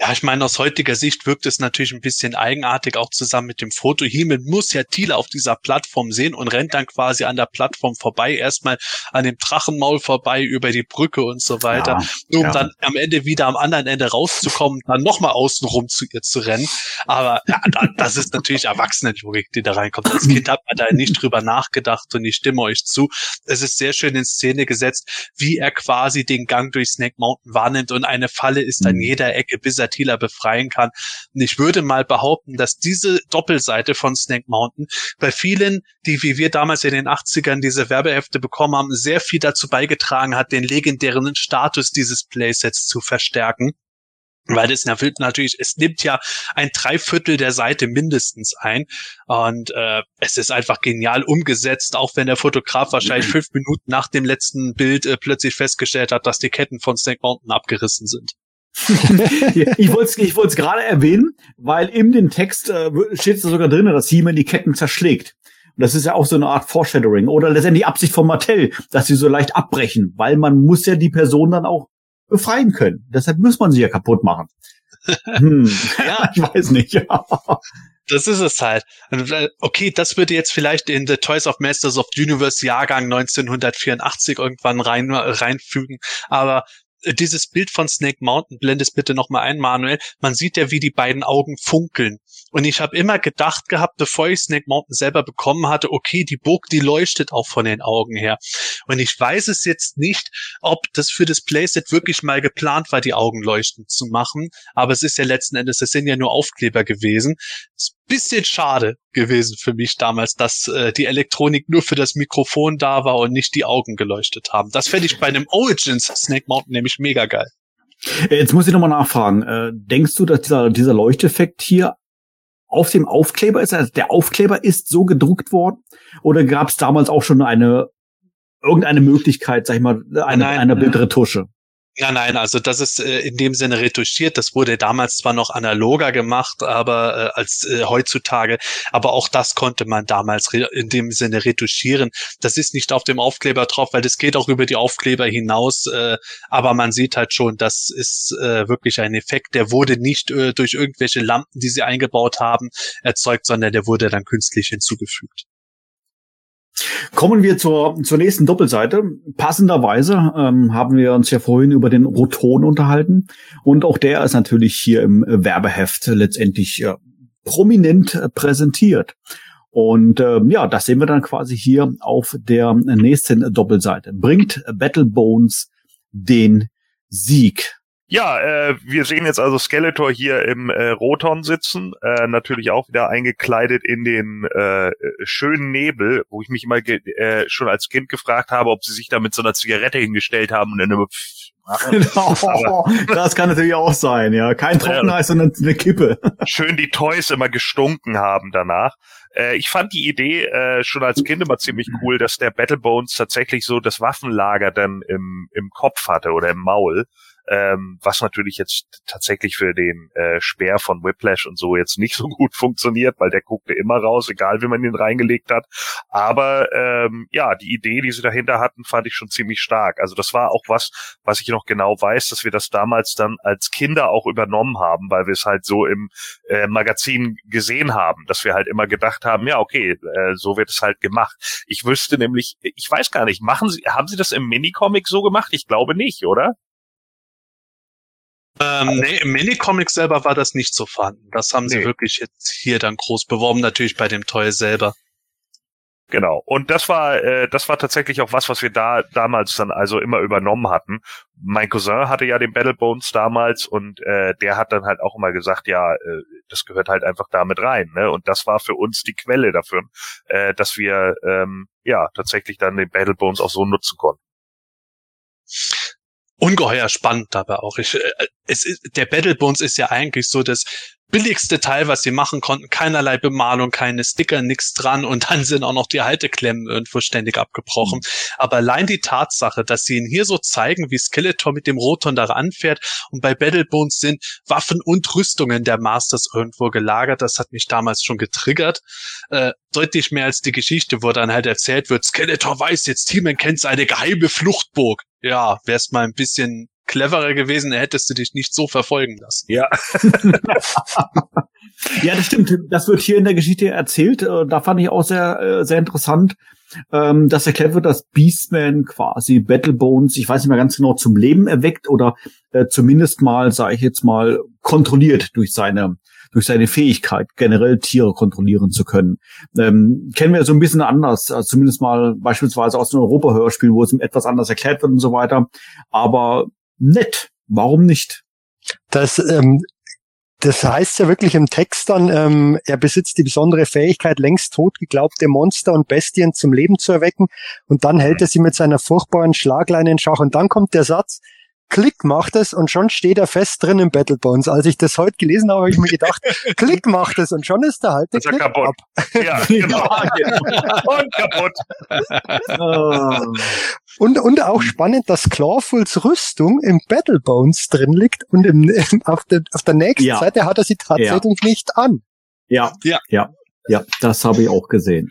Ja, ich meine, aus heutiger Sicht wirkt es natürlich ein bisschen eigenartig, auch zusammen mit dem Foto. He-Man muss ja Thiele auf dieser Plattform sehen und rennt dann quasi an der Plattform vorbei, erstmal an dem Drachenmaul vorbei, über die Brücke und so weiter, ja, um ja. dann am Ende wieder am anderen Ende rauszukommen, dann nochmal außenrum zu ihr zu rennen. Aber ja, das ist natürlich Erwachsenenlogik, die da reinkommt. Als Kind hat man da nicht drüber nachgedacht und ich stimme euch zu. Es ist sehr schön in Szene gesetzt, wie er quasi den Gang durch Snake Mountain wahrnimmt und eine Falle ist an jeder Ecke, bis er Thiele befreien kann. Und ich würde mal behaupten, dass diese Doppelseite von Snake Mountain bei vielen, die wie wir damals in den achtzigern diese Werbehefte bekommen haben, sehr viel dazu beigetragen hat, den legendären Status dieses Playsets zu verstärken. Weil das natürlich, es nimmt ja ein Dreiviertel der Seite mindestens ein und äh, es ist einfach genial umgesetzt, auch wenn der Fotograf wahrscheinlich fünf Minuten nach dem letzten Bild äh, plötzlich festgestellt hat, dass die Ketten von Snake Mountain abgerissen sind. ich wollte ich wollte es gerade erwähnen, weil in dem Text äh, steht es sogar drin, dass He-Man die Ketten zerschlägt. Und das ist ja auch so eine Art Foreshadowing oder letztendlich Absicht von Mattel, dass sie so leicht abbrechen, weil man muss ja die Person dann auch befreien können. Deshalb muss man sie ja kaputt machen. Hm. ja, ich weiß nicht. Das ist es halt. Okay, das würde jetzt vielleicht in The Toys of Masters of the Universe Jahrgang neunzehnhundertvierundachtzig irgendwann rein reinfügen, aber dieses Bild von Snake Mountain, blend es bitte nochmal ein, Manuel. Man sieht ja, wie die beiden Augen funkeln. Und ich habe immer gedacht gehabt, bevor ich Snake Mountain selber bekommen hatte, okay, die Burg, die leuchtet auch von den Augen her. Und ich weiß es jetzt nicht, ob das für das Playset wirklich mal geplant war, die Augen leuchtend zu machen. Aber es ist ja letzten Endes, das sind ja nur Aufkleber gewesen. Ist ein bisschen schade gewesen für mich damals, dass äh, die Elektronik nur für das Mikrofon da war und nicht die Augen geleuchtet haben. Das fände ich bei einem Origins Snake Mountain nämlich mega geil. Jetzt muss ich nochmal nachfragen. Äh, denkst du, dass dieser, dieser Leuchteffekt hier auf dem Aufkleber ist? Also der Aufkleber ist so gedruckt worden? Oder gab es damals auch schon eine irgendeine Möglichkeit, sag ich mal, eine, nein, einer Bildretusche? Nein, nein, also das ist äh, in dem Sinne retuschiert. Das wurde damals zwar noch analoger gemacht, aber äh, als äh, heutzutage, aber auch das konnte man damals re- in dem Sinne retuschieren. Das ist nicht auf dem Aufkleber drauf, weil das geht auch über die Aufkleber hinaus, äh, aber man sieht halt schon, das ist äh, wirklich ein Effekt, der wurde nicht äh, durch irgendwelche Lampen, die sie eingebaut haben, erzeugt, sondern der wurde dann künstlich hinzugefügt. Kommen wir zur, zur nächsten Doppelseite. Passenderweise ähm, haben wir uns ja vorhin über den Roton unterhalten und auch der ist natürlich hier im Werbeheft letztendlich äh, prominent äh, präsentiert. Und äh, ja, das sehen wir dann quasi hier auf der nächsten Doppelseite. Bringt Battlebones den Sieg? Ja, äh, wir sehen jetzt also Skeletor hier im äh, Roton sitzen, äh, natürlich auch wieder eingekleidet in den äh, schönen Nebel, wo ich mich immer ge- äh, schon als Kind gefragt habe, ob sie sich da mit so einer Zigarette hingestellt haben und dann immer pff, genau, aber, das kann natürlich auch sein, ja, kein Trockeneis, sondern eine Kippe. Schön die Toys immer gestunken haben danach. Ich fand die Idee äh, schon als Kind immer ziemlich cool, dass der Battlebones tatsächlich so das Waffenlager dann im im Kopf hatte oder im Maul. ähm, was natürlich jetzt tatsächlich für den äh, Speer von Whiplash und so jetzt nicht so gut funktioniert, weil der guckte immer raus, egal wie man ihn reingelegt hat, aber ähm, ja, die Idee, die sie dahinter hatten, fand ich schon ziemlich stark. Also das war auch was, was ich noch genau weiß, dass wir das damals dann als Kinder auch übernommen haben, weil wir es halt so im äh, Magazin gesehen haben, dass wir halt immer gedacht haben, ja okay, äh, so wird es halt gemacht. Ich wüsste nämlich, ich weiß gar nicht, machen Sie, haben Sie das im Minicomic so gemacht? Ich glaube nicht, oder? Ähm, nee, im Minicomic selber war das nicht zu fanden. Das haben nee. sie wirklich jetzt hier dann groß beworben, natürlich bei dem Toy selber. Genau. Und das war, äh, das war tatsächlich auch was, was wir da damals dann also immer übernommen hatten. Mein Cousin hatte ja den Battlebones damals und äh, der hat dann halt auch immer gesagt, ja, äh, das gehört halt einfach damit rein, ne? Und das war für uns die Quelle dafür, äh, dass wir ähm, ja tatsächlich dann den Battlebones auch so nutzen konnten. Ungeheuer spannend dabei auch. Ich, äh, es ist, der Battlebones ist ja eigentlich so das billigste Teil, was sie machen konnten. Keinerlei Bemalung, keine Sticker, nichts dran. Und dann sind auch noch die Halteklemmen irgendwo ständig abgebrochen. Aber allein die Tatsache, dass sie ihn hier so zeigen, wie Skeletor mit dem Roton da ranfährt und bei Battlebones sind Waffen und Rüstungen der Masters irgendwo gelagert, das hat mich damals schon getriggert. Äh, deutlich mehr als die Geschichte, wo dann halt erzählt wird, Skeletor weiß jetzt, He-Man kennt seine geheime Fluchtburg. Ja, wär's mal ein bisschen cleverer gewesen, hättest du dich nicht so verfolgen lassen. Ja. Ja, das stimmt. Das wird hier in der Geschichte erzählt. Da fand ich auch sehr, sehr interessant, dass erklärt wird, dass Beastman quasi Battlebones, ich weiß nicht mehr ganz genau, zum Leben erweckt oder zumindest mal, sage ich jetzt mal, kontrolliert durch seine durch seine Fähigkeit, generell Tiere kontrollieren zu können. Ähm, kennen wir so ein bisschen anders, also zumindest mal beispielsweise aus dem Europa-Hörspiel, wo es etwas anders erklärt wird und so weiter. Aber nett, warum nicht? Das, ähm, das heißt ja wirklich im Text dann, ähm, er besitzt die besondere Fähigkeit, längst tot geglaubte Monster und Bestien zum Leben zu erwecken und dann hält er sie mit seiner furchtbaren Schlagleine in Schach. Und dann kommt der Satz, Klick macht es und schon steht er fest drin im Battlebones. Als ich das heute gelesen habe, habe ich mir gedacht, Klick macht es und schon ist er halt der Klick kaputt. Ab. Ja, genau. Und kaputt. Und, und auch spannend, dass Clawfuls Rüstung im Battlebones drin liegt und im, im, auf, der, auf der nächsten ja. Seite hat er sie tatsächlich ja. nicht an. Ja, ja, ja. Ja, das habe ich auch gesehen.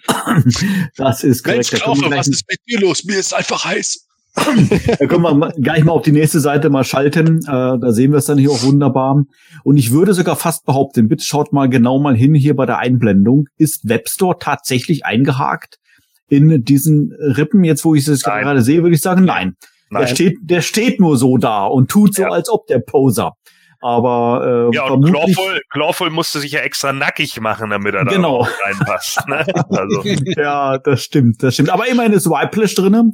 Das ist korrekt. Mensch, Clawful, was ist mit dir los? Mir ist einfach heiß. Da können wir gleich mal auf die nächste Seite mal schalten. Äh, da sehen wir es dann hier auch wunderbar. Und ich würde sogar fast behaupten, bitte schaut mal genau mal hin hier bei der Einblendung. Ist Webstore tatsächlich eingehakt in diesen Rippen? Jetzt, wo ich es gerade sehe, würde ich sagen, nein. nein. Der steht, der steht nur so da und tut so, ja. als ob der Poser. Aber äh, ja, und Clawful, Clawful musste sich ja extra nackig machen, damit er genau. da reinpasst. Ne? Also. Ja, das stimmt, das stimmt. Aber immerhin ist Whiplash drinnen.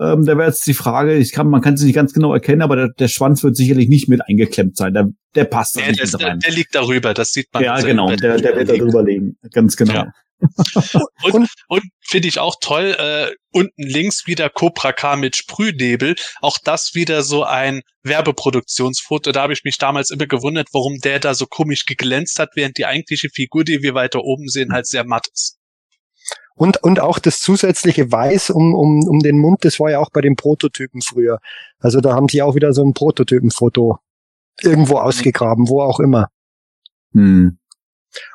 Ähm, da wäre jetzt die Frage, ich kann, man kann es nicht ganz genau erkennen, aber der, der Schwanz wird sicherlich nicht mit eingeklemmt sein. Der, der passt da ja, nicht der, rein. Der, der liegt darüber, das sieht man. Ja, genau, der, der wird da drüber liegen, ganz genau. Ja. und und, und finde ich auch toll, äh, unten links wieder Cobra K mit Sprühnebel. Auch das wieder so ein Werbeproduktionsfoto. Da habe ich mich damals immer gewundert, warum der da so komisch geglänzt hat, während die eigentliche Figur, die wir weiter oben sehen, halt sehr matt ist. Und, und auch das zusätzliche Weiß um, um, um den Mund, das war ja auch bei den Prototypen früher. Also da haben sie auch wieder so ein Prototypenfoto irgendwo ausgegraben, wo auch immer. Hm.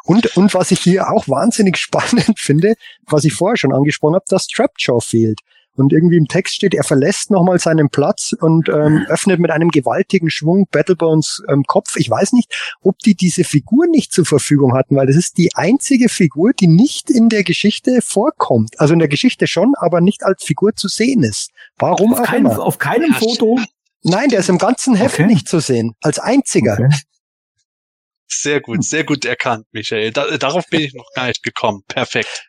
Und, und was ich hier auch wahnsinnig spannend finde, was ich vorher schon angesprochen habe, dass Trapjaw fehlt. Und irgendwie im Text steht, er verlässt nochmal seinen Platz und ähm, öffnet mit einem gewaltigen Schwung Battlebones ähm, Kopf. Ich weiß nicht, ob die diese Figur nicht zur Verfügung hatten, weil das ist die einzige Figur, die nicht in der Geschichte vorkommt. Also in der Geschichte schon, aber nicht als Figur zu sehen ist. Warum auf auch kein, immer. Auf keinem Foto? Nein, der ist im ganzen Heft okay. nicht zu sehen. Als einziger. Okay. Sehr gut, sehr gut erkannt, Michael. Da, darauf bin ich noch gar nicht gekommen. Perfekt.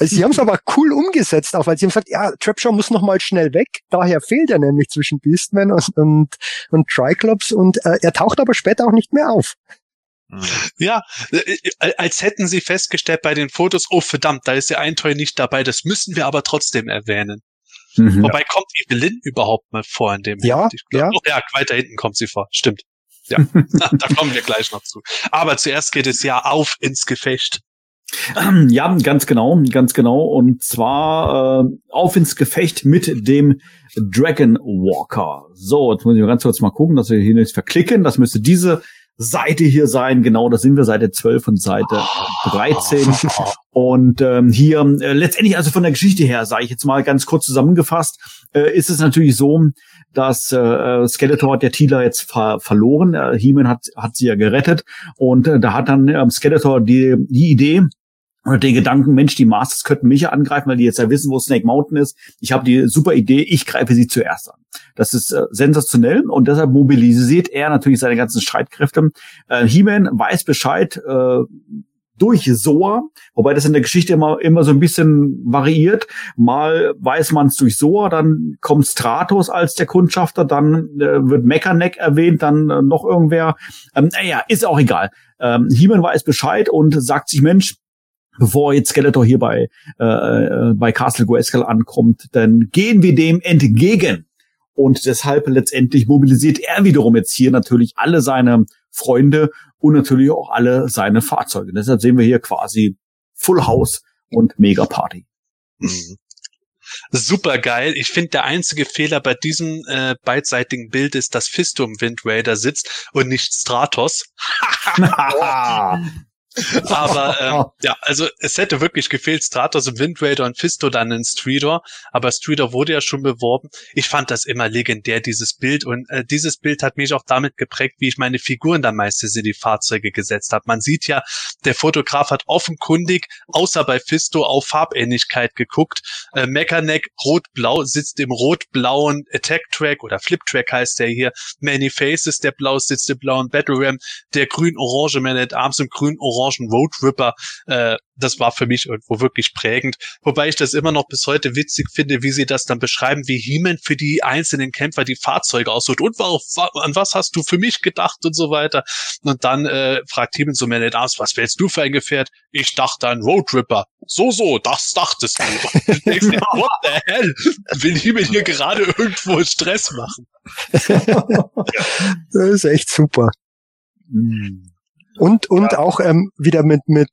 Also sie haben es aber cool umgesetzt, auch weil sie haben gesagt, ja, Trapjaw muss noch mal schnell weg, daher fehlt er nämlich zwischen Beastman und und, und Triclops und äh, er taucht aber später auch nicht mehr auf. Ja, als hätten sie festgestellt bei den Fotos, oh verdammt, da ist ja ein Toy nicht dabei, das müssen wir aber trotzdem erwähnen. Mhm. Wobei kommt Evelyn überhaupt mal vor in dem ja, Moment? Ich glaub, ja. Oh ja, weiter hinten kommt sie vor, stimmt. Ja, da kommen wir gleich noch zu. Aber zuerst geht es ja auf ins Gefecht. Ja, ganz genau, ganz genau. Und zwar äh, auf ins Gefecht mit dem Dragonwalker. So, jetzt muss ich mal ganz kurz mal gucken, dass wir hier nichts verklicken. Das müsste diese Seite hier sein. Genau, das sind wir, Seite zwölf und Seite dreizehn. Und ähm, hier äh, letztendlich, also von der Geschichte her, sage ich jetzt mal ganz kurz zusammengefasst, äh, ist es natürlich so, dass äh, Skeletor hat der Teela jetzt ver- verloren. Äh, He-Man hat, hat sie ja gerettet. Und äh, da hat dann äh, Skeletor die, die Idee, oder den Gedanken, Mensch, die Masters könnten mich ja angreifen, weil die jetzt ja wissen, wo Snake Mountain ist. Ich habe die super Idee, ich greife sie zuerst an. Das ist äh, sensationell und deshalb mobilisiert er natürlich seine ganzen Streitkräfte. Äh, He-Man weiß Bescheid äh, durch Soa, wobei das in der Geschichte immer immer so ein bisschen variiert. Mal weiß man es durch Soa, dann kommt Stratos als der Kundschafter, dann äh, wird Mechaneck erwähnt, dann äh, noch irgendwer. Ähm, naja, ist auch egal. Ähm, He-Man weiß Bescheid und sagt sich, Mensch, bevor jetzt Skeletor hier bei, äh, bei Castle Grayskull ankommt, dann gehen wir dem entgegen. Und deshalb letztendlich mobilisiert er wiederum jetzt hier natürlich alle seine Freunde und natürlich auch alle seine Fahrzeuge. Deshalb sehen wir hier quasi Full House und Mega Party. Mhm. Super geil. Ich finde, der einzige Fehler bei diesem äh, beidseitigen Bild ist, dass Fistum Wind Raider sitzt und nicht Stratos. Aber ähm, ja, also es hätte wirklich gefehlt, Stratos im Wind Raider und Fisto dann in Stridor, aber Stridor wurde ja schon beworben. Ich fand das immer legendär, dieses Bild, und äh, dieses Bild hat mich auch damit geprägt, wie ich meine Figuren dann meistens in die Fahrzeuge gesetzt habe. Man sieht ja, der Fotograf hat offenkundig, außer bei Fisto, auf Farbähnlichkeit geguckt. Äh, Mechaneck, rot-blau, sitzt im rot-blauen Attack-Track oder Flip-Track heißt der hier. Many Faces, der blau sitzt im blauen Battle Ram, der grün-orange Man-at-Arms im grün-orange Road Ripper, äh, das war für mich irgendwo wirklich prägend. Wobei ich das immer noch bis heute witzig finde, wie sie das dann beschreiben, wie He-Man für die einzelnen Kämpfer die Fahrzeuge aussucht. Und warum, an was hast du für mich gedacht und so weiter? Und dann äh, fragt He-Man so Man at Arms, was wählst du für ein Gefährt? Ich dachte an Road Ripper. So, so, das dachtest du. Und denkst dir, what the hell? Will He-Man hier gerade irgendwo Stress machen? Das ist echt super. Mm. Und, und ja. auch, ähm, wieder mit, mit,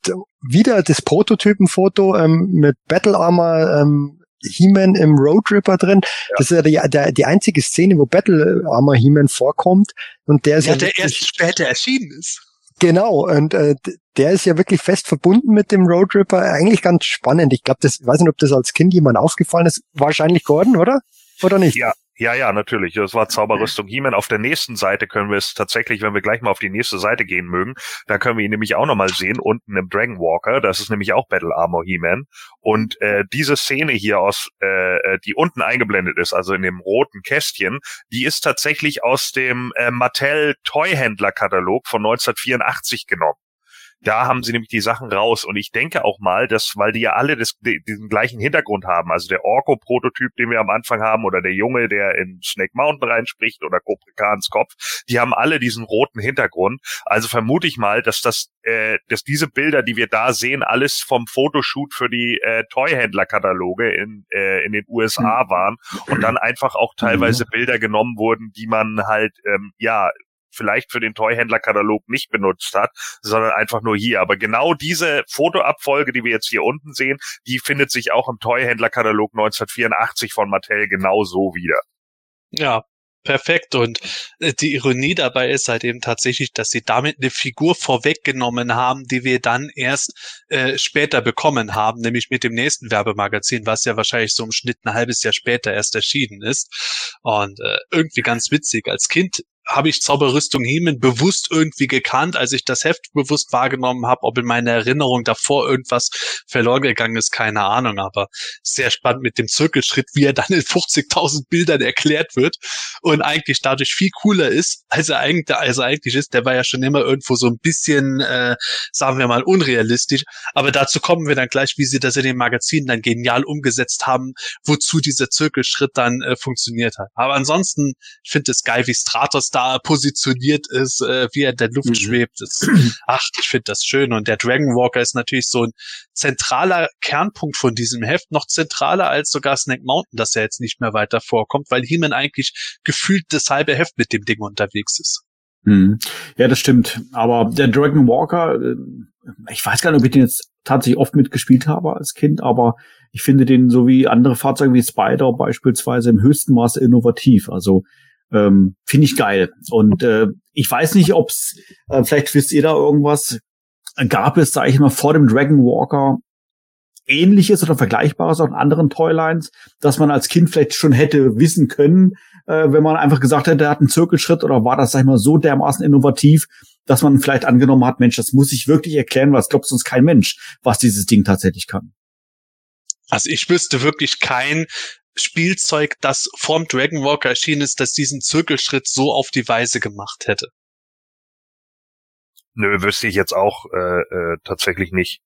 wieder das Prototypenfoto, ähm, mit Battle Armor, ähm, He-Man im Road Ripper drin. Ja. Das ist ja die, der, die einzige Szene, wo Battle Armor He-Man vorkommt. Und der ist ja, ja der wirklich, erst später erschienen ist. Genau. Und, äh, der ist ja wirklich fest verbunden mit dem Road Ripper. Eigentlich ganz spannend. Ich glaube, das, ich weiß nicht, ob das als Kind jemand aufgefallen ist. Wahrscheinlich Gordon, oder? Oder nicht? Ja. Ja, ja, natürlich. Das war Zauberrüstung He-Man. Auf der nächsten Seite können wir es tatsächlich, wenn wir gleich mal auf die nächste Seite gehen mögen, da können wir ihn nämlich auch nochmal sehen, unten im Dragonwalker. Das ist nämlich auch Battle Armor He-Man. Und äh, diese Szene hier, aus, äh, die unten eingeblendet ist, also in dem roten Kästchen, die ist tatsächlich aus dem äh, Mattel-Toy-Händler-Katalog von neunzehnhundertvierundachtzig genommen. Da haben sie nämlich die Sachen raus. Und ich denke auch mal, dass, weil die ja alle das, die, diesen gleichen Hintergrund haben, also der Orko-Prototyp, den wir am Anfang haben, oder der Junge, der in Snake Mountain reinspricht, oder Cobra Khans Kopf, die haben alle diesen roten Hintergrund. Also vermute ich mal, dass das, äh, dass diese Bilder, die wir da sehen, alles vom Fotoshoot für die äh, Toy-Händler-Kataloge in, äh, in den U S A waren und dann einfach auch teilweise Bilder genommen wurden, die man halt, ähm, ja, vielleicht für den Toy-Händler-Katalog nicht benutzt hat, sondern einfach nur hier. Aber genau diese Fotoabfolge, die wir jetzt hier unten sehen, die findet sich auch im Toy-Händler-Katalog neunzehnhundertvierundachtzig von Mattel genauso wieder. Ja, perfekt. Und die Ironie dabei ist halt eben tatsächlich, dass sie damit eine Figur vorweggenommen haben, die wir dann erst äh, später bekommen haben, nämlich mit dem nächsten Werbemagazin, was ja wahrscheinlich so im Schnitt ein halbes Jahr später erst erschienen ist. Und äh, irgendwie ganz witzig, als Kind habe ich Zauberrüstung He-Man bewusst irgendwie gekannt, als ich das Heft bewusst wahrgenommen habe, ob in meiner Erinnerung davor irgendwas verloren gegangen ist, keine Ahnung, aber sehr spannend mit dem Zirkelschritt, wie er dann in fünfzigtausend Bildern erklärt wird und eigentlich dadurch viel cooler ist, als er eigentlich, als er eigentlich ist. Der war ja schon immer irgendwo so ein bisschen, äh, sagen wir mal, unrealistisch, aber dazu kommen wir dann gleich, wie sie das in den Magazinen dann genial umgesetzt haben, wozu dieser Zirkelschritt dann äh, funktioniert hat. Aber ansonsten, ich finde es geil, wie Stratos da positioniert ist, äh, wie er in der Luft mhm. schwebt. Das, ach, ich finde das schön. Und der Dragonwalker ist natürlich so ein zentraler Kernpunkt von diesem Heft, noch zentraler als sogar Snake Mountain, dass er jetzt nicht mehr weiter vorkommt, weil He-Man eigentlich gefühlt das halbe Heft mit dem Ding unterwegs ist. Mhm. Ja, das stimmt. Aber der Dragonwalker, ich weiß gar nicht, ob ich den jetzt tatsächlich oft mitgespielt habe als Kind, aber ich finde den so wie andere Fahrzeuge wie Spider beispielsweise im höchsten Maße innovativ. Also ähm, finde ich geil. Und äh, ich weiß nicht, ob es, äh, vielleicht wisst ihr da irgendwas, gab es, sage ich mal, vor dem Dragon Walker Ähnliches oder Vergleichbares auch in anderen Toylines, dass man als Kind vielleicht schon hätte wissen können, äh, wenn man einfach gesagt hätte, er hat einen Zirkelschritt, oder war das, sag ich mal, so dermaßen innovativ, dass man vielleicht angenommen hat, Mensch, das muss ich wirklich erklären, weil es glaubt sonst kein Mensch, was dieses Ding tatsächlich kann. Also ich wüsste wirklich kein Spielzeug, das vorm Dragon Walker erschienen ist, das diesen Zirkelschritt so auf die Weise gemacht hätte. Nö, wüsste ich jetzt auch äh, äh, tatsächlich nicht.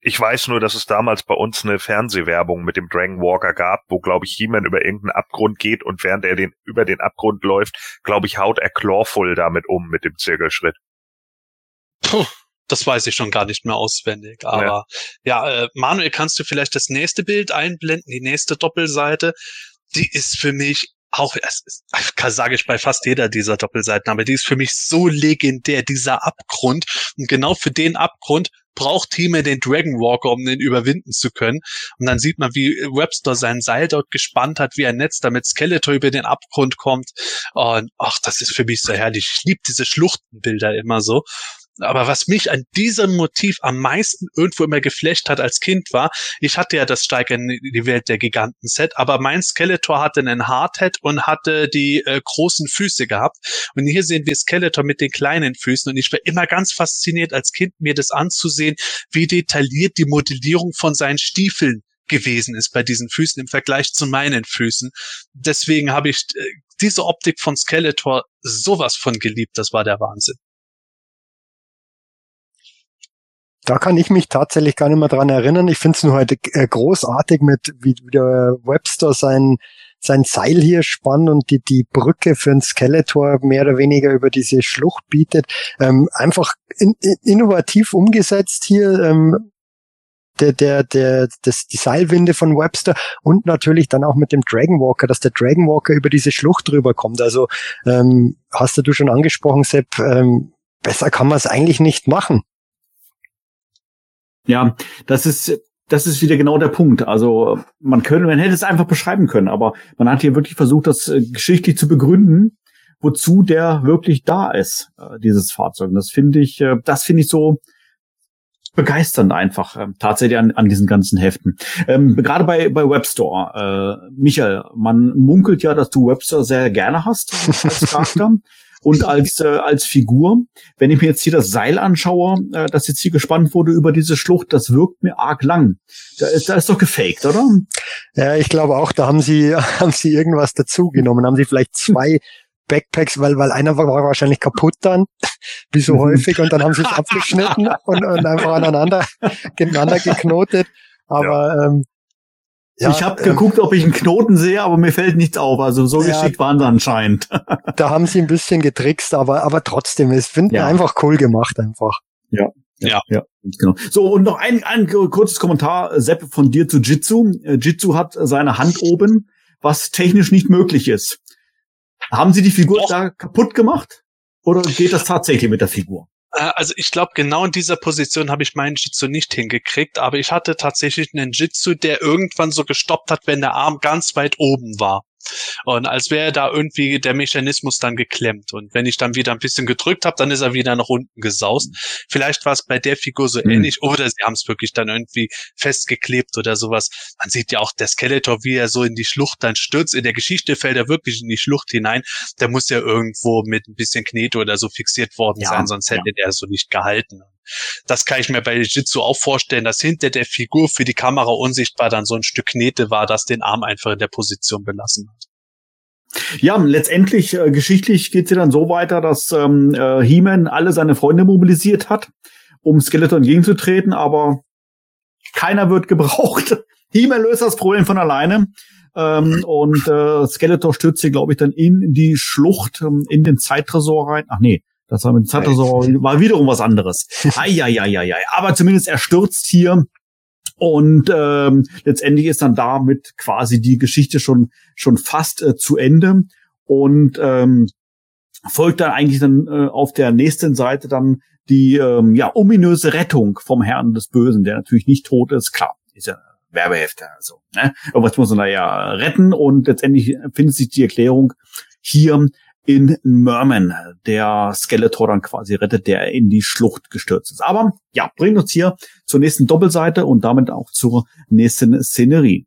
Ich weiß nur, dass es damals bei uns eine Fernsehwerbung mit dem Dragon Walker gab, wo, glaube ich, He-Man über irgendeinen Abgrund geht und während er den über den Abgrund läuft, glaube ich, haut er Clawful damit um mit dem Zirkelschritt. Puh, das weiß ich schon gar nicht mehr auswendig. Aber ja, ja äh, Manuel, kannst du vielleicht das nächste Bild einblenden, die nächste Doppelseite? Die ist für mich auch, sage ich bei fast jeder dieser Doppelseiten, aber die ist für mich so legendär, dieser Abgrund. Und genau für den Abgrund braucht He-Man den Dragon Walker, um den überwinden zu können. Und dann sieht man, wie Webster sein Seil dort gespannt hat, wie ein Netz, damit Skeletor über den Abgrund kommt. Und ach, das ist für mich so herrlich. Ich liebe diese Schluchtenbilder immer so. Aber was mich an diesem Motiv am meisten irgendwo immer geflecht hat als Kind war, ich hatte ja das Steiger in die Welt der Giganten-Set, aber mein Skeletor hatte einen Hardhead und hatte die äh, großen Füße gehabt. Und hier sehen wir Skeletor mit den kleinen Füßen. Und ich war immer ganz fasziniert als Kind, mir das anzusehen, wie detailliert die Modellierung von seinen Stiefeln gewesen ist bei diesen Füßen im Vergleich zu meinen Füßen. Deswegen habe ich äh, diese Optik von Skeletor sowas von geliebt. Das war der Wahnsinn. Da kann ich mich tatsächlich gar nicht mehr dran erinnern. Ich finde es nur heute halt großartig, mit wie der Webster sein sein Seil hier spannt und die die Brücke für den Skeletor mehr oder weniger über diese Schlucht bietet. Ähm, einfach in, in, innovativ umgesetzt hier. Ähm, der der der das die Seilwinde von Webster und natürlich dann auch mit dem Dragon Walker, dass der Dragon Walker über diese Schlucht drüber kommt. Also ähm, hast du schon angesprochen, Sepp. Ähm, besser kann man es eigentlich nicht machen. Ja, das ist, das ist wieder genau der Punkt. Also, man könnte, man hätte es einfach beschreiben können, aber man hat hier wirklich versucht, das äh, geschichtlich zu begründen, wozu der wirklich da ist, äh, dieses Fahrzeug. Und das finde ich, äh, das finde ich so begeisternd einfach, äh, tatsächlich an, an diesen ganzen Heften. Ähm, gerade bei, bei Webster, äh, Michael, man munkelt ja, dass du Webster sehr gerne hast, als Charakter. Und als äh, als Figur, wenn ich mir jetzt hier das Seil anschaue, äh, das jetzt hier gespannt wurde über diese Schlucht, das wirkt mir arg lang. Da ist, da ist doch gefaked, oder? Ja, ich glaube auch, da haben sie haben sie irgendwas dazugenommen. Haben sie vielleicht zwei Backpacks, weil weil einer war wahrscheinlich kaputt dann, wie so häufig, und dann haben sie es abgeschnitten und, und einfach aneinander, aneinander geknotet. Aber ja. ähm, Ja, ich habe geguckt, ähm, ob ich einen Knoten sehe, aber mir fällt nichts auf. Also so geschickt ja, waren sie anscheinend. Da haben sie ein bisschen getrickst, aber aber trotzdem, es finden ja. einfach cool gemacht einfach. Ja, ja, ja, genau. So, und noch ein, ein kurzes Kommentar, Sepp, von dir zu Jitsu. Jitsu hat seine Hand oben, was technisch nicht möglich ist. Haben sie die Figur Doch. da kaputt gemacht? Oder geht das tatsächlich mit der Figur? Also ich glaube, genau in dieser Position habe ich meinen Jitsu nicht hingekriegt, aber ich hatte tatsächlich einen Jitsu, der irgendwann so gestoppt hat, wenn der Arm ganz weit oben war. Und als wäre da irgendwie der Mechanismus dann geklemmt. Und wenn ich dann wieder ein bisschen gedrückt habe, dann ist er wieder nach unten gesaust. Vielleicht war es bei der Figur so ähnlich, mhm. oder sie haben es wirklich dann irgendwie festgeklebt oder sowas. Man sieht ja auch der Skeletor, wie er so in die Schlucht dann stürzt. In der Geschichte fällt er wirklich in die Schlucht hinein. Der muss ja irgendwo mit ein bisschen Knete oder so fixiert worden ja. sein, sonst hätte ja. der so nicht gehalten. Das kann ich mir bei Jitsu auch vorstellen, dass hinter der Figur für die Kamera unsichtbar dann so ein Stück Knete war, das den Arm einfach in der Position belassen hat. Ja, letztendlich, äh, geschichtlich geht's ja dann so weiter, dass ähm, äh, He-Man alle seine Freunde mobilisiert hat, um Skeletor entgegenzutreten, aber keiner wird gebraucht. He-Man löst das Problem von alleine. Ähm, und äh, Skeletor stürzt hier, glaube ich, dann in die Schlucht, ähm, in den Zeittresor rein. Ach nee. Das war mit Zatazor war wiederum was anderes. Eieieiei. Aber zumindest er stürzt hier. Und ähm, letztendlich ist dann damit quasi die Geschichte schon schon fast äh, zu Ende. Und ähm, folgt dann eigentlich dann äh, auf der nächsten Seite dann die ähm, ja ominöse Rettung vom Herrn des Bösen, der natürlich nicht tot ist, klar, ist ja Werbehefte, also, ne? Aber jetzt muss man da ja retten und letztendlich findet sich die Erklärung hier in Merman, der Skeletor dann quasi rettet, der in die Schlucht gestürzt ist. Aber ja, bringt uns hier zur nächsten Doppelseite und damit auch zur nächsten Szenerie.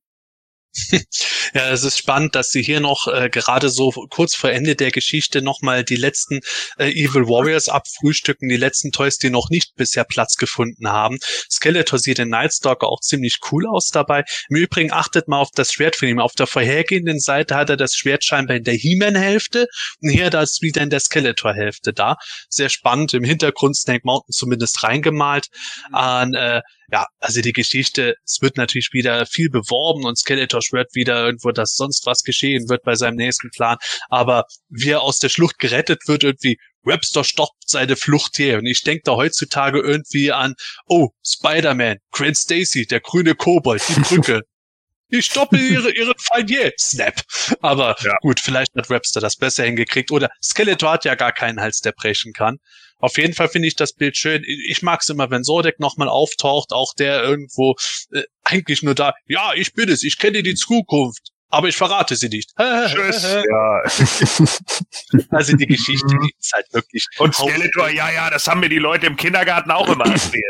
Ja, es ist spannend, dass sie hier noch äh, gerade so kurz vor Ende der Geschichte nochmal die letzten äh, Evil Warriors abfrühstücken, die letzten Toys, die noch nicht bisher Platz gefunden haben. Skeletor sieht in Nightstalker auch ziemlich cool aus dabei. Im Übrigen achtet mal auf das Schwert von ihm. Auf der vorhergehenden Seite hat er das Schwert scheinbar in der He-Man-Hälfte und hier da ist wieder in der Skeletor-Hälfte da. Sehr spannend, im Hintergrund Snake Mountain zumindest reingemalt. An, äh, ja, also die Geschichte, es wird natürlich wieder viel beworben und Skeletor schwört wieder irgendwo, dass sonst was geschehen wird bei seinem nächsten Plan, aber wie er aus der Schlucht gerettet wird, irgendwie Webster stoppt seine Flucht hier und ich denke da heutzutage irgendwie an, oh, Spider-Man, Gwen Stacy, der grüne Kobold, die Brücke. Ich stoppe ihre, ihren Feind hier. Snap. Aber ja. Gut, vielleicht hat Webster das besser hingekriegt. Oder Skeletor hat ja gar keinen Hals, der brechen kann. Auf jeden Fall finde ich das Bild schön. Ich mag es immer, wenn Zordek nochmal auftaucht, auch der irgendwo äh, eigentlich nur da, ja, ich bin es, ich kenne die Zukunft, aber ich verrate sie nicht. Tschüss. Ja. Also die Geschichte, die ist halt wirklich... Und Skeletor, ja, ja, das haben mir die Leute im Kindergarten auch immer erzählt.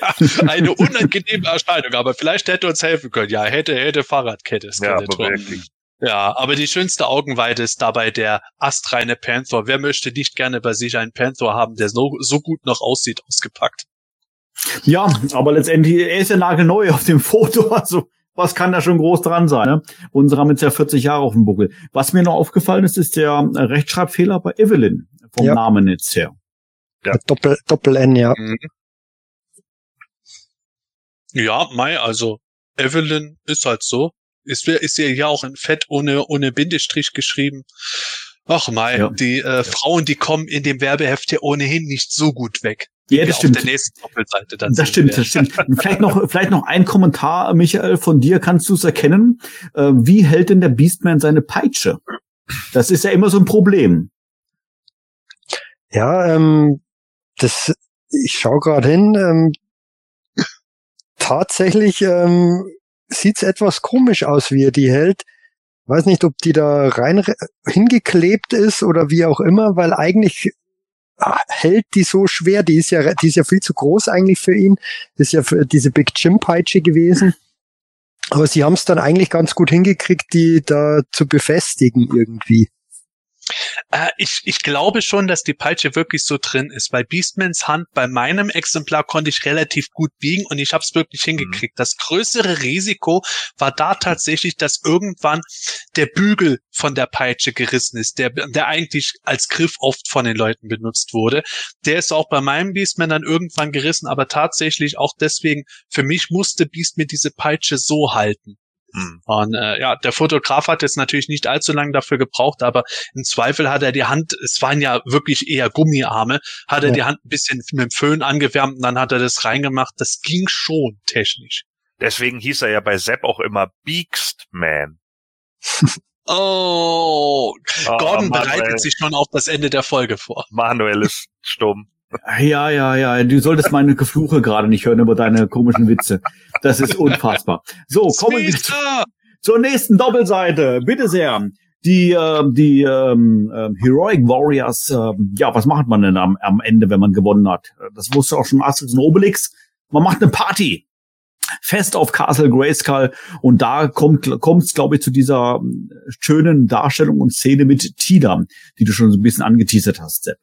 Ja, eine unangenehme Erscheinung, aber vielleicht hätte uns helfen können. Ja, hätte, hätte Fahrradkette. Skeletor. Ja, aber ja, aber die schönste Augenweide ist dabei der astreine Panther. Wer möchte nicht gerne bei sich einen Panther haben, der so, so gut noch aussieht, ausgepackt? Ja, aber letztendlich, er ist ja nagelneu auf dem Foto, also was kann da schon groß dran sein, ne? Unsere haben jetzt ja vierzig Jahre auf dem Buckel. Was mir noch aufgefallen ist, ist der Rechtschreibfehler bei Evelyn vom ja. Namen jetzt her. Ja. Doppel, Doppel-N, ja. Mhm. Ja, Mai, also Evelyn ist halt so. Ist, ist ihr ja auch in Fett ohne ohne Bindestrich geschrieben. Ach Mai, ja. die äh, ja. Frauen, die kommen in dem Werbeheft ja ohnehin nicht so gut weg. Ja, das stimmt. Auf der nächsten Doppelseite dann das stimmt, wir. das stimmt. Vielleicht noch, vielleicht noch ein Kommentar, Michael, von dir. Kannst du es erkennen? Äh, wie hält denn der Beastman seine Peitsche? Das ist ja immer so ein Problem. Ja, ähm, das, ich schau gerade hin, ähm, tatsächlich ähm, sieht's etwas komisch aus, wie er die hält. Weiß nicht, ob die da rein re- hingeklebt ist oder wie auch immer, weil eigentlich ach, hält die so schwer. Die ist ja, die ist ja viel zu groß eigentlich für ihn. Das ist ja für diese Big Jim Peitsche gewesen. Aber sie haben es dann eigentlich ganz gut hingekriegt, die da zu befestigen irgendwie. Äh, ich, ich glaube schon, dass die Peitsche wirklich so drin ist, weil Beastmans Hand bei meinem Exemplar konnte ich relativ gut biegen und ich habe es wirklich hingekriegt. Mhm. Das größere Risiko war da tatsächlich, dass irgendwann der Bügel von der Peitsche gerissen ist, der, der eigentlich als Griff oft von den Leuten benutzt wurde. Der ist auch bei meinem Beastman dann irgendwann gerissen, aber tatsächlich auch deswegen, für mich musste Beastman diese Peitsche so halten. Und äh, ja, der Fotograf hat jetzt natürlich nicht allzu lange dafür gebraucht, aber im Zweifel hat er die Hand, es waren ja wirklich eher Gummiarme, hat er ja. die Hand ein bisschen mit dem Föhn angewärmt und dann hat er das reingemacht. Das ging schon technisch. Deswegen hieß er ja bei Sepp auch immer Beastman. oh, Gordon oh, bereitet sich schon auf das Ende der Folge vor. Manuel ist stumm. Ja, ja, ja, du solltest meine Gefluche gerade nicht hören über deine komischen Witze. Das ist unfassbar. So, kommen wir zu, zur nächsten Doppelseite. Bitte sehr. Die äh, die ähm, Heroic Warriors, äh, ja, was macht man denn am, am Ende, wenn man gewonnen hat? Das wusste auch schon Asterix und Obelix. Man macht eine Party. Fest auf Castle Grayskull. Und da kommt kommt's, glaube ich, zu dieser schönen Darstellung und Szene mit Tidam, die du schon so ein bisschen angeteasert hast, Sepp.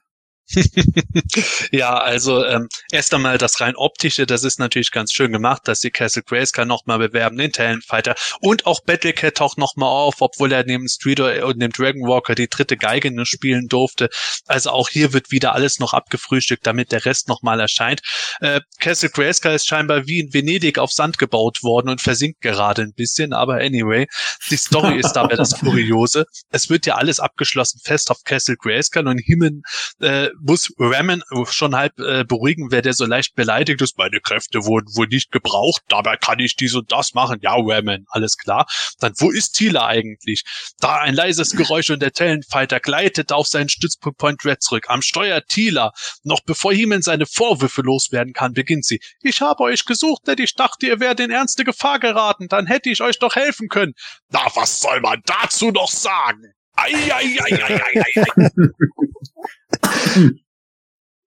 Ja, also ähm, erst einmal das rein optische, das ist natürlich ganz schön gemacht, dass die Castle Grayskull nochmal bewerben, den Talonfighter und auch Battlecat taucht nochmal auf, obwohl er neben Streeter und dem Dragonwalker die dritte Geige nur spielen durfte. Also auch hier wird wieder alles noch abgefrühstückt, damit der Rest nochmal erscheint. Äh, Castle Grayskull ist scheinbar wie in Venedig auf Sand gebaut worden und versinkt gerade ein bisschen, aber anyway, die Story ist dabei das Kuriose. Es wird ja alles abgeschlossen, fest auf Castle Grayskull und Himen äh, muss Ramen schon halb äh, beruhigen, wer der so leicht beleidigt ist. Meine Kräfte wurden wohl nicht gebraucht, dabei kann ich dies und das machen. Ja, Ramen, alles klar. Dann, wo ist Thiele eigentlich? Da ein leises Geräusch und der Talonfighter gleitet auf seinen Stützpunkt Point Red zurück. Am Steuer Thiele. Noch bevor He-Man seine Vorwürfe loswerden kann, beginnt sie. Ich habe euch gesucht, denn ich dachte, ihr wärt in ernste Gefahr geraten. Dann hätte ich euch doch helfen können. Na, was soll man dazu noch sagen? Ei, ei, ei, ei, ei, ei.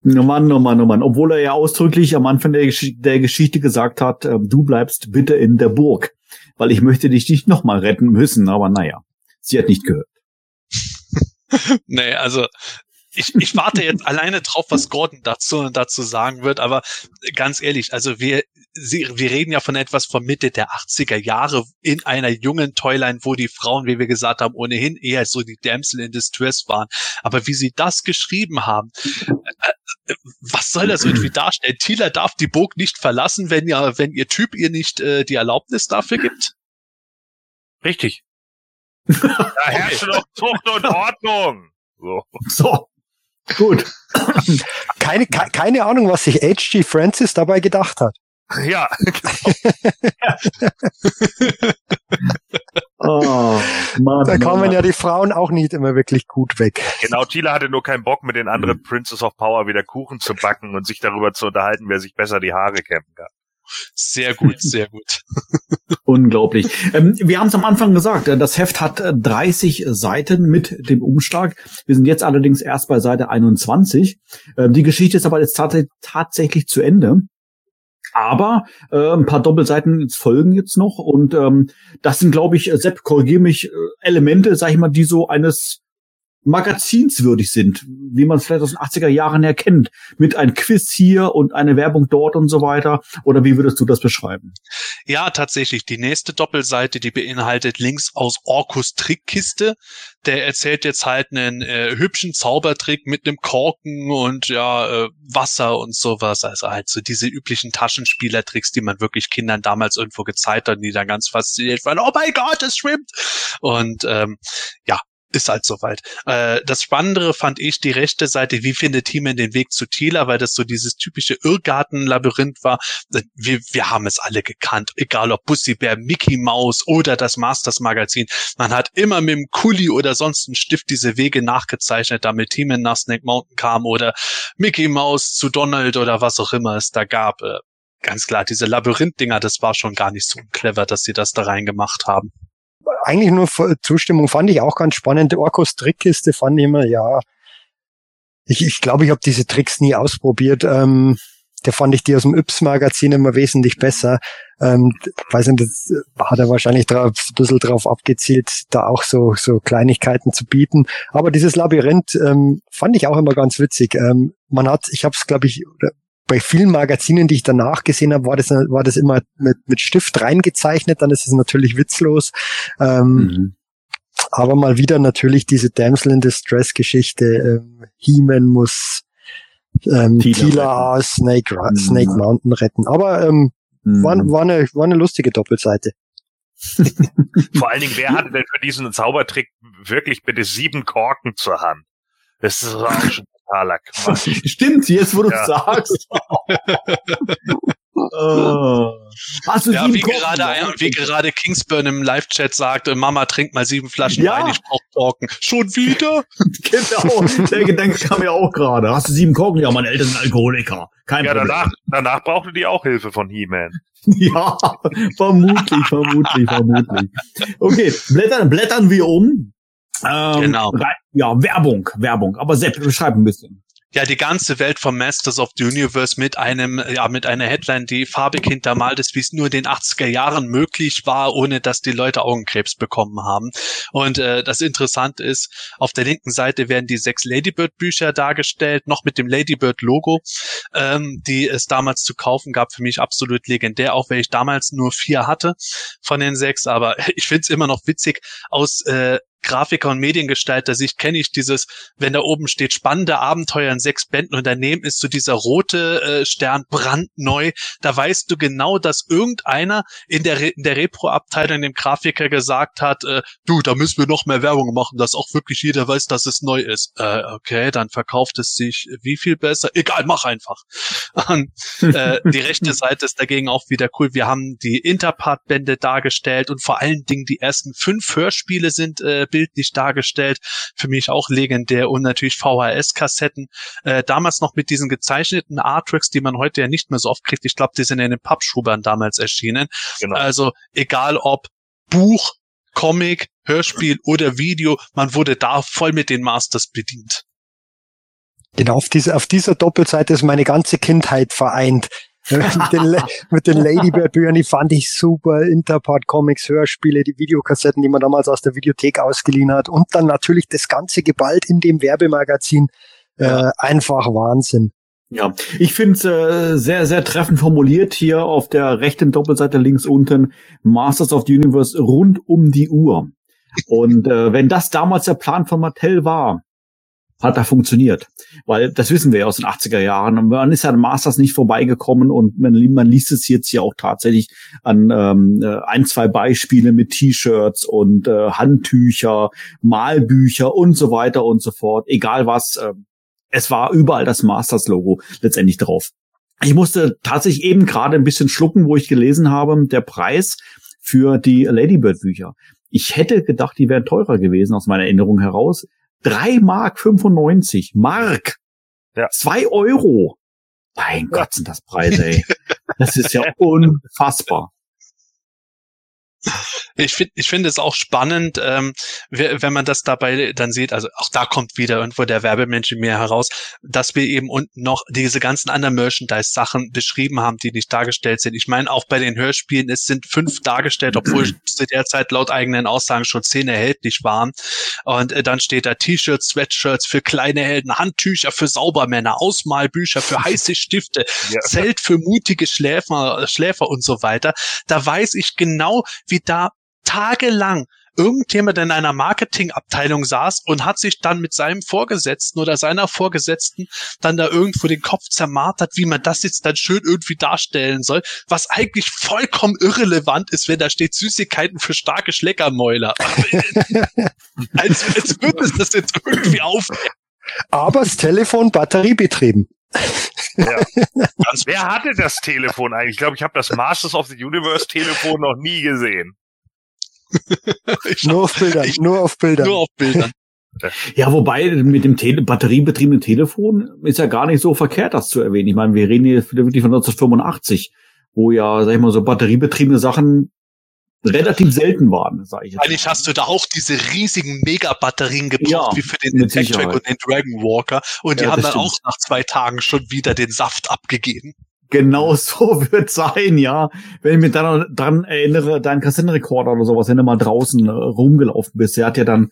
No Mann, no Mann, no Mann. Obwohl er ja ausdrücklich am Anfang der, Gesch- der Geschichte gesagt hat, äh, du bleibst bitte in der Burg, weil ich möchte dich nicht nochmal retten müssen. Aber naja, sie hat nicht gehört. Nee, also ich, ich warte jetzt alleine drauf, was Gordon dazu dazu sagen wird. Aber ganz ehrlich, also wir Sie, wir reden ja von etwas von Mitte der achtziger Jahre in einer jungen Toyline, wo die Frauen, wie wir gesagt haben, ohnehin eher so die Damsel in Distress waren. Aber wie sie das geschrieben haben, äh, was soll das irgendwie darstellen? Thiele darf die Burg nicht verlassen, wenn ja, wenn ihr Typ ihr nicht äh, die Erlaubnis dafür gibt? Richtig. Da herrscht doch Zucht und Ordnung. So. so. Gut. Keine, ke- keine Ahnung, was sich H G. Francis dabei gedacht hat. Ja, genau. Oh, Mann, da kommen Mann. Ja die Frauen auch nicht immer wirklich gut weg. Genau, Thiele hatte nur keinen Bock, mit den anderen Princess of Power wieder Kuchen zu backen und sich darüber zu unterhalten, wer sich besser die Haare kämmen kann. Sehr gut, sehr gut. Unglaublich. Ähm, wir haben es am Anfang gesagt, das Heft hat dreißig Seiten mit dem Umschlag. Wir sind jetzt allerdings erst bei Seite einundzwanzig. Ähm, die Geschichte ist aber jetzt tats- tatsächlich zu Ende. Aber äh, ein paar Doppelseiten folgen jetzt noch und ähm, das sind, glaube ich, Sepp, korrigier mich, Elemente, sag ich mal, die so eines Magazins würdig sind, wie man es vielleicht aus den achtziger Jahren erkennt, mit ein Quiz hier und eine Werbung dort und so weiter. Oder wie würdest du das beschreiben? Ja, tatsächlich. Die nächste Doppelseite, die beinhaltet Links aus Orkus Trickkiste. Der erzählt jetzt halt einen äh, hübschen Zaubertrick mit einem Korken und ja, äh, Wasser und sowas. Also halt so diese üblichen Taschenspielertricks, die man wirklich Kindern damals irgendwo gezeigt hat und die dann ganz fasziniert waren. Oh mein Gott, es schwimmt! Und ähm, ja, ist halt soweit. Äh, das Spannendere fand ich die rechte Seite, wie findet He-Man den Weg zu Thiele, weil das so dieses typische Irrgarten-Labyrinth war. Wir, wir haben es alle gekannt, egal ob Bussibär, Mickey Mouse oder das Masters-Magazin. Man hat immer mit dem Kuli oder sonst einen Stift diese Wege nachgezeichnet, damit He-Man nach Snake Mountain kam oder Mickey Mouse zu Donald oder was auch immer es da gab. Äh, ganz klar, diese Labyrinth-Dinger, das war schon gar nicht so clever, dass sie das da reingemacht haben. Eigentlich nur Zustimmung, fand ich auch ganz spannend. Orkus Trickkiste fand ich immer, ja, ich glaube, ich, glaub, ich habe diese Tricks nie ausprobiert. Ähm, da fand ich die aus dem Y Magazin immer wesentlich besser. Ähm, weiß nicht, das hat er wahrscheinlich drauf, ein bisschen drauf abgezielt, da auch so so Kleinigkeiten zu bieten. Aber dieses Labyrinth ähm, fand ich auch immer ganz witzig. Ähm, man hat, ich habe es, glaube ich, bei vielen Magazinen, die ich danach gesehen habe, war das war das immer mit mit Stift reingezeichnet, dann ist es natürlich witzlos. Ähm, mhm. Aber mal wieder natürlich diese Damsel in Distress-Geschichte. Ähm, He-Man muss ähm, Thiele Snake, Ra- mhm. Snake Mountain retten. Aber ähm, mhm. war, war, eine, war eine lustige Doppelseite. Vor allen Dingen, wer hatte denn für diesen Zaubertrick wirklich bitte sieben Korken zur Hand? Das ist auch schon stimmt, jetzt wo du ja. sagst. Hast du ja, wie gerade, ein, wie gerade Kingsburn im Live-Chat sagt, Mama, trink mal sieben Flaschen ja. Wein, ich brauch Korken. Schon wieder? Genau, der Gedanke kam ja auch gerade. Hast du sieben Korken? Ja, meine Eltern sind Alkoholiker. Kein ja, Problem. Danach, danach brauchte die auch Hilfe von He-Man. Ja, vermutlich, vermutlich, vermutlich. Okay, blättern, blättern wir um. Ähm, genau. Ja, Werbung, Werbung. Aber Sepp, beschreib ein bisschen. Ja, die ganze Welt vom Masters of the Universe mit einem, ja, mit einer Headline, die farbig hintermalt ist, wie es nur in den achtziger Jahren möglich war, ohne dass die Leute Augenkrebs bekommen haben. Und äh, das Interessante ist, auf der linken Seite werden die sechs Ladybird-Bücher dargestellt, noch mit dem Ladybird-Logo, ähm, die es damals zu kaufen gab. Für mich absolut legendär, auch wenn ich damals nur vier hatte von den sechs. Aber ich find's immer noch witzig, aus äh, Grafiker und Mediengestalter Sicht kenne ich dieses, wenn da oben steht, spannende Abenteuer in sechs Bänden und daneben ist so dieser rote äh, Stern brandneu, da weißt du genau, dass irgendeiner in der, Re- in der Repro-Abteilung dem Grafiker gesagt hat, äh, du, da müssen wir noch mehr Werbung machen, dass auch wirklich jeder weiß, dass es neu ist. Äh, okay, dann verkauft es sich wie viel besser? Egal, mach einfach. Und, äh, die rechte Seite ist dagegen auch wieder cool. Wir haben die Interpart-Bände dargestellt und vor allen Dingen die ersten fünf Hörspiele sind äh, bildlich dargestellt, für mich auch legendär, und natürlich V H S-Kassetten, äh, damals noch mit diesen gezeichneten Artworks, die man heute ja nicht mehr so oft kriegt. Ich glaube, die sind in den Pappschubern damals erschienen. Genau. Also egal ob Buch, Comic, Hörspiel oder Video, man wurde da voll mit den Masters bedient. Genau, auf dieser, auf dieser Doppelseite ist meine ganze Kindheit vereint. mit den, mit den Ladybird-Büchern, die fand ich super, Interpart-Comics, Hörspiele, die Videokassetten, die man damals aus der Videothek ausgeliehen hat, und dann natürlich das Ganze geballt in dem Werbemagazin, äh, einfach Wahnsinn. Ja, ich finde es äh, sehr, sehr treffend formuliert hier auf der rechten Doppelseite links unten, Masters of the Universe rund um die Uhr. Und äh, wenn das damals der Plan von Mattel war, hat da funktioniert. Weil das wissen wir ja aus den achtziger Jahren. Und man ist ja an Masters nicht vorbeigekommen, und man, man liest es jetzt hier auch tatsächlich an ähm, ein, zwei Beispiele mit T-Shirts und äh, Handtücher, Malbücher und so weiter und so fort. Egal was, äh, es war überall das Masters-Logo letztendlich drauf. Ich musste tatsächlich eben gerade ein bisschen schlucken, wo ich gelesen habe, der Preis für die Ladybird-Bücher. Ich hätte gedacht, die wären teurer gewesen, aus meiner Erinnerung heraus. drei Mark fünfundneunzig. Mark! Ja. zwei Euro! Mein Gott, sind das Preise, ey. Das ist ja unfassbar. Ich finde, ich finde es auch spannend, ähm, wenn man das dabei dann sieht, also auch da kommt wieder irgendwo der Werbemensch in mir heraus, dass wir eben unten noch diese ganzen anderen Merchandise-Sachen beschrieben haben, die nicht dargestellt sind. Ich meine, auch bei den Hörspielen, es sind fünf dargestellt, obwohl sie derzeit laut eigenen Aussagen schon zehn erhältlich waren. Und äh, dann steht da T-Shirts, Sweatshirts für kleine Helden, Handtücher für Saubermänner, Ausmalbücher für heiße Stifte, ja. Zelt für mutige Schläfer, Schläfer und so weiter. Da weiß ich genau, wie da tagelang irgendjemand in einer Marketingabteilung saß und hat sich dann mit seinem Vorgesetzten oder seiner Vorgesetzten dann da irgendwo den Kopf zermartert, wie man das jetzt dann schön irgendwie darstellen soll, was eigentlich vollkommen irrelevant ist, wenn da steht Süßigkeiten für starke Schleckermäuler. als, als würde es das jetzt irgendwie aufnehmen. Aber das Telefon batteriebetrieben. Ja. Also, wer hatte das Telefon eigentlich? Ich glaube, ich habe das Masters of the Universe Telefon noch nie gesehen. nur auf Bildern, ich, nur auf Bildern. Nur auf Bildern. Ja, wobei mit dem Tele- batteriebetriebenen Telefon ist ja gar nicht so verkehrt, das zu erwähnen. Ich meine, wir reden hier wirklich von neunzehnhundertfünfundachtzig, wo ja, sag ich mal, so batteriebetriebene Sachen relativ selten waren, sage ich jetzt. Eigentlich hast du da auch diese riesigen Mega-Batterien gebraucht, ja, wie für den Tech Track und den Dragon Walker. Und ja, die haben dann stimmt. auch nach zwei Tagen schon wieder den Saft abgegeben. Genau so wird sein, ja. Wenn ich mich dann dran erinnere, dein Kassettenrekorder oder sowas, wenn du mal draußen rumgelaufen bist, der hat ja dann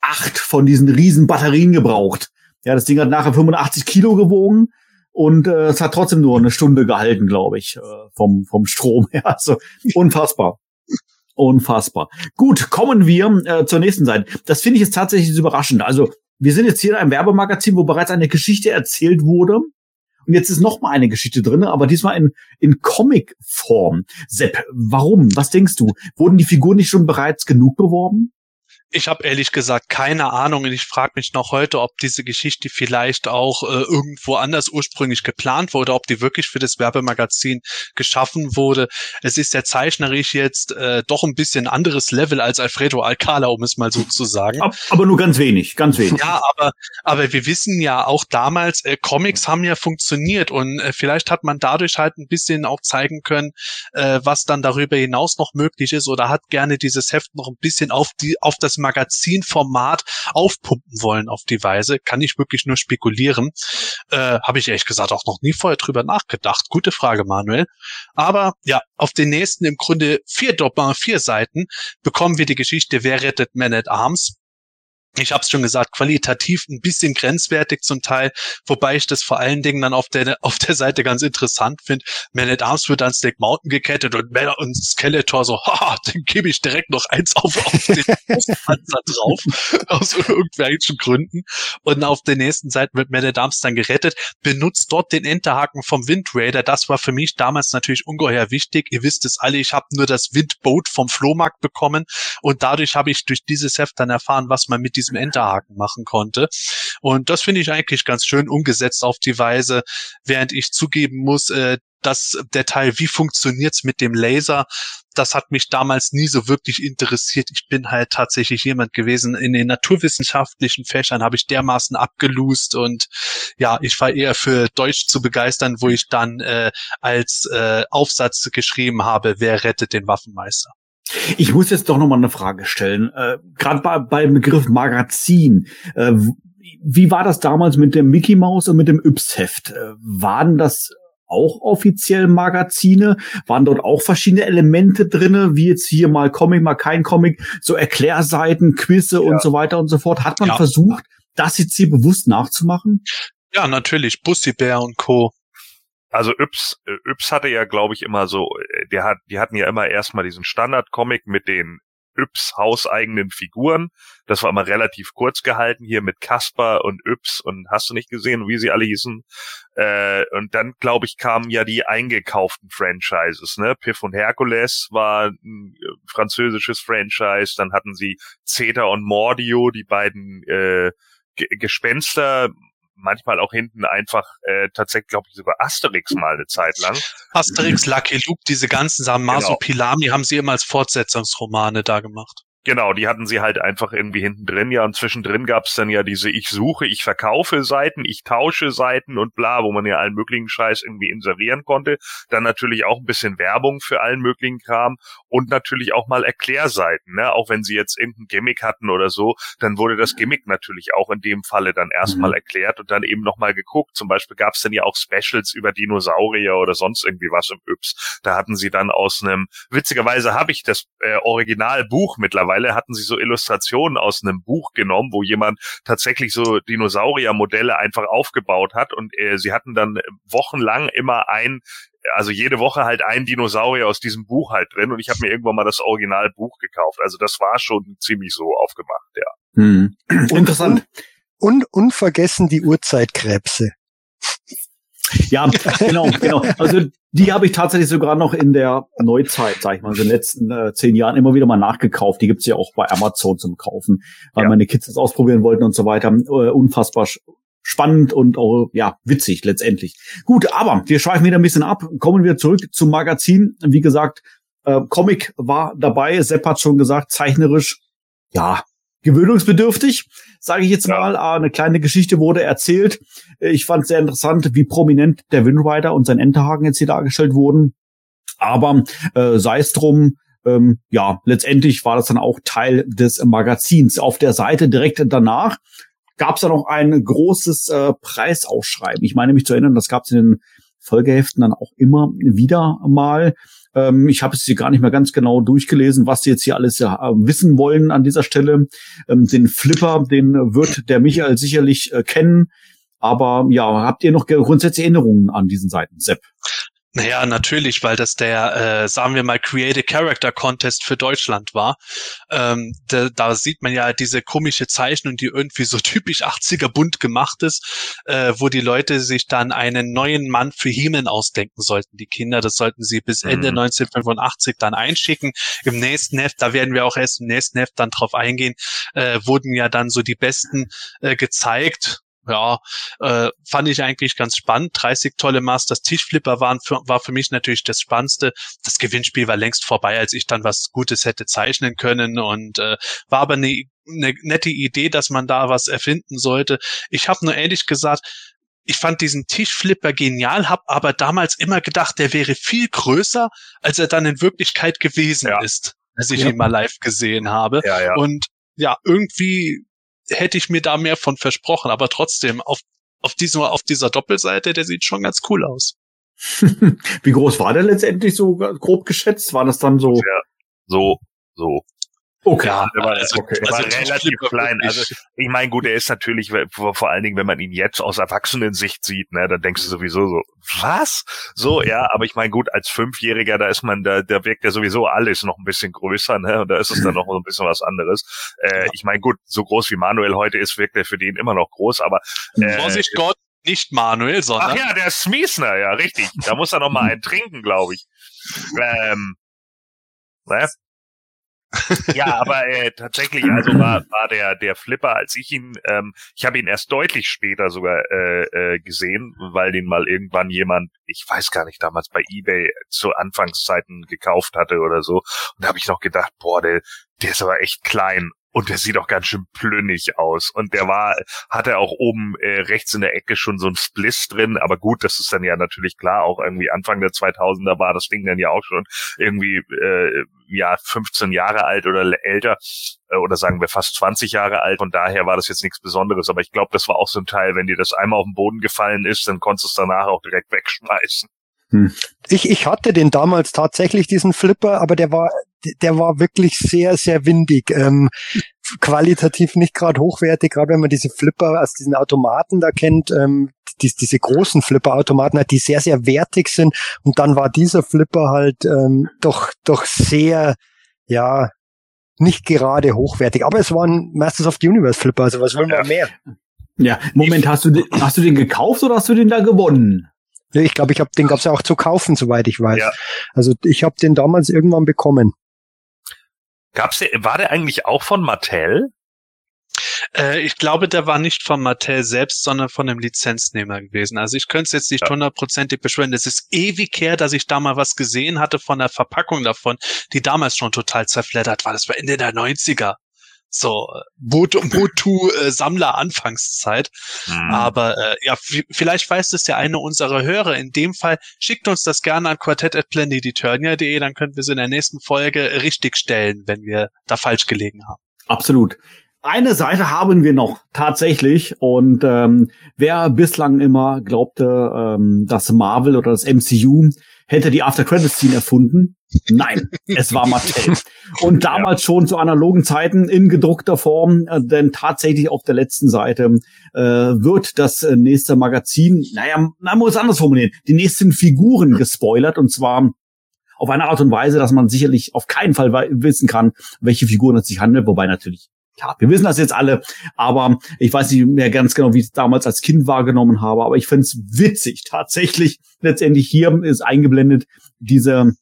acht von diesen riesen Batterien gebraucht. Ja, das Ding hat nachher fünfundachtzig Kilo gewogen. Und äh, es hat trotzdem nur eine Stunde gehalten, glaube ich, äh, vom vom Strom her. Also unfassbar. Unfassbar. Gut, kommen wir äh, zur nächsten Seite. Das finde ich jetzt tatsächlich überraschend. Also, wir sind jetzt hier in einem Werbemagazin, wo bereits eine Geschichte erzählt wurde. Und jetzt ist noch mal eine Geschichte drin, aber diesmal in in Comic-Form. Sepp, warum? Was denkst du? Wurden die Figuren nicht schon bereits genug beworben? Ich habe ehrlich gesagt keine Ahnung, und ich frage mich noch heute, ob diese Geschichte vielleicht auch äh, irgendwo anders ursprünglich geplant wurde, ob die wirklich für das Werbemagazin geschaffen wurde. Es ist ja zeichnerisch jetzt äh, doch ein bisschen anderes Level als Alfredo Alcala, um es mal so zu sagen. Aber nur ganz wenig, ganz wenig. Ja, aber aber wir wissen ja auch damals, äh, Comics haben ja funktioniert, und äh, vielleicht hat man dadurch halt ein bisschen auch zeigen können, äh, was dann darüber hinaus noch möglich ist, oder hat gerne dieses Heft noch ein bisschen auf die auf das Magazinformat aufpumpen wollen auf die Weise. Kann ich wirklich nur spekulieren. Äh, habe ich ehrlich gesagt auch noch nie vorher drüber nachgedacht. Gute Frage, Manuel. Aber ja, auf den nächsten im Grunde vier Doppel, vier Seiten bekommen wir die Geschichte Wer rettet Man at Arms? ich habe es schon gesagt, qualitativ ein bisschen grenzwertig zum Teil, wobei ich das vor allen Dingen dann auf der auf der Seite ganz interessant finde. Man at Arms wird an Snake Mountain gekettet und Man und Skeletor so, haha, dann gebe ich direkt noch eins auf, auf den Panzer drauf, aus irgendwelchen Gründen. Und auf der nächsten Seite wird Man at Arms dann gerettet, benutzt dort den Enterhaken vom Wind Raider. Das war für mich damals natürlich ungeheuer wichtig. Ihr wisst es alle, ich habe nur das Windboot vom Flohmarkt bekommen und dadurch habe ich durch dieses Heft dann erfahren, was man mit diesem Enterhaken machen konnte. Und das finde ich eigentlich ganz schön umgesetzt auf die Weise, während ich zugeben muss, äh, dass der Teil, wie funktioniert's mit dem Laser, das hat mich damals nie so wirklich interessiert. Ich bin halt tatsächlich jemand gewesen, in den naturwissenschaftlichen Fächern habe ich dermaßen abgelust und ja, ich war eher für Deutsch zu begeistern, wo ich dann äh, als äh, Aufsatz geschrieben habe, wer rettet den Waffenmeister? Ich muss jetzt doch nochmal eine Frage stellen, äh, gerade bei, beim Begriff Magazin. Äh, wie war das damals mit dem Mickey Mouse und mit dem Yps-Heft? Äh, waren das auch offiziell Magazine? Waren dort auch verschiedene Elemente drinne, wie jetzt hier mal Comic, mal kein Comic, so Erklärseiten, Quizze ja. und so weiter und so fort? Hat man ja. versucht, das jetzt hier bewusst nachzumachen? Ja, natürlich, Bussibär und Co. Also Yps, Yps hatte ja, glaube ich, immer so, der hat, die hatten ja immer erstmal diesen Standard-Comic mit den Yps hauseigenen Figuren. Das war immer relativ kurz gehalten, hier mit Kasper und Yps und hast du nicht gesehen, wie sie alle hießen. Äh, und dann, glaube ich, kamen ja die eingekauften Franchises, ne? Piff und Herkules war ein französisches Franchise, dann hatten sie Zeta und Mordio, die beiden äh, G- Gespenster, manchmal auch hinten einfach äh, tatsächlich, glaube ich, sogar Asterix mal eine Zeit lang. Asterix, Lucky Luke, diese ganzen Sachen, Masopilami, genau. Haben sie immer als Fortsetzungsromane da gemacht. Genau, die hatten sie halt einfach irgendwie hinten drin, ja, und zwischendrin gab's dann ja diese ich suche, ich verkaufe Seiten, ich tausche Seiten und bla, wo man ja allen möglichen Scheiß irgendwie inserieren konnte. Dann natürlich auch ein bisschen Werbung für allen möglichen Kram und natürlich auch mal Erklärseiten, ne? Auch wenn sie jetzt irgendein Gimmick hatten oder so, dann wurde das Gimmick natürlich auch in dem Falle dann erstmal erklärt und dann eben nochmal geguckt. Zum Beispiel gab's dann ja auch Specials über Dinosaurier oder sonst irgendwie was im Yps. Da hatten sie dann aus einem, witzigerweise habe ich das äh, Originalbuch mittlerweile, hatten sie so Illustrationen aus einem Buch genommen, wo jemand tatsächlich so Dinosauriermodelle einfach aufgebaut hat und äh, sie hatten dann wochenlang immer ein, also jede Woche halt ein Dinosaurier aus diesem Buch halt drin und ich habe mir irgendwann mal das Originalbuch gekauft. Also das war schon ziemlich so aufgemacht, ja. Hm. Interessant. Und, und unvergessen die Urzeitkrebse. Ja, genau, genau. Also die habe ich tatsächlich sogar noch in der Neuzeit, sag ich mal, in den letzten äh, zehn Jahren immer wieder mal nachgekauft. Die gibt's ja auch bei Amazon zum Kaufen, weil ja. meine Kids das ausprobieren wollten und so weiter. Äh, unfassbar sch- spannend und auch, ja, witzig letztendlich. Gut, aber wir schweifen wieder ein bisschen ab, kommen wir zurück zum Magazin. Wie gesagt, äh, Comic war dabei, Sepp hat schon gesagt, zeichnerisch, ja, gewöhnungsbedürftig, sage ich jetzt ja. mal. Eine kleine Geschichte wurde erzählt. Ich fand sehr interessant, wie prominent der Wind Rider und sein Enterhaken jetzt hier dargestellt wurden. Aber äh, sei es drum, ähm, ja, letztendlich war das dann auch Teil des Magazins. Auf der Seite direkt danach gab es dann noch ein großes äh, Preisausschreiben. Ich meine mich zu erinnern, das gab es in den Folgeheften dann auch immer wieder mal. Ich habe es hier gar nicht mehr ganz genau durchgelesen, was sie jetzt hier alles ja wissen wollen an dieser Stelle. Den Flipper, den wird der Michael sicherlich kennen. Aber ja, habt ihr noch grundsätzliche Erinnerungen an diesen Seiten, Sepp? Naja, natürlich, weil das der, äh, sagen wir mal, Create a Character Contest für Deutschland war. Ähm, da, da sieht man ja diese komische Zeichnung, die irgendwie so typisch achtziger bunt gemacht ist, äh, wo die Leute sich dann einen neuen Mann für He-Man ausdenken sollten, die Kinder. Das sollten sie bis Ende mhm. neunzehnhundertfünfundachtzig dann einschicken. Im nächsten Heft, da werden wir auch erst im nächsten Heft dann drauf eingehen, äh, wurden ja dann so die besten äh, gezeigt. Ja, äh, fand ich eigentlich ganz spannend. dreißig tolle Masters, Tischflipper waren für, war für mich natürlich das Spannendste. Das Gewinnspiel war längst vorbei, als ich dann was Gutes hätte zeichnen können und äh, war aber eine ne nette Idee, dass man da was erfinden sollte. Ich habe nur ehrlich gesagt, ich fand diesen Tischflipper genial, hab aber damals immer gedacht, der wäre viel größer, als er dann in Wirklichkeit gewesen ja. ist, als ich ja. ihn mal live gesehen habe. Ja, ja. Und ja, irgendwie hätte ich mir da mehr von versprochen, aber trotzdem, auf, auf diesem, auf dieser Doppelseite, der sieht schon ganz cool aus. Wie groß war der letztendlich so grob geschätzt? War das dann so? Ja, so, so. Okay. Ja, der war, also, okay. Also, war relativ klein. Also, ich meine, gut, er ist natürlich, vor allen Dingen, wenn man ihn jetzt aus Erwachsenensicht sieht, ne, dann denkst du sowieso so, was? So, ja, aber ich meine, gut, als Fünfjähriger, da ist man, da, da wirkt ja sowieso alles noch ein bisschen größer, ne, und da ist es dann noch so ein bisschen was anderes. Äh, ja. Ich meine, gut, so groß wie Manuel heute ist, wirkt er für den immer noch groß, aber, äh, Vorsicht, Gott, nicht Manuel, sondern. Ach ja, der ist Miesner, ja, richtig. Da muss er noch mal einen trinken, glaube ich. Ähm, ne? Ja, aber äh, tatsächlich, also war, war der der Flipper, als ich ihn, ähm, ich habe ihn erst deutlich später sogar äh, äh, gesehen, weil den mal irgendwann jemand, ich weiß gar nicht, damals bei eBay zu Anfangszeiten gekauft hatte oder so. Und da habe ich noch gedacht, boah, der, der ist aber echt klein. Und der sieht auch ganz schön plünnig aus. Und der war, hatte auch oben äh, rechts in der Ecke schon so ein Spliss drin. Aber gut, das ist dann ja natürlich klar. Auch irgendwie Anfang der zweitausender war das Ding dann ja auch schon irgendwie äh, ja fünfzehn Jahre alt oder älter. Äh, oder sagen wir fast zwanzig Jahre alt. Von daher war das jetzt nichts Besonderes. Aber ich glaube, das war auch so ein Teil, wenn dir das einmal auf den Boden gefallen ist, dann konntest du es danach auch direkt wegschmeißen. Hm. Ich, ich hatte den damals tatsächlich, diesen Flipper, aber der war, der war wirklich sehr, sehr windig. Ähm, qualitativ nicht gerade hochwertig, gerade wenn man diese Flipper aus diesen Automaten da kennt, ähm, die, diese großen Flipper-Automaten halt, die sehr, sehr wertig sind. Und dann war dieser Flipper halt ähm, doch, doch sehr, ja, nicht gerade hochwertig. Aber es war ein Masters of the Universe Flipper, also was will man mehr? Ja, Moment, hast du den, hast du den gekauft oder hast du den da gewonnen? Ich glaube, ich habe den gab's ja auch zu kaufen, soweit ich weiß. Ja. Also ich habe den damals irgendwann bekommen. Gab's der, war der eigentlich auch von Mattel? Äh, ich glaube, der war nicht von Mattel selbst, sondern von einem Lizenznehmer gewesen. Also ich könnte es jetzt nicht hundertprozentig beschwören. Es ist ewig her, dass ich da mal was gesehen hatte von der Verpackung davon, die damals schon total zerfleddert war. Das war Ende der neunziger. So, Motu-Sammler äh, Anfangszeit. Mhm. Aber äh, ja, f- vielleicht weiß es ja eine unserer Hörer. In dem Fall schickt uns das gerne an quartett at planet eternia dot de, dann können wir es in der nächsten Folge richtigstellen, wenn wir da falsch gelegen haben. Absolut. Eine Seite haben wir noch tatsächlich, und ähm, wer bislang immer glaubte, ähm, dass Marvel oder das M C U hätte die After-Credits-Scene erfunden, nein, es war Mattel. Und damals ja. schon zu analogen Zeiten in gedruckter Form, denn tatsächlich auf der letzten Seite äh, wird das nächste Magazin, naja, man muss es anders formulieren, die nächsten Figuren gespoilert, und zwar auf eine Art und Weise, dass man sicherlich auf keinen Fall we- wissen kann, welche Figuren es sich handelt, wobei natürlich, klar, wir wissen das jetzt alle, aber ich weiß nicht mehr ganz genau, wie ich es damals als Kind wahrgenommen habe, aber ich finde es witzig, tatsächlich, letztendlich hier ist eingeblendet diese,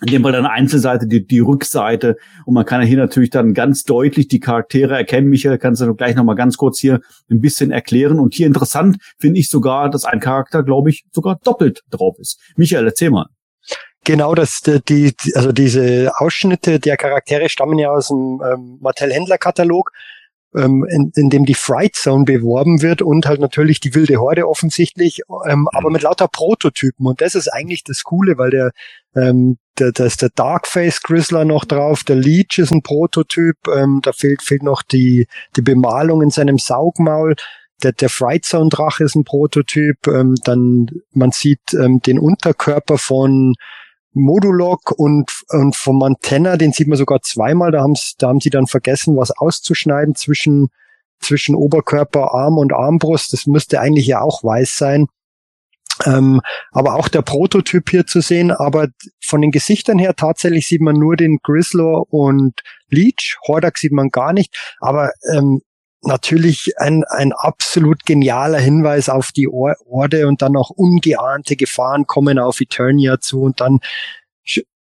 in dem Fall eine Einzelseite, die, die Rückseite, und man kann hier natürlich dann ganz deutlich die Charaktere erkennen. Michael, kannst du gleich nochmal ganz kurz hier ein bisschen erklären, und hier interessant finde ich sogar, dass ein Charakter, glaube ich, sogar doppelt drauf ist. Michael, erzähl mal. Genau, das, die, also diese Ausschnitte der Charaktere stammen ja aus dem ähm, Mattel-Händler-Katalog, ähm, in, in dem die Fright Zone beworben wird und halt natürlich die Wilde Horde offensichtlich, ähm, aber mit lauter Prototypen, und das ist eigentlich das Coole, weil der ähm, da, da ist der Darkface Grizzler noch drauf, der Leech ist ein Prototyp, ähm, da fehlt fehlt noch die die Bemalung in seinem Saugmaul, der, der Fright Zone Drache ist ein Prototyp, ähm, dann man sieht ähm, den Unterkörper von Modulok und, und von Mantenna, den sieht man sogar zweimal, da haben da haben sie dann vergessen, was auszuschneiden zwischen zwischen Oberkörper, Arm und Armbrust, das müsste eigentlich ja auch weiß sein. Ähm, aber auch der Prototyp hier zu sehen, aber von den Gesichtern her tatsächlich sieht man nur den Grizzlor und Leech, Hordak sieht man gar nicht, aber ähm, natürlich ein, ein absolut genialer Hinweis auf die Or- Orde, und dann auch ungeahnte Gefahren kommen auf Eternia zu, und dann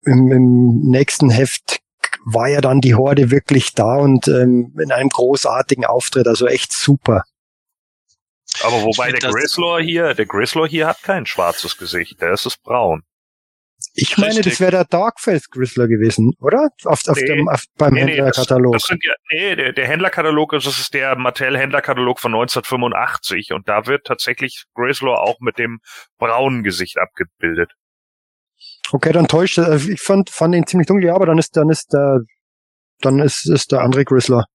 im, im nächsten Heft war ja dann die Horde wirklich da, und ähm, in einem großartigen Auftritt, also echt super. Aber wobei der Grizzlor hier, der Grizzlor hier hat kein schwarzes Gesicht, der ist es braun. Ich meine, Richtig. Das wäre der Darkface Grizzlor gewesen, oder? Auf, auf nee, dem, auf, beim nee, Händlerkatalog. Das, das sind ja, nee, der, der Händlerkatalog ist, das ist der Mattel-Händlerkatalog von neunzehnhundertfünfundachtzig, und da wird tatsächlich Grizzlor auch mit dem braunen Gesicht abgebildet. Okay, dann täuscht, ich fand, fand ihn ziemlich dunkel, ja, aber dann ist, dann ist der, dann ist, ist der andere Grizzlor.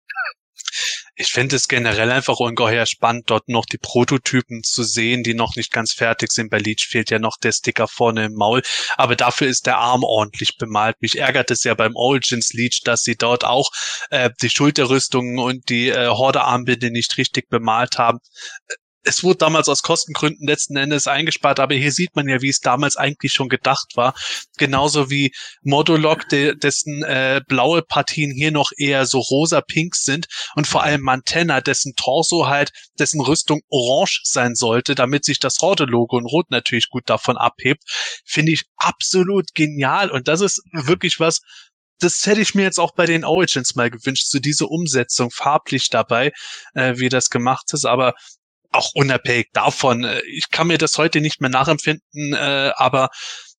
Ich finde es generell einfach ungeheuer spannend, dort noch die Prototypen zu sehen, die noch nicht ganz fertig sind. Bei Leech fehlt ja noch der Sticker vorne im Maul, aber dafür ist der Arm ordentlich bemalt. Mich ärgert es ja beim Origins Leech, dass sie dort auch äh, die Schulterrüstungen und die äh, Horde-Armbinde nicht richtig bemalt haben. Es wurde damals aus Kostengründen letzten Endes eingespart, aber hier sieht man ja, wie es damals eigentlich schon gedacht war. Genauso wie Modulok, de- dessen äh, blaue Partien hier noch eher so rosa-pink sind, und vor allem Mantenna, dessen Torso halt, dessen Rüstung orange sein sollte, damit sich das Horde-Logo in Rot natürlich gut davon abhebt, finde ich absolut genial. Und das ist wirklich was, das hätte ich mir jetzt auch bei den Origins mal gewünscht, so diese Umsetzung farblich dabei, äh, wie das gemacht ist, aber auch unabhängig davon, ich kann mir das heute nicht mehr nachempfinden, äh, aber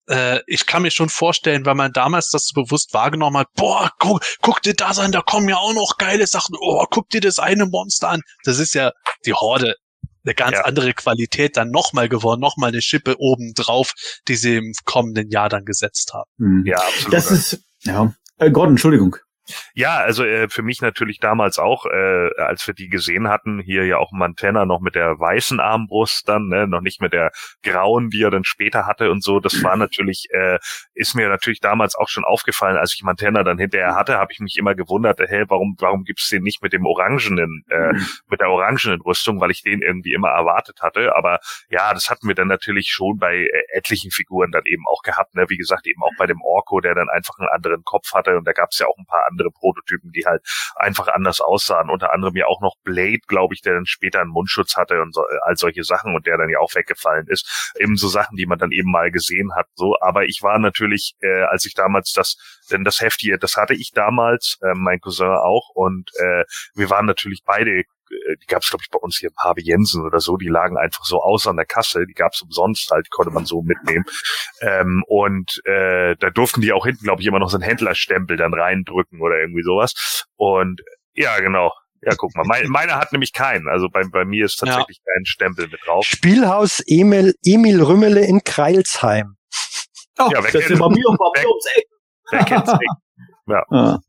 äh, ich kann mir schon vorstellen, weil man damals das so bewusst wahrgenommen hat, boah, guck, guck dir das an, da kommen ja auch noch geile Sachen, oh, guck dir das eine Monster an. Das ist ja die Horde, eine ganz ja. andere Qualität dann nochmal geworden, nochmal eine Schippe obendrauf, die sie im kommenden Jahr dann gesetzt haben. Mhm. Ja, absolut. Das ist, ja, äh, Gordon, Entschuldigung. Ja, also äh, für mich natürlich damals auch, äh, als wir die gesehen hatten, hier ja auch Mantenna noch mit der weißen Armbrust dann, ne, noch nicht mit der grauen, die er dann später hatte und so. Das war natürlich, äh, ist mir natürlich damals auch schon aufgefallen, als ich Mantenna dann hinterher hatte, habe ich mich immer gewundert, hey, warum warum gibt's den nicht mit dem orangenen, äh, mit der orangenen Rüstung, weil ich den irgendwie immer erwartet hatte. Aber ja, das hatten wir dann natürlich schon bei äh, etlichen Figuren dann eben auch gehabt, ne, wie gesagt, eben auch bei dem Orko, der dann einfach einen anderen Kopf hatte, und da gab's ja auch ein paar andere andere Prototypen, die halt einfach anders aussahen. Unter anderem ja auch noch Blade, glaube ich, der dann später einen Mundschutz hatte und so, all solche Sachen, und der dann ja auch weggefallen ist. Eben so Sachen, die man dann eben mal gesehen hat. So, aber ich war natürlich, äh, als ich damals das, denn das Heft hier, das hatte ich damals, äh, mein Cousin auch, und äh, wir waren natürlich beide, die gab es, glaube ich, bei uns hier im Harvey Jensen oder so, die lagen einfach so aus an der Kasse, die gab es umsonst halt, die konnte man so mitnehmen. Ähm, und äh, da durften die auch hinten, glaube ich, immer noch so einen Händlerstempel dann reindrücken oder irgendwie sowas. Und ja, genau. Ja, guck mal. Meine, meine hat nämlich keinen. Also bei, bei mir ist tatsächlich ja. kein Stempel mit drauf. Spielhaus Emil, Emil Rümmele in Kreilsheim. Oh, ja, wer das ist bei mir und bei mir ums Eck. Wer kennt's nicht? Ja. ja.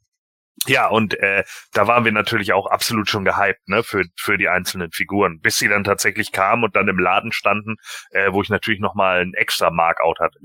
Ja, und äh, da waren wir natürlich auch absolut schon gehypt, ne, für für die einzelnen Figuren, bis sie dann tatsächlich kamen und dann im Laden standen, äh, wo ich natürlich nochmal ein extra Markout hatte.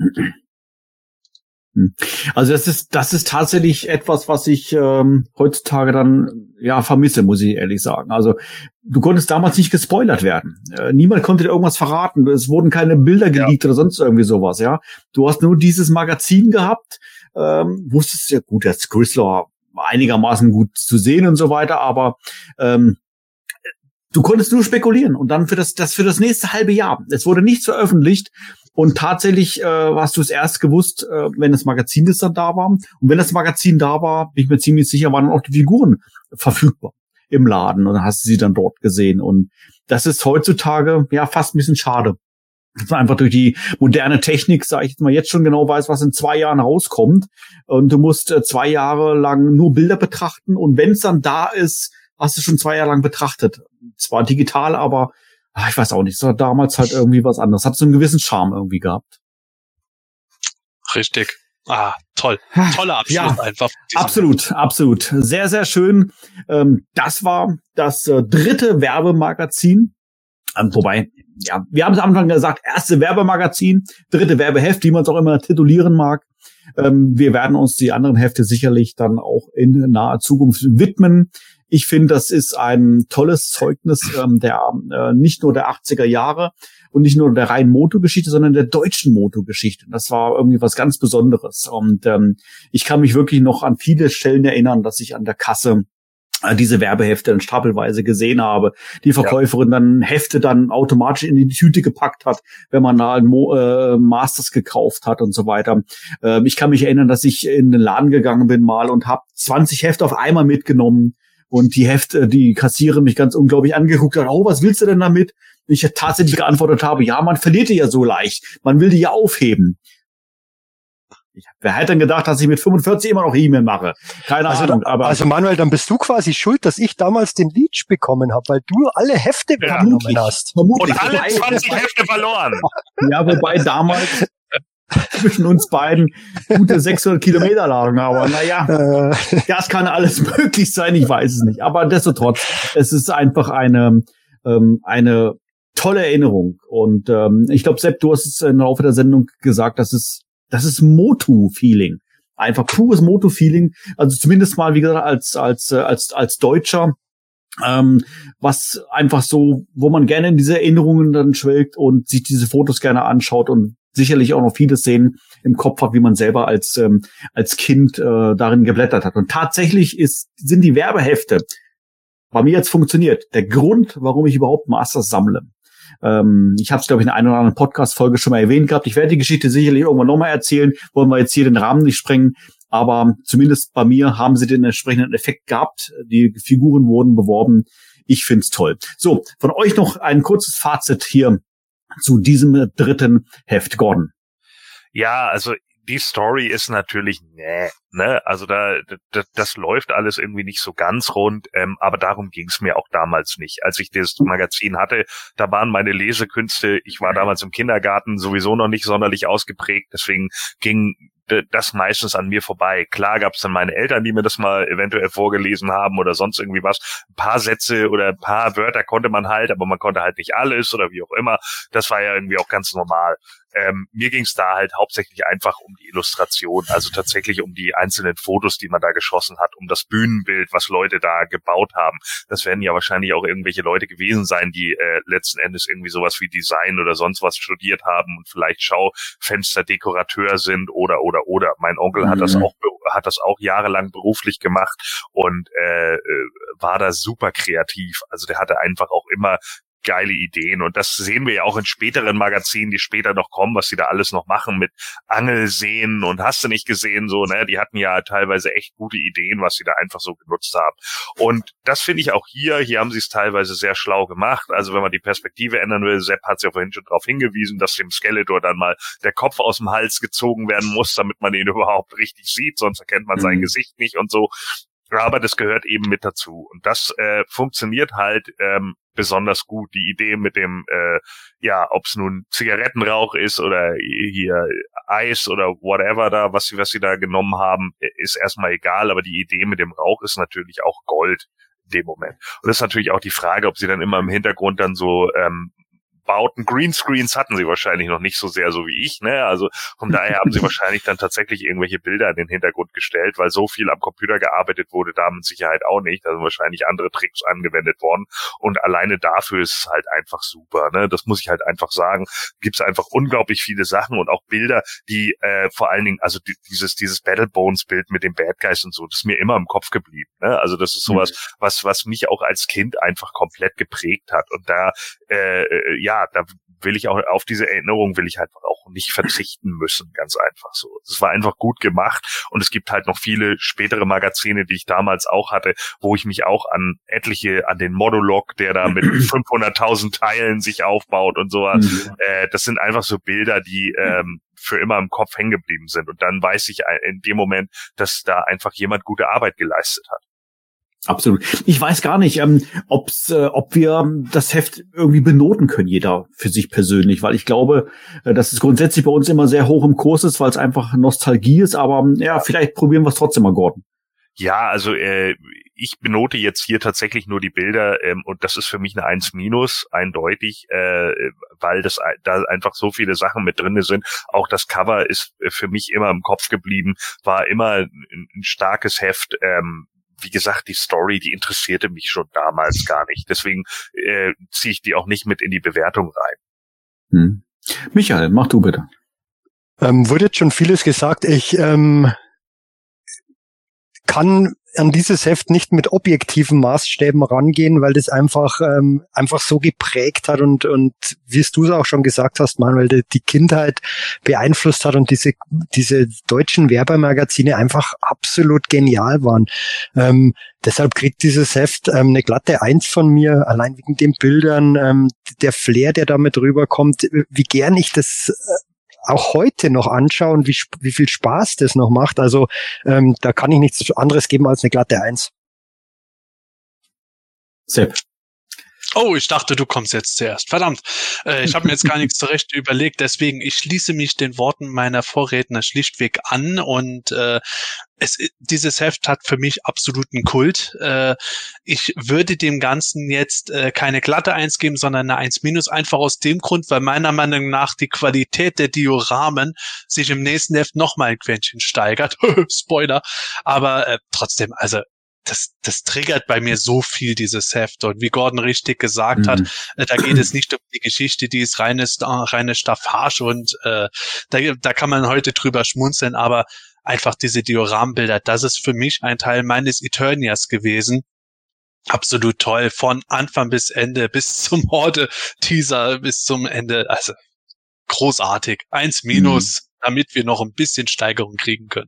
Also das ist das ist tatsächlich etwas, was ich ähm, heutzutage dann ja vermisse, muss ich ehrlich sagen. Also du konntest damals nicht gespoilert werden. Äh, niemand konnte dir irgendwas verraten. Es wurden keine Bilder geleakt ja. oder sonst irgendwie sowas. Ja, du hast nur dieses Magazin gehabt. Ähm, wusstest ja gut, der Skrysler einigermaßen gut zu sehen und so weiter, aber ähm, du konntest nur spekulieren, und dann für das das für das nächste halbe Jahr. Es wurde nichts veröffentlicht, und tatsächlich äh, hast du es erst gewusst, äh, wenn das Magazin das dann da war. Und wenn das Magazin da war, bin ich mir ziemlich sicher, waren auch die Figuren verfügbar im Laden, und dann hast du sie dann dort gesehen. Und das ist heutzutage ja fast ein bisschen schade, dass man einfach durch die moderne Technik, sage ich jetzt mal, jetzt schon genau weiß, was in zwei Jahren rauskommt. Und du musst äh, zwei Jahre lang nur Bilder betrachten. Und wenn es dann da ist, hast du schon zwei Jahre lang betrachtet. Zwar digital, aber ach, ich weiß auch nicht. Es war damals halt irgendwie was anderes. Hat so einen gewissen Charme irgendwie gehabt. Richtig. Ah, toll. Toller Abschluss ja, einfach. Absolut, Mal. absolut. Sehr, sehr schön. Ähm, das war das äh, dritte Werbemagazin. Ähm, wobei... Ja, wir haben es am Anfang gesagt, erste Werbemagazin, dritte Werbeheft, wie man es auch immer titulieren mag. Ähm, wir werden uns die anderen Hefte sicherlich dann auch in naher Zukunft widmen. Ich finde, das ist ein tolles Zeugnis ähm, der äh, nicht nur der achtziger Jahre und nicht nur der reinen Moto-Geschichte, sondern der deutschen Moto-Geschichte. Das war irgendwie was ganz Besonderes. Und ähm, ich kann mich wirklich noch an viele Stellen erinnern, dass ich an der Kasse diese Werbehefte dann stapelweise gesehen habe, die Verkäuferin ja. dann Hefte dann automatisch in die Tüte gepackt hat, wenn man da ein Mo- äh, Masters gekauft hat und so weiter. Ähm, ich kann mich erinnern, dass ich in den Laden gegangen bin mal und habe zwanzig Hefte auf einmal mitgenommen, und die Hefte, die Kassiererin mich ganz unglaublich angeguckt hat, oh, was willst du denn damit? Und ich tatsächlich geantwortet habe, ja, man verliert die ja so leicht, man will die ja aufheben. Ich, wer hätte denn gedacht, dass ich mit fünfundvierzig immer noch E-Mail mache? Keine also, Ahnung. Aber also Manuel, dann bist du quasi schuld, dass ich damals den Leech bekommen habe, weil du alle Hefte ja, vermutlich, genommen hast. Vermutlich. Und alle zwanzig Hefte verloren. Ja, wobei damals zwischen uns beiden gute sechshundert Kilometer lang, aber naja, äh. das kann alles möglich sein, ich weiß es nicht. Aber nichtsdestotrotz, es ist einfach eine, ähm, eine tolle Erinnerung. Und ähm, ich glaube, Sepp, du hast es im Laufe der Sendung gesagt, das ist, das ist Motu-Feeling. Einfach pures Motu-Feeling. Also zumindest mal, wie gesagt, als, als, als, als Deutscher. Ähm, was einfach so, wo man gerne in diese Erinnerungen dann schwelgt und sich diese Fotos gerne anschaut und sicherlich auch noch viele Szenen im Kopf hat, wie man selber als ähm, als Kind äh, darin geblättert hat. Und tatsächlich ist sind die Werbehefte bei mir jetzt funktioniert. Der Grund, warum ich überhaupt Masters sammle. Ähm, ich habe es, glaube ich, in einer oder anderen Podcast-Folge schon mal erwähnt gehabt. Ich werde die Geschichte sicherlich irgendwann nochmal erzählen. Wollen wir jetzt hier den Rahmen nicht sprengen. Aber zumindest bei mir haben sie den entsprechenden Effekt gehabt. Die Figuren wurden beworben. Ich find's toll. So, von euch noch ein kurzes Fazit hier zu diesem dritten Heft, Gordon. Ja, also die Story ist natürlich, nee, ne, also da, da das läuft alles irgendwie nicht so ganz rund, ähm, aber darum ging's mir auch damals nicht. Als ich das Magazin hatte, da waren meine Lesekünste, ich war damals im Kindergarten sowieso noch nicht sonderlich ausgeprägt, deswegen ging das meistens an mir vorbei. Klar gab es dann meine Eltern, die mir das mal eventuell vorgelesen haben oder sonst irgendwie was. Ein paar Sätze oder ein paar Wörter konnte man halt, aber man konnte halt nicht alles oder wie auch immer. Das war ja irgendwie auch ganz normal. Ähm, mir ging es da halt hauptsächlich einfach um die Illustration, also tatsächlich um die einzelnen Fotos, die man da geschossen hat, um das Bühnenbild, was Leute da gebaut haben. Das werden ja wahrscheinlich auch irgendwelche Leute gewesen sein, die äh, letzten Endes irgendwie sowas wie Design oder sonst was studiert haben und vielleicht Schaufensterdekorateur sind oder, oder, oder. Mein Onkel mhm. hat das auch hat das auch jahrelang beruflich gemacht und äh, war da super kreativ. Also der hatte einfach auch immer geile Ideen und das sehen wir ja auch in späteren Magazinen, die später noch kommen, was sie da alles noch machen mit Angelseen und hast du nicht gesehen, so, ne, die hatten ja teilweise echt gute Ideen, was sie da einfach so genutzt haben und das finde ich auch hier, hier haben sie es teilweise sehr schlau gemacht, also wenn man die Perspektive ändern will, Sepp hat ja vorhin schon darauf hingewiesen, dass dem Skeletor dann mal der Kopf aus dem Hals gezogen werden muss, damit man ihn überhaupt richtig sieht, sonst erkennt man mhm. sein Gesicht nicht und so. Aber das gehört eben mit dazu. Und das äh, funktioniert halt ähm, besonders gut. Die Idee mit dem, äh, ja, ob es nun Zigarettenrauch ist oder hier Eis oder whatever da, was sie was sie da genommen haben, ist erstmal egal. Aber die Idee mit dem Rauch ist natürlich auch Gold in dem Moment. Und das ist natürlich auch die Frage, ob sie dann immer im Hintergrund dann so ähm, bauten. Greenscreens hatten sie wahrscheinlich noch nicht so sehr, so wie ich, ne? Also von daher haben sie wahrscheinlich dann tatsächlich irgendwelche Bilder in den Hintergrund gestellt, weil so viel am Computer gearbeitet wurde, da mit Sicherheit auch nicht. Da sind wahrscheinlich andere Tricks angewendet worden. Und alleine dafür ist es halt einfach super, ne? Das muss ich halt einfach sagen. Gibt's einfach unglaublich viele Sachen und auch Bilder, die äh, vor allen Dingen, also die, dieses dieses Battlebones-Bild mit dem Bad Guys und so, das ist mir immer im Kopf geblieben, ne? Also das ist sowas, mhm. was was mich auch als Kind einfach komplett geprägt hat. Und da, äh, ja, Ja, da will ich auch, auf diese Erinnerung will ich halt auch nicht verzichten müssen, ganz einfach so. Es war einfach gut gemacht und es gibt halt noch viele spätere Magazine, die ich damals auch hatte, wo ich mich auch an etliche, an den Modulok, der da mit fünfhunderttausend Teilen sich aufbaut und sowas. Mhm. Äh, das sind einfach so Bilder, die ähm, für immer im Kopf hängen geblieben sind und dann weiß ich in dem Moment, dass da einfach jemand gute Arbeit geleistet hat. Absolut. Ich weiß gar nicht, ähm, ob's, äh, ob wir das Heft irgendwie benoten können, jeder für sich persönlich, weil ich glaube, äh, dass es grundsätzlich bei uns immer sehr hoch im Kurs ist, weil es einfach Nostalgie ist, aber ja, vielleicht probieren wir es trotzdem mal, Gordon. Ja, also äh, ich benote jetzt hier tatsächlich nur die Bilder ähm, und das ist für mich eine eins minus, eindeutig, äh, weil das da einfach so viele Sachen mit drin sind. Auch das Cover ist für mich immer im Kopf geblieben, war immer ein, ein starkes Heft. ähm, Wie gesagt, die Story, die interessierte mich schon damals gar nicht. Deswegen äh, ziehe ich die auch nicht mit in die Bewertung rein. Hm. Michael, mach du bitte. Ähm, wurde jetzt schon vieles gesagt. Ich ähm, kann an dieses Heft nicht mit objektiven Maßstäben rangehen, weil das einfach ähm, einfach so geprägt hat und und wie du es auch schon gesagt hast, Manuel, die, die Kindheit beeinflusst hat und diese diese deutschen Werbemagazine einfach absolut genial waren. Ähm, deshalb kriegt dieses Heft ähm, eine glatte Eins von mir, allein wegen den Bildern, ähm, der Flair, der damit rüberkommt, wie gern ich das äh, auch heute noch anschauen, wie, wie viel Spaß das noch macht. Also ähm, da kann ich nichts anderes geben als eine glatte Eins. Sepp. Oh, ich dachte, du kommst jetzt zuerst. Verdammt, äh, ich habe mir jetzt gar nichts zurecht überlegt. Deswegen, ich schließe mich den Worten meiner Vorredner schlichtweg an. Und äh, es, dieses Heft hat für mich absoluten Kult. Äh, ich würde dem Ganzen jetzt äh, keine glatte Eins geben, sondern eine Eins minus. Einfach aus dem Grund, weil meiner Meinung nach die Qualität der Dioramen sich im nächsten Heft nochmal ein Quäntchen steigert. Spoiler. Aber äh, trotzdem, also... Das, das triggert bei mir so viel, dieses Heft. Und wie Gordon richtig gesagt mhm. hat, äh, da geht es nicht um die Geschichte, die ist reine, reine Staffage und äh, da, da kann man heute drüber schmunzeln, aber einfach diese Diorambilder, das ist für mich ein Teil meines Eternias gewesen. Absolut toll, von Anfang bis Ende, bis zum Horde-Teaser, bis zum Ende. Also großartig, eins minus, mhm. damit wir noch ein bisschen Steigerung kriegen können.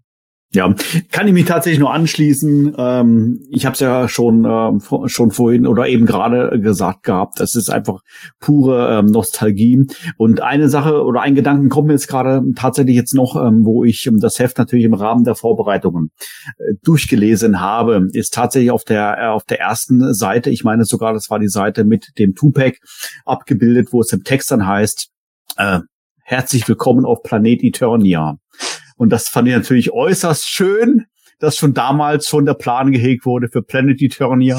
Ja, kann ich mich tatsächlich nur anschließen. Ähm, ich habe es ja schon ähm, vor, schon vorhin oder eben gerade gesagt gehabt. Das ist einfach pure ähm, Nostalgie. Und eine Sache oder ein Gedanken kommt mir jetzt gerade tatsächlich jetzt noch, ähm, wo ich ähm, das Heft natürlich im Rahmen der Vorbereitungen äh, durchgelesen habe, ist tatsächlich auf der äh, auf der ersten Seite. Ich meine sogar, das war die Seite mit dem Tupac abgebildet, wo es im Text dann heißt: äh, Herzlich willkommen auf Planet Eternia. Und das fand ich natürlich äußerst schön, dass schon damals schon der Plan gehegt wurde für Planet Eternia.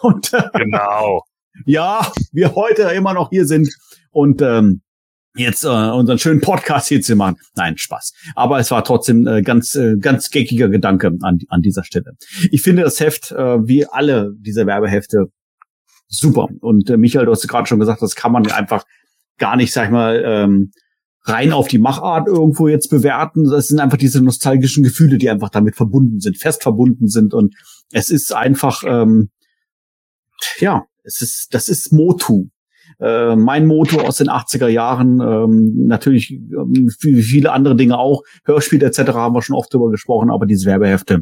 Und, äh, genau. Ja, wir heute immer noch hier sind und ähm, jetzt äh, unseren schönen Podcast hier zu machen. Nein, Spaß. Aber es war trotzdem äh, ganz äh, ganz geckiger Gedanke an, an dieser Stelle. Ich finde das Heft, äh, wie alle dieser Werbehefte, super. Und äh, Michael, du hast gerade schon gesagt, das kann man einfach gar nicht, sag ich mal, ähm, rein auf die Machart irgendwo jetzt bewerten. Das sind einfach diese nostalgischen Gefühle, die einfach damit verbunden sind, fest verbunden sind. Und es ist einfach, ähm, ja, es ist, das ist Motu. Äh, mein Motu aus den achtziger Jahren, ähm, natürlich ähm, viele andere Dinge auch, Hörspiele et cetera haben wir schon oft drüber gesprochen, aber diese Werbehefte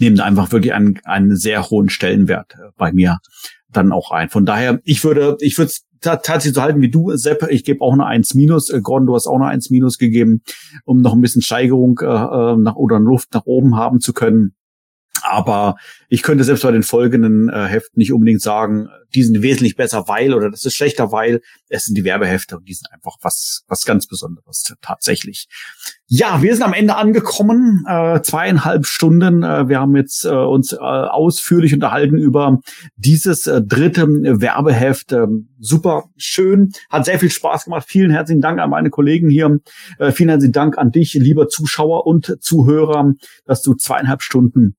nehmen einfach wirklich einen, einen sehr hohen Stellenwert bei mir dann auch ein. Von daher, ich würde, ich würde es tatsächlich so halten wie du, Sepp. Ich gebe auch eine eins minus. Gordon, du hast auch eine eins minus gegeben, um noch ein bisschen Steigerung äh, nach oder Luft nach oben haben zu können. Aber ich könnte selbst bei den folgenden äh, Heften nicht unbedingt sagen, die sind wesentlich besser, weil, oder das ist schlechter, weil. Es sind die Werbehefte und die sind einfach was was ganz Besonderes tatsächlich. Ja, wir sind am Ende angekommen, äh, zweieinhalb Stunden. Äh, wir haben jetzt äh, uns äh, ausführlich unterhalten über dieses äh, dritte Werbeheft. Äh, super schön, hat sehr viel Spaß gemacht. Vielen herzlichen Dank an meine Kollegen hier. Äh, vielen herzlichen Dank an dich, lieber Zuschauer und Zuhörer, dass du zweieinhalb Stunden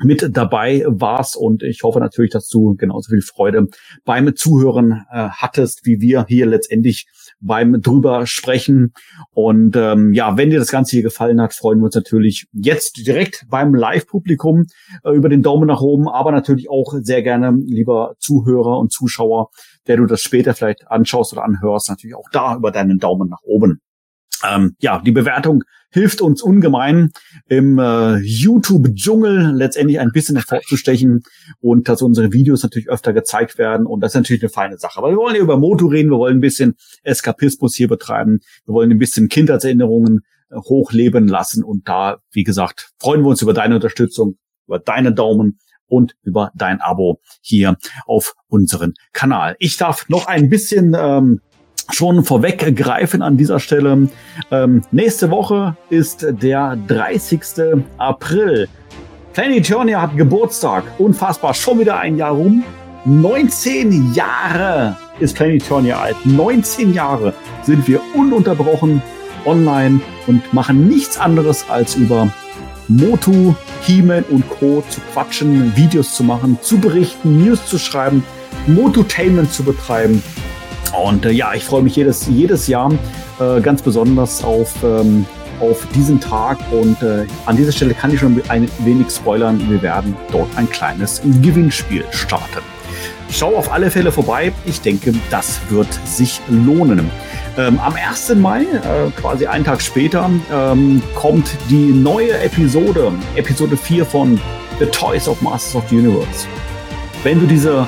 mit dabei warst und ich hoffe natürlich, dass du genauso viel Freude beim Zuhören äh, hattest, wie wir hier letztendlich beim drüber sprechen. Und ähm, ja, wenn dir das Ganze hier gefallen hat, freuen wir uns natürlich jetzt direkt beim Live-Publikum äh, über den Daumen nach oben, aber natürlich auch sehr gerne, lieber Zuhörer und Zuschauer, der du das später vielleicht anschaust oder anhörst, natürlich auch da über deinen Daumen nach oben. Ähm, ja, die Bewertung hilft uns ungemein im äh, YouTube-Dschungel letztendlich ein bisschen hervorzustechen und dass unsere Videos natürlich öfter gezeigt werden und das ist natürlich eine feine Sache. Aber wir wollen ja über Motu reden, wir wollen ein bisschen Eskapismus hier betreiben, wir wollen ein bisschen Kindheitserinnerungen äh, hochleben lassen und da, wie gesagt, freuen wir uns über deine Unterstützung, über deine Daumen und über dein Abo hier auf unseren Kanal. Ich darf noch ein bisschen... Ähm, Schon vorweggreifen an dieser Stelle. Ähm, nächste Woche ist der dreißigster April. Planet Eternia hat Geburtstag. Unfassbar, schon wieder ein Jahr rum. neunzehn Jahre ist Planet Eternia alt. neunzehn Jahre sind wir ununterbrochen online und machen nichts anderes als über Motu, He-Man und Co. zu quatschen, Videos zu machen, zu berichten, News zu schreiben, Motutainment zu betreiben. Und äh, ja, ich freue mich jedes jedes Jahr äh, ganz besonders auf ähm, auf diesen Tag. Und äh, an dieser Stelle kann ich schon ein wenig spoilern. Wir werden dort ein kleines Gewinnspiel starten. Schau auf alle Fälle vorbei. Ich denke, das wird sich lohnen. Ähm, am ersten Mai, äh, quasi einen Tag später, ähm, kommt die neue Episode, Episode vier von The Toys of Masters of the Universe. Wenn du diese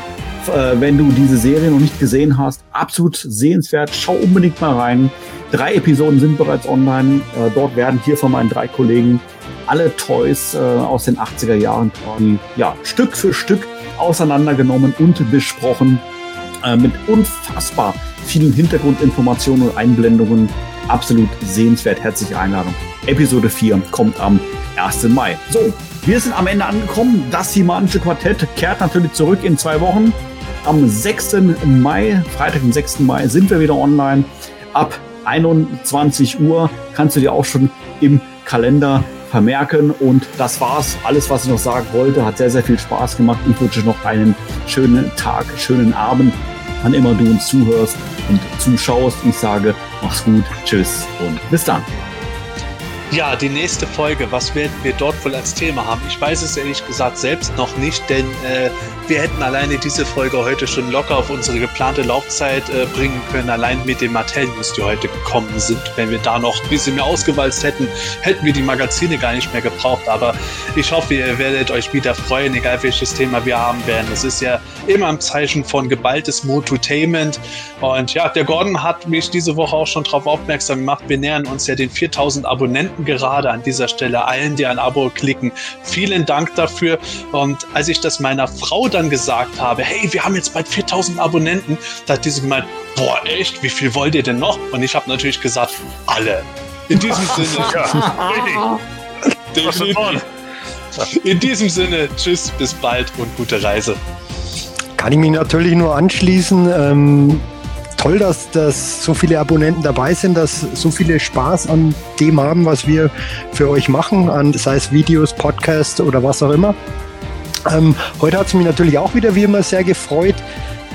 Wenn du diese Serie noch nicht gesehen hast, absolut sehenswert. Schau unbedingt mal rein. Drei Episoden sind bereits online. Dort werden hier von meinen drei Kollegen alle Toys aus den achtziger Jahren, ja, Stück für Stück auseinandergenommen und besprochen. äh, mit unfassbar vielen Hintergrundinformationen und Einblendungen. Absolut sehenswert, herzliche Einladung. Episode vier kommt am ersten Mai. So, wir sind am Ende angekommen. Das Himanische Quartett kehrt natürlich zurück in zwei Wochen. Am sechsten Mai, Freitag, den sechsten Mai, sind wir wieder online. Ab einundzwanzig Uhr kannst du dir auch schon im Kalender vermerken. Und das war's. Alles, was ich noch sagen wollte, hat sehr, sehr viel Spaß gemacht. Ich wünsche noch einen schönen Tag, schönen Abend, wann immer du uns zuhörst und zuschaust. Ich sage, mach's gut, tschüss und bis dann. Ja, die nächste Folge, was werden wir dort wohl als Thema haben? Ich weiß es ehrlich gesagt selbst noch nicht, denn äh, wir hätten alleine diese Folge heute schon locker auf unsere geplante Laufzeit äh, bringen können, allein mit den Mattel-News, die heute gekommen sind. Wenn wir da noch ein bisschen mehr ausgewalzt hätten, hätten wir die Magazine gar nicht mehr gebraucht. Aber ich hoffe, ihr werdet euch wieder freuen, egal welches Thema wir haben werden. Es ist ja immer im Zeichen von geballtes Mototainment. Und ja, der Gordon hat mich diese Woche auch schon darauf aufmerksam gemacht. Wir nähern uns ja den viertausend Abonnenten gerade an dieser Stelle, allen, die ein Abo klicken. Vielen Dank dafür. Und als ich das meiner Frau dann gesagt habe, hey, wir haben jetzt bald viertausend Abonnenten, da hat diese gemeint, boah, echt, wie viel wollt ihr denn noch? Und ich habe natürlich gesagt, alle. In diesem Sinne, ja. In diesem Sinne, tschüss, bis bald und gute Reise. Kann ich mich natürlich nur anschließen. Ähm Toll, dass, dass so viele Abonnenten dabei sind, dass so viele Spaß an dem haben, was wir für euch machen, an, sei es Videos, Podcasts oder was auch immer. Ähm, heute hat es mich natürlich auch wieder wie immer sehr gefreut,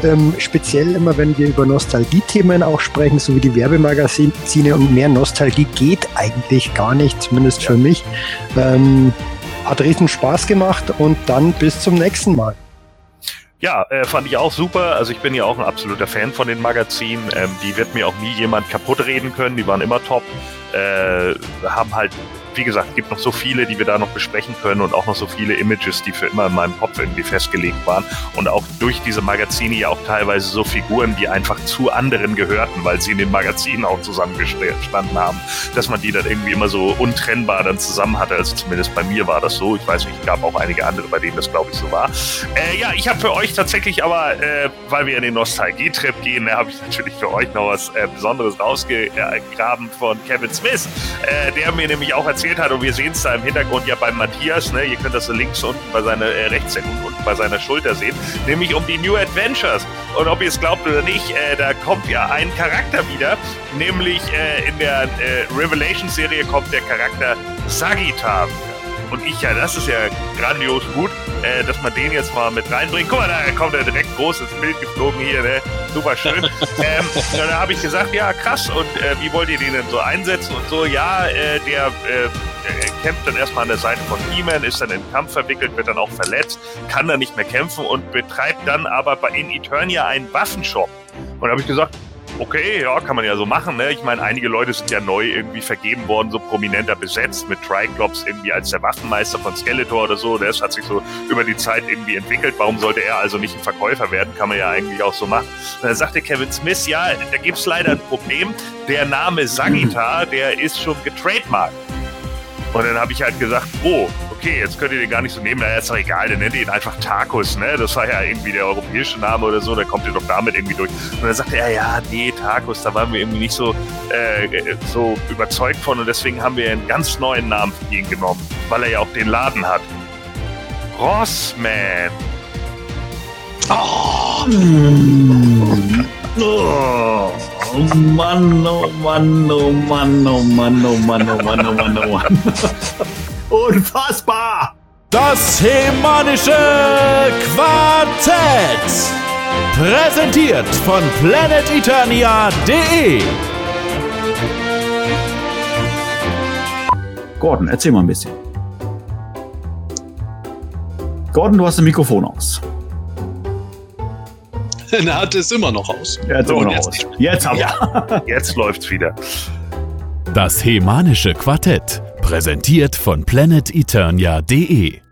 ähm, speziell immer, wenn wir über Nostalgie-Themen auch sprechen, so wie die Werbemagazine, und mehr Nostalgie geht eigentlich gar nicht, zumindest für mich. Ähm, hat riesen Spaß gemacht und dann bis zum nächsten Mal. Ja, äh, fand ich auch super. Also ich bin ja auch ein absoluter Fan von den Magazinen. Ähm, die wird mir auch nie jemand kaputt reden können. Die waren immer top. Äh, haben halt, wie gesagt, es gibt noch so viele, die wir da noch besprechen können, und auch noch so viele Images, die für immer in meinem Kopf irgendwie festgelegt waren. Und auch durch diese Magazine ja auch teilweise so Figuren, die einfach zu anderen gehörten, weil sie in den Magazinen auch zusammengestanden haben, dass man die dann irgendwie immer so untrennbar dann zusammen hatte. Also zumindest bei mir war das so. Ich weiß nicht, es gab auch einige andere, bei denen das, glaube ich, so war. Äh, ja, ich habe für euch tatsächlich aber, äh, weil wir in den Nostalgie-Trip gehen, habe ich natürlich für euch noch was äh, Besonderes rausgegraben von Kevin Smith, äh, der mir nämlich auch erzählt hat, und wir sehen es da im Hintergrund ja bei Matthias, ne? Ihr könnt das so links unten bei seiner, äh, rechts unten bei seiner Schulter sehen, nämlich um die New Adventures. Und ob ihr es glaubt oder nicht, äh, da kommt ja ein Charakter wieder, nämlich äh, in der äh, Revelation-Serie kommt der Charakter Sagitar. Und ich, ja, das ist ja grandios gut, äh, dass man den jetzt mal mit reinbringt. Guck mal, da kommt er direkt groß ins Bild geflogen hier, ne? Super schön. ähm, da habe ich gesagt, ja, krass, und äh, wie wollt ihr den denn so einsetzen? Und so, ja, äh, der... Äh Er kämpft dann erstmal an der Seite von He-Man, ist dann in den Kampf verwickelt, wird dann auch verletzt, kann dann nicht mehr kämpfen und betreibt dann aber bei in Eternia einen Waffenshop. Und da habe ich gesagt, okay, ja, kann man ja so machen, ne? Ich meine, einige Leute sind ja neu irgendwie vergeben worden, so prominenter besetzt, mit Triclops irgendwie als der Waffenmeister von Skeletor oder so. Das hat sich so über die Zeit irgendwie entwickelt. Warum sollte er also nicht ein Verkäufer werden? Kann man ja eigentlich auch so machen. Und dann sagte Kevin Smith, ja, da gibt es leider ein Problem. Der Name Sagitar, der ist schon getrademarkt. Und dann habe ich halt gesagt, oh, okay, jetzt könnt ihr den gar nicht so nehmen. Na ja, ist doch egal, dann nennt ihr ihn einfach Tarkus, ne? Das war ja irgendwie der europäische Name oder so, dann kommt ihr doch damit irgendwie durch. Und dann sagte er, ja, nee, Tarkus, da waren wir irgendwie nicht so, äh, so überzeugt von, und deswegen haben wir einen ganz neuen Namen für ihn genommen, weil er ja auch den Laden hat. Rossmann. Oh, mm. oh. Oh Mann, oh Mann, oh Mann, oh Mann, oh Mann, oh Mann, oh Mann, oh Mann. Unfassbar! Das Hemanische Quartett! Präsentiert von planet eternia punkt de. Gordon, erzähl mal ein bisschen. Gordon, du hast ein Mikrofon aus. Er hat es immer noch aus. Ja, jetzt so, immer noch jetzt, aus. Jetzt, haben wir. Jetzt läuft's wieder. Das Hemanische Quartett, präsentiert von planet eternia punkt de.